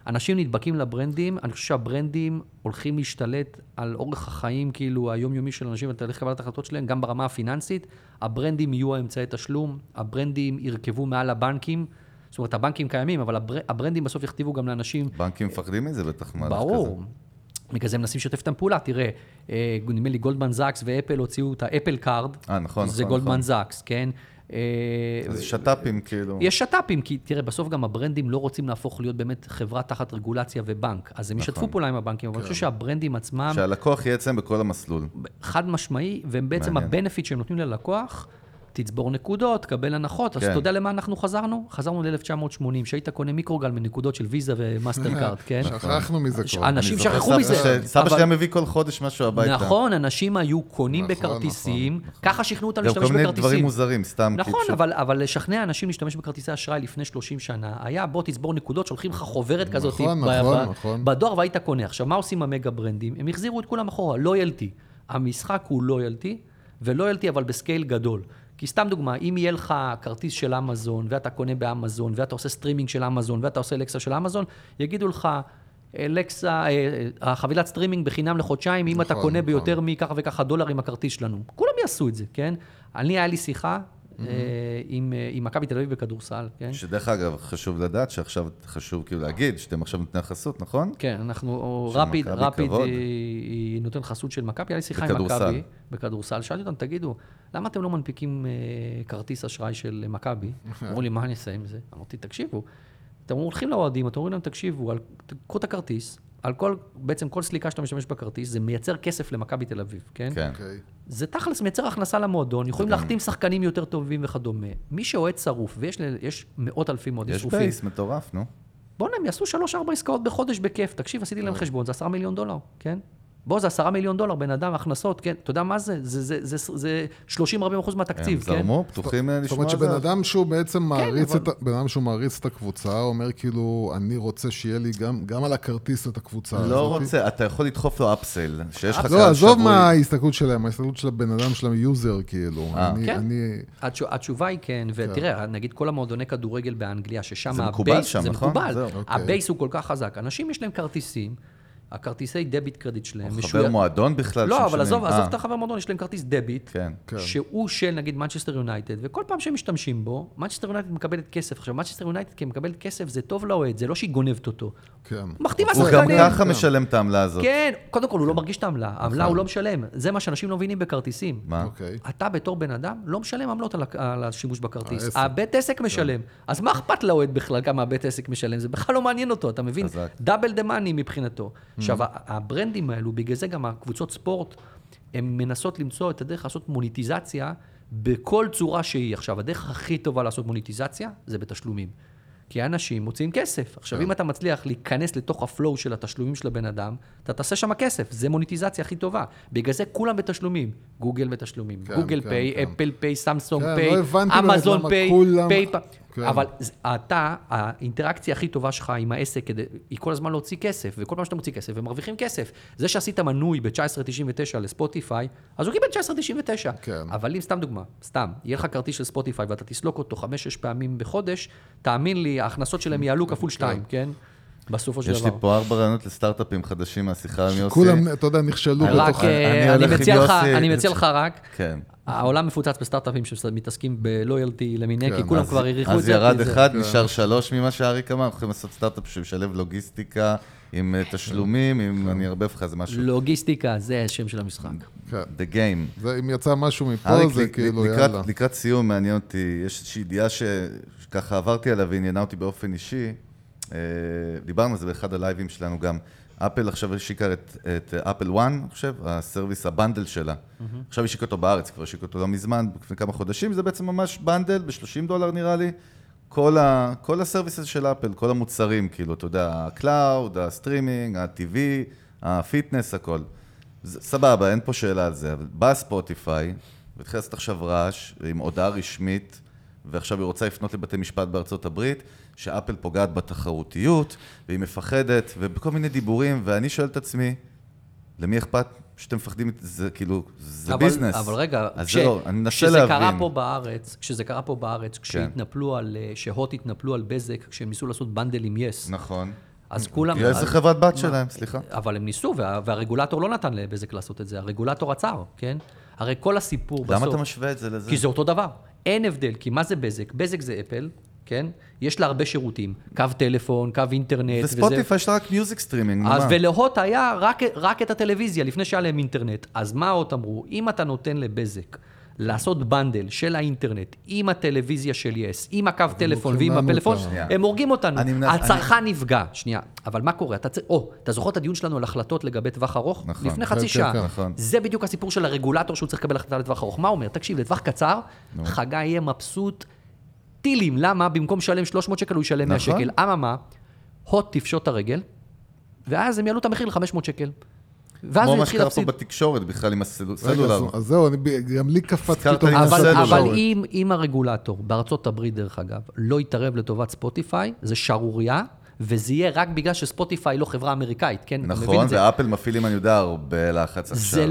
אנשים נדבקים לברנדים, אני חושב שהברנדים הולכים להשתלט על אורך החיים, כאילו היומיומי של אנשים, לתהליך קבלת החלטות שלהם, גם ברמה הפיננסית, הברנדים יהיו האמצעי תשלום, הברנדים ירכבו מעל הבנקים, זאת אומרת, הבנקים קיימים, אבל הברנדים בסוף יכתיבו גם לאנשים... בנקים מפחדים מזה בטח מהלך כזה. ברור. מכזה הם מנסים שתף את הפעולה, תראה, נדמה לי גולדמן זאקס ואפל הוציאו את האפל קארד, זה גולדמן זאקס, כן? זה שטאפים כאילו. יש שטאפים, כי תראה, בסוף גם הברנדים לא רוצים להפוך להיות באמת חברה תחת רגולציה ובנק, אז הם ישתפו פעולה עם הבנקים, אבל אני חושב שהברנדים עצמם... שהלקוח יהיה עצם בכל המסלול. חד משמעי, והם בעצם הבנפיט שהם נותנים ללקוח, תצבור נקודות, קבל הנחות, אז אתה יודע למה אנחנו חזרנו? חזרנו ל-אלף תשע מאות שמונים, שהיית קונה מיקרוגל מנקודות של ויזה ומאסטרקארד, כן? שכחנו מזה כל. אנשים שכחו מזה. סבא שלי מביא כל חודש משהו הביתה. נכון, אנשים היו קונים בכרטיסים, ככה שכנעו אותם להשתמש בכרטיסים. גם כל מיני דברים מוזרים, סתם. נכון, אבל לשכנע אנשים להשתמש בכרטיסי אשראי לפני שלושים שנה, היה בוא תצבור נקודות, שולחים לך חוברת כזאת בדואר והיית קונה. עכשיו, מה עושים המגה ברנדים? הם החזירו את כולם אחורה, לויאלטי. המשחק הוא לויאלטי, ולויאלטי אבל בסקייל גדול. כי סתם דוגמה, אם יהיה לך כרטיס של אמזון, ואתה קונה באמזון, ואתה עושה סטרימינג של אמזון, ואתה עושה אלקסה של אמזון, יגידו לך, אלקסה, החבילת סטרימינג בחינם לחודשיים, אם אתה קונה ביותר מכך וכך הדולר עם הכרטיס שלנו. כולם יעשו את זה, כן? אני, היה לי שיחה עם מכבי תל אביב בכדורסל. שדרך אגב, חשוב לדעת שעכשיו חשוב כאילו להגיד שאתם עכשיו נותנים חסות, נכון? כן, אנחנו, רפיד, רפיד היא נותן חסות של מכבי, היה לי שיחה עם מכבי בכדורסל, שאלתי אותם, תגידו, למה אתם לא מנפיקים כרטיס אשראי של מכבי? אמרו לי, מה אני אעשה עם זה? אמרתי, תקשיבו, אתם הולכים לאוהדים, אתם אומרים להם, תקשיבו, קחו את הכרטיס, על כל, בעצם כל סליקה שאתה משתמש בכרטיס, זה מייצר כסף למכבי תל אביב, כן? כן. זה תכלס מייצר הכנסה למועדון, יכולים להחתים שחקנים יותר טובים וכדומה. מי שאוהד צרוף, ויש מאות אלפים מועדים צרופים. יש פייס מטורף, נו. בואו נהם, יעשו שלוש ארבע עסקאות בחודש בכיף. תקשיב, עשיתי להם חשבון, זה עשרה מיליון דולר, כן? בואו, זה עשרה מיליון דולר, בן אדם, הכנסות, כן? אתה יודע מה זה? זה שלושים עד ארבעים אחוז מהתקציב, כן? הם זרמו, פתוחים לשמוע זה. זאת אומרת שבן אדם שהוא בעצם מעריץ את הקבוצה, אומר כאילו, אני רוצה שיהיה לי גם על הכרטיס את הקבוצה. לא רוצה, אתה יכול לדחוף לו אפסל, שיש לך כאן שבוי. לא, עזוב מה ההסתכלות שלהם, ההסתכלות של הבן אדם שלהם, יוזר כאילו. כן, התשובה היא כן, ותראה, נגיד כל המועדוני כדורגל באנגליה, ששם הבייס הוא כל כך חזק. אנשים יש להם כרטיסים. הכרטיסי דביט קרדיט שלהם. חבר מועדון בכלל. לא, אבל עזוב את החבר מועדון, יש להם כרטיס דביט, שהוא של נגיד Manchester United, וכל פעם שהם משתמשים בו, Manchester United מקבלת כסף. עכשיו, Manchester United כמקבלת כסף, זה טוב לאוהד, זה לא שהיא גונבת אותו. מחתים עשרה קנים. הוא גם ככה משלם את העמלה הזאת. כן, קודם כל הוא לא מרגיש את העמלה, העמלה הוא לא משלם. זה מה שאנשים לא מבינים בכרטיסים. אתה בתור בן אדם לא משלם עמלות על השימוש בכרטיס. הבית עסק משלם. אז מה אכפת לאוהד בכלל כמה הבית עסק משלם? זה בכלל לא מעניין אותו, אתה מבין? דאבל דה מאני מבחינתו. עכשיו, הברנדים האלו, בגלל זה גם הקבוצות ספורט, הן מנסות למצוא את הדרך לעשות מוניטיזציה בכל צורה שהיא. עכשיו, הדרך הכי טובה לעשות מוניטיזציה זה בתשלומים. כי האנשים מוציאים כסף. עכשיו, אם אתה מצליח להיכנס לתוך הפלואו של התשלומים של הבן אדם, אתה תעשה שם כסף. זה מוניטיזציה הכי טובה. בגלל זה כולם בתשלומים. גוגל בתשלומים. גוגל פיי, אפל פיי, סמסונג פיי, אמזון פיי, פייפל. אבל אתה, האינטראקציה הכי טובה שלך עם העסק, היא כל הזמן להוציא כסף, וכל פעם שאתה מוציא כסף, הם מרוויחים כסף. זה שעשית מנוי ב-תשע עשרה תשעים ותשע לספוטיפיי, אז הוא קיבל תשע עשרה תשעים ותשע. אבל אם, סתם דוגמה, סתם, יהיה לך כרטיס של ספוטיפיי, ואתה תסלוק אותו חמש שש פעמים בחודש, תאמין לי, ההכנסות שלהם יעלו כפול שתיים, כן? בסופו של דבר. יש לי פה ארבע רעיונות לסטארט-אפים חדשים מהשיחה עם יוסי. כולם, אתה יודע, נכשלו בתוך... אני מציע לך רק... העולם מפוצץ בסטארט-אפים שמתעסקים בלויאלטי למיני, כי כולם כבר הריחו את זה. אז ירד אחד, נשאר שלוש ממה שאריק אמר, אנחנו יכולים לעשות סטארט-אפ שמשלב לוגיסטיקה עם תשלומים, אם אני ארבב לך, זה משהו. לוגיסטיקה, זה השם של המשחק. The game. אם יצא משהו מפה, זה כאילו, יאללה. לקראת סיום, מעניין אותי, יש איזושהי ידיעה שככה עברתי עליו ועניינה אותי באופן אישי, דיברנו על זה באחד הלייבים שלנו גם, אפל עכשיו שיקר את, את אפל וואן, אני חושב, הסרוויס, הבנדל שלה. Mm-hmm. עכשיו השיקה אותו בארץ, כבר השיקה אותו לא מזמן, כמה חודשים, זה בעצם ממש בנדל, ב-שלושים דולר נראה לי, כל, ה, כל הסרוויס הזה של אפל, כל המוצרים, כאילו, אתה יודע, הקלאוד, הסטרימינג, ה-טי וי, הפיטנס, הכל. זה, סבבה, אין פה שאלה על זה, אבל בא ספוטיפיי, והתחילה לעשות עכשיו רעש, עם הודעה רשמית, ועכשיו היא רוצה לפנות לבתי משפט בארצות הברית, שאפל פוגעת בתחרותיות, והיא מפחדת, ובכל מיני דיבורים, ואני שואל את עצמי, למי אכפת שאתם מפחדים? זה כאילו, זה אבל, ביזנס. אבל רגע, כש, לא, כשזה, קרה פה בארץ, כשזה קרה פה בארץ, כשהתנפלו על, שהוט התנפלו על בזק, כשהם ניסו לעשות בנדל עם יס. נכון. אז כולם... זה חברת בת שלהם, סליחה. אבל הם ניסו, וה, והרגולטור לא נתן לבזק לעשות את זה. הרגולטור עצר, כן? הרי כל הסיפור בסוף... למה אתה משווה את זה לזה? כי זה אותו דבר. אין הבדל, כי מה זה בזק? בזק זה אפל, כן? יש לה הרבה שירותים, קו טלפון, קו אינטרנט. וספוטיפיי יש לה רק מיוזיק סטרימינג. אז ולהוט היה רק, רק את הטלוויזיה, לפני שהיה להם אינטרנט. אז מה עוד אמרו? אם אתה נותן לבזק לעשות בנדל של האינטרנט, עם הטלוויזיה של יס, עם הקו טלפון ועם הפלאפון, הם הורגים אותנו. הצרכן נפגע. שנייה, אבל מה קורה? אתה, או, אתה זוכר את הדיון שלנו על החלטות לגבי טווח ארוך? לפני חצי שעה. זה בדיוק הסיפור של הרגולטור שהוא צריך לקבל החלטה לטווח ארוך. מה אומר? תקשיב, לטווח קצר, חגה יהיה מבסוט טילים. למה? במקום שלם שלוש מאות שקל, הוא ישלם מאה שקל. אממה, הוט תפשוט הרגל, ואז הם יעלו את המחיר ל-חמש מאות שקל. כמו מה שקרה פה בתקשורת בכלל עם הסלולר. אז זהו, גם לי קפצתי אותו. אבל אם הרגולטור, בארצות הברית דרך אגב, לא יתערב לטובת ספוטיפיי, זה שערורייה, וזה יהיה רק בגלל שספוטיפיי לא חברה אמריקאית, כן? נכון, ואפל מפעילים, אני יודע, הרבה לחץ עכשיו. זה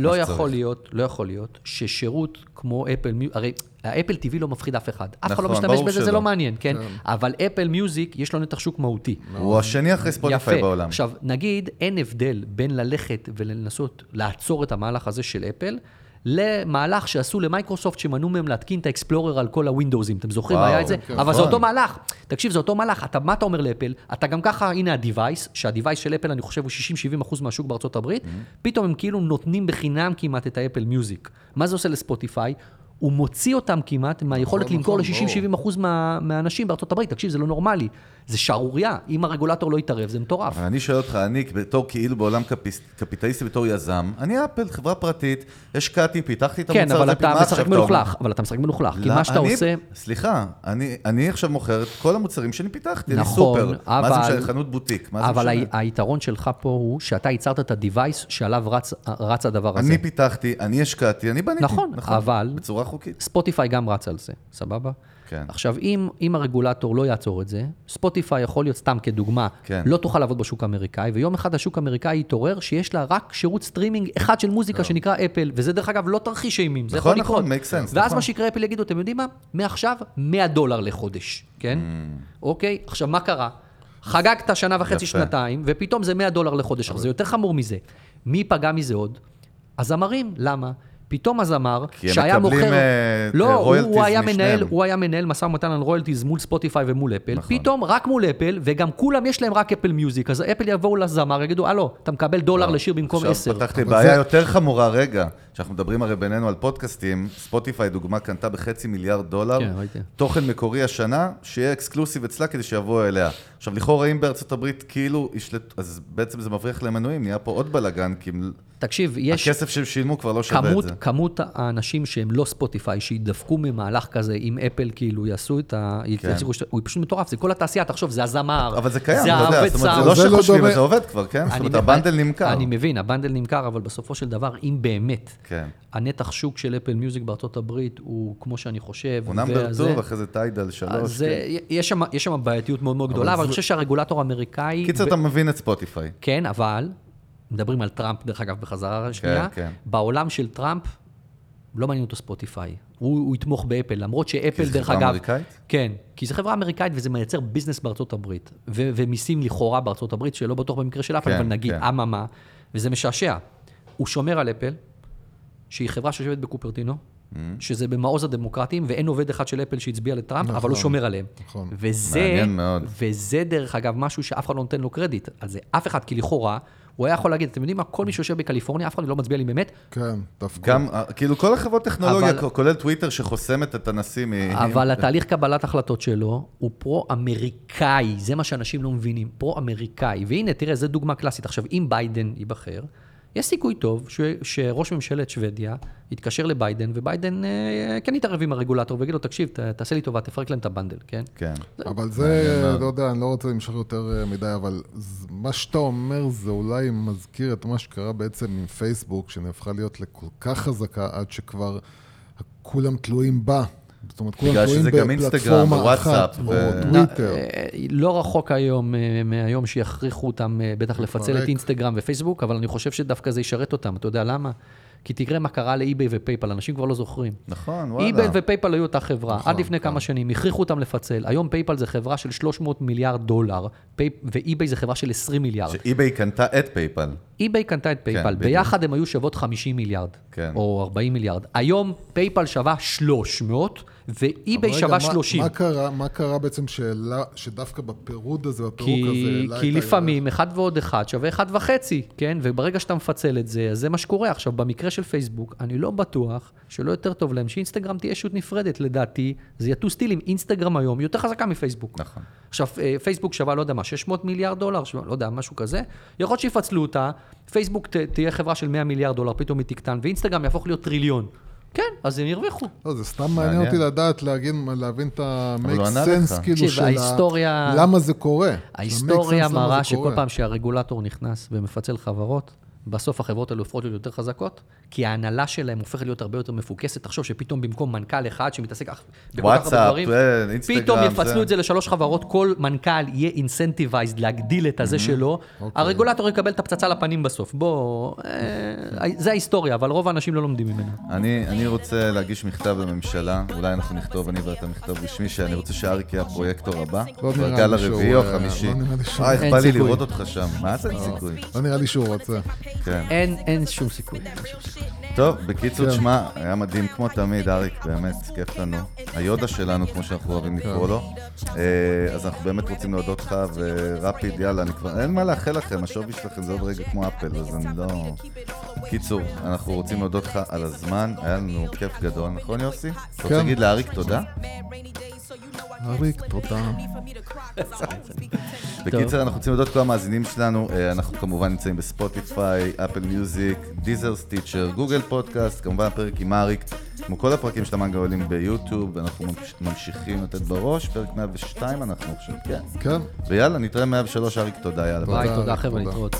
לא יכול להיות, לא יכול להיות, ששירות כמו אפל, הרי האפל טי וי לא מפחיד אף אחד. אף אחד לא משתמש בזה, זה לא מעניין, כן? אבל אפל מיוזיק, יש לו נתח שוק מהותי. הוא השני אחרי ספוטיפיי בעולם. עכשיו, נגיד, אין הבדל בין ללכת ולנסות לעצור את המהלך הזה של אפל, למהלך שעשו למייקרוסופט, שמנעו מהם להתקין את האקספלורר על כל הווינדאוזים. אתם זוכרים, היה את זה? אבל זה אותו מהלך. תקשיב, זה אותו מהלך. אתה, מה אתה אומר לאפל? אתה גם ככה, הנה ה-device, שה-device של אפל, אני חושב, הוא שישים שבעים אחוז מהשוק בארצות הברית. פתאום הם כאילו נותנים בחינם כמעט את האפל מיוזיק. מה זה עושה לספוטיפיי? הוא מוציא אותם כמעט מהיכולת למכור ל-שישים שבעים אחוז מהאנשים בארצות הברית. תקשיב, זה לא נורמלי. זה שערוריה. אם הרגולטור לא יתערב, זה מטורף. אני שואל אותך, אני בתור כאילו בעולם קפיטליסטי, בתור יזם, אני אפל, חברה פרטית, השקעתי, פיתחתי את המוצר. כן, אבל אתה משחק מלוכלך. אבל אתה משחק מלוכלך. כי מה שאתה עושה... סליחה, אני עכשיו מוכר את כל המוצרים שאני פיתחתי. אני סופר. מה זה משנה? חנות בוטיק. אבל היתרון שלך פה הוא שאתה ייצרת את הדיווייס שעליו רץ הדבר הזה. אני פיתחתי, אני השקעתי, אני בניתי. נכון, אבל בצורה חוקית. ספוטיפיי גם רץ על זה, סבבה? כן. עכשיו, אם, אם הרגולטור לא יעצור את זה, ספוטיפיי יכול להיות סתם כדוגמה, כן. לא תוכל לעבוד בשוק האמריקאי, ויום אחד השוק האמריקאי יתעורר שיש לה רק שירות סטרימינג אחד של מוזיקה טוב. שנקרא אפל, וזה דרך אגב לא תרחיש אימים, זה יכול לקרות. נכון, נכון, make sense. ואז נכון. מה שיקרה אפל יגידו, אתם יודעים מה? מעכשיו מאה דולר לחודש, כן? Mm. אוקיי, עכשיו מה קרה? חגגת שנה וחצי יפה. שנתיים, ופתאום זה מאה דולר לחודש, אבל זה יותר חמור מזה. מי פגע מזה עוד? אז אמרים, למה? פתאום הזמר, שהיה מוכר... לא, הוא היה מנהל מסע ומתן על רויאלטיז מול ספוטיפיי ומול אפל, פתאום רק מול אפל, וגם כולם יש להם רק אפל מיוזיק, אז אפל יבואו לזמר, יגידו, אה לא, אתה מקבל דולר לשיר במקום עשר. עכשיו פתחתי בעיה יותר חמורה, רגע, שאנחנו מדברים הרי בינינו על פודקאסטים, ספוטיפיי דוגמה קנתה בחצי מיליארד דולר, תוכן מקורי השנה, שיהיה אקסקלוסיב אצלה כדי שיבואו אליה. עכשיו, לכאורה אם בארצות הברית כאילו ישלט, אז בעצם זה מבריח למנויים, נהיה פה עוד בלגן, כי תקשיב, יש... הכסף שהם שילמו כבר לא שווה את זה. כמות האנשים שהם לא ספוטיפיי, שידפקו ממהלך כזה, אם אפל כאילו יעשו את ה... הוא פשוט מטורף, זה כל התעשייה, תחשוב, זה הזמר. אבל זה קיים, אתה יודע, זאת אומרת, זה לא שחושבים, זה עובד כבר, כן? זאת אומרת, הבנדל נמכר. אני מבין, הבנדל נמכר, אבל בסופו של דבר, אם באמת, הנתח שוק של אפל מיוזיק בארצות הברית, הוא כמו שאני חושב... הוא נאמבר טוב, אחרי זה טיידל שלוש. יש שם בעייתיות מאוד מאוד גדולה, אבל אני חושב שהרגולטור האמריקאי... קיצר, אתה מבין את ספוטיפיי. כן, אבל מדברים על טראמפ, דרך אגב, בחזרה השנייה. כן, כן. בעולם של טראמפ, לא מעניין אותו ספוטיפיי. הוא, הוא יתמוך באפל, למרות שאפל, דרך אגב... כי זה חברה אמריקאית? כן, כי זה חברה אמריקאית, וזה מייצר ביזנס בארצות הברית. ו- ומיסים לכאורה בארצות הברית, שלא בטוח במקרה של אפל, כן, אבל נגיד, אממה, כן. מה, וזה משעשע. הוא שומר על אפל, שהיא חברה שיושבת בקופרטינו, שזה במעוז הדמוקרטים, ואין עובד אחד של אפל שהצביע לטראמפ, אבל הוא שומר עליהם. וזה, וזה דרך אגב משהו שאף אחד לא נותן לו קרדיט. על זה אף אחד, כי לכאורה, הוא היה יכול להגיד, אתם יודעים מה, כל מי שיושב בקליפורניה, אף אחד לא מצביע לי באמת. כן, דווקא. גם, כאילו כל החברות טכנולוגיה, כולל טוויטר שחוסמת את הנשיא. אבל התהליך קבלת החלטות שלו, הוא פרו-אמריקאי, זה מה שאנשים לא מבינים, פרו-אמריקאי. והנה, תראה, זו דוגמה קלאסית. עכשיו, אם ביידן ייבחר, יש סיכוי טוב ש... שראש ממשלת שוודיה יתקשר לביידן, וביידן אה, כן יתערב עם הרגולטור, ויגיד לו, תקשיב, ת, תעשה לי טובה, תפרק להם את הבנדל, כן? כן. זה... אבל זה, לא, לא יודע, אני לא רוצה למשך יותר מדי, אבל מה שאתה אומר זה אולי מזכיר את מה שקרה בעצם עם פייסבוק, שנהפכה להיות לכל כך חזקה, עד שכבר כולם תלויים בה. זאת אומרת, כולם תלויים בפלטפורמה וואטסאפ, או טוויטר. לא רחוק היום, מהיום שיכריחו אותם בטח לפצל את אינסטגרם ופייסבוק, אבל אני חושב שדווקא זה ישרת אותם, אתה יודע למה? כי תקרא מה קרה לאי-ביי ופייפל, אנשים כבר לא זוכרים. נכון, וואלה. אי-ביי ופייפל היו אותה חברה, עד לפני כמה שנים, הכריחו אותם לפצל. היום פייפל זה חברה של שלוש מאות מיליארד דולר, ואי-ביי זה חברה של עשרים מיליארד. שאי-ביי קנתה את פייפל. אי-ביי קנתה את פייפל, ביחד הם היו שוות חמישים מיליארד, או ארבעים מיליארד. היום פייפל שווה שלוש מאות, ואי-ביי שווה שלושים. מה קרה, מה קרה בעצם שדווקא בפירוד הזה, הפירוק הזה... כי לפעמים אחד ועוד אחד שווה אחד וחצי, כן? וברגע שאתה מפצל את זה, זה מה שקורה. עכשיו, במקרה של פייסבוק, אני לא בטוח שלא יותר טוב להם שאינסטגרם תהיה שוט נפרדת. לדעתי, זה יטוס טילים. אינסטגרם היום יותר חזקה מפייסבוק. נכון. עכשיו, פייסבוק שווה, לא יודע מה, שש מאות מיליארד דולר, לא יודע, משהו כזה. יכול שיפצלו אותה, פייסבוק תהיה חברה של מאה מיליארד דולר, פתאום מתקטן, ואינסטגרם יהפוך להיות טריליון. כן, אז הם ירוויחו. לא, זה סתם מעניין אותי לדעת, להבין את ה-make sense כאילו שלה, למה זה קורה. ההיסטוריה מראה שכל פעם שהרגולטור נכנס ומפצל חברות, בסוף החברות האלה הופכות להיות יותר חזקות, כי ההנהלה שלהם הופכת להיות הרבה יותר מפוקסת. תחשוב שפתאום במקום מנכ"ל אחד שמתעסק בכל כך הרבה דברים, פתאום יפצלו את זה לשלוש חברות, כל מנכ"ל יהיה אינסנטיבייזד להגדיל את הזה שלו, הרגולטור יקבל את הפצצה לפנים בסוף. בוא, זה ההיסטוריה, אבל רוב האנשים לא לומדים ממנה. אני רוצה להגיש מכתב לממשלה, אולי אנחנו נכתוב, אני ואתה מכתב רשמי, שאני רוצה שאריק יהיה הפרויקטור הבא, ברגל הרביעי או חמישי. אה, אכפת לי לראות אותך שם. מה זה סיכוי? לא נראה לי שהוא רוצה. אין, אין שום סיכוי. טוב, בקיצור, שמה, היה מדהים כמו תמיד, אריק, באמת, כיף לנו. היודה שלנו, כמו שאנחנו אוהבים לקרוא לו. אז אנחנו באמת רוצים להודות לך, ורפיד, יאללה, אני כבר... אין מה לאחל לכם, השווי שלכם זה עוד רגע כמו אפל, אז אני לא... בקיצור, אנחנו רוצים להודות לך על הזמן, היה לנו כיף גדול, נכון יוסי? אתה רוצה להגיד לאריק תודה? אריק, תודה. בקיצר, אנחנו רוצים לדעת כל המאזינים שלנו, אנחנו כמובן נמצאים בספוטיפיי, אפל מיוזיק, דיזר סטיצ'ר, גוגל פודקאסט, כמובן פרק עם אריק, כמו כל הפרקים של המנגל עולים ביוטיוב, אנחנו ממשיכים לתת בראש, פרק מאה ושתיים אנחנו עכשיו, כן? כן. ויאללה, נתראה מאה ושלוש, אריק, תודה, יאללה. ביי, תודה חבר'ה, נתראות.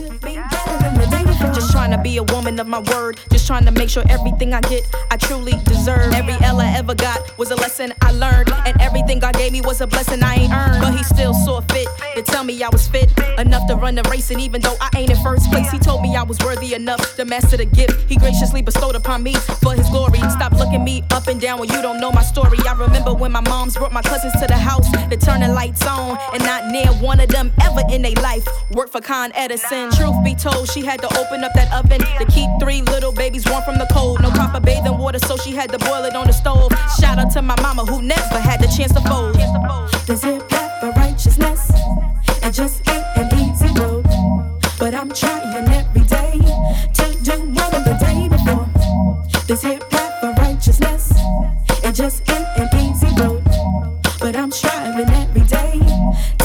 Just trying to be a woman of my word Just trying to make sure everything I get I truly deserve Every L I ever got was a lesson I learned And everything God gave me was a blessing I ain't earned But he still saw fit to tell me I was fit Enough to run the race and even though I ain't in first place He told me I was worthy enough to master the gift He graciously bestowed upon me for his glory Stop looking me up and down when you don't know my story I remember when my moms brought my cousins to the house They turned the lights on and not near one of them ever in their life Worked for Con Edison Truth be told she had to open up that oven to keep three little babies warm from the cold no proper bathing water so she had to boil it on the stove shout out to my mama who never had the chance to fold does it rap for righteousness it just ain't an easy road but I'm trying every day to do more than the day before does it rap for righteousness it just ain't an easy road but I'm striving every day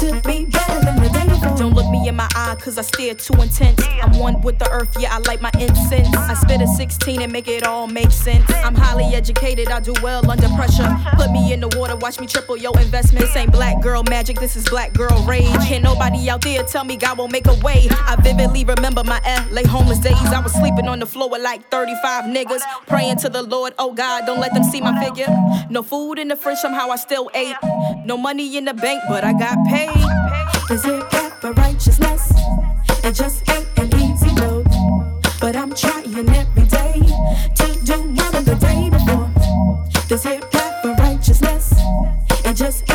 to be better than the day before don't look me in my eye cause I stare too intense I'm one with the earth, yeah, I light my incense I spit a sixteen and make it all make sense I'm highly educated, I do well under pressure Put me in the water, watch me triple your investment This ain't black girl magic, this is black girl rage Can't nobody out there tell me God won't make a way I vividly remember my L A homeless days I was sleeping on the floor with like thirty-five niggas Praying to the Lord, oh God, don't let them see my figure No food in the fridge, somehow I still ate No money in the bank, but I got paid Is it bad for righteousness? It just ain't an easy road But I'm trying every day To do more than the day before This hip-hop for righteousness It just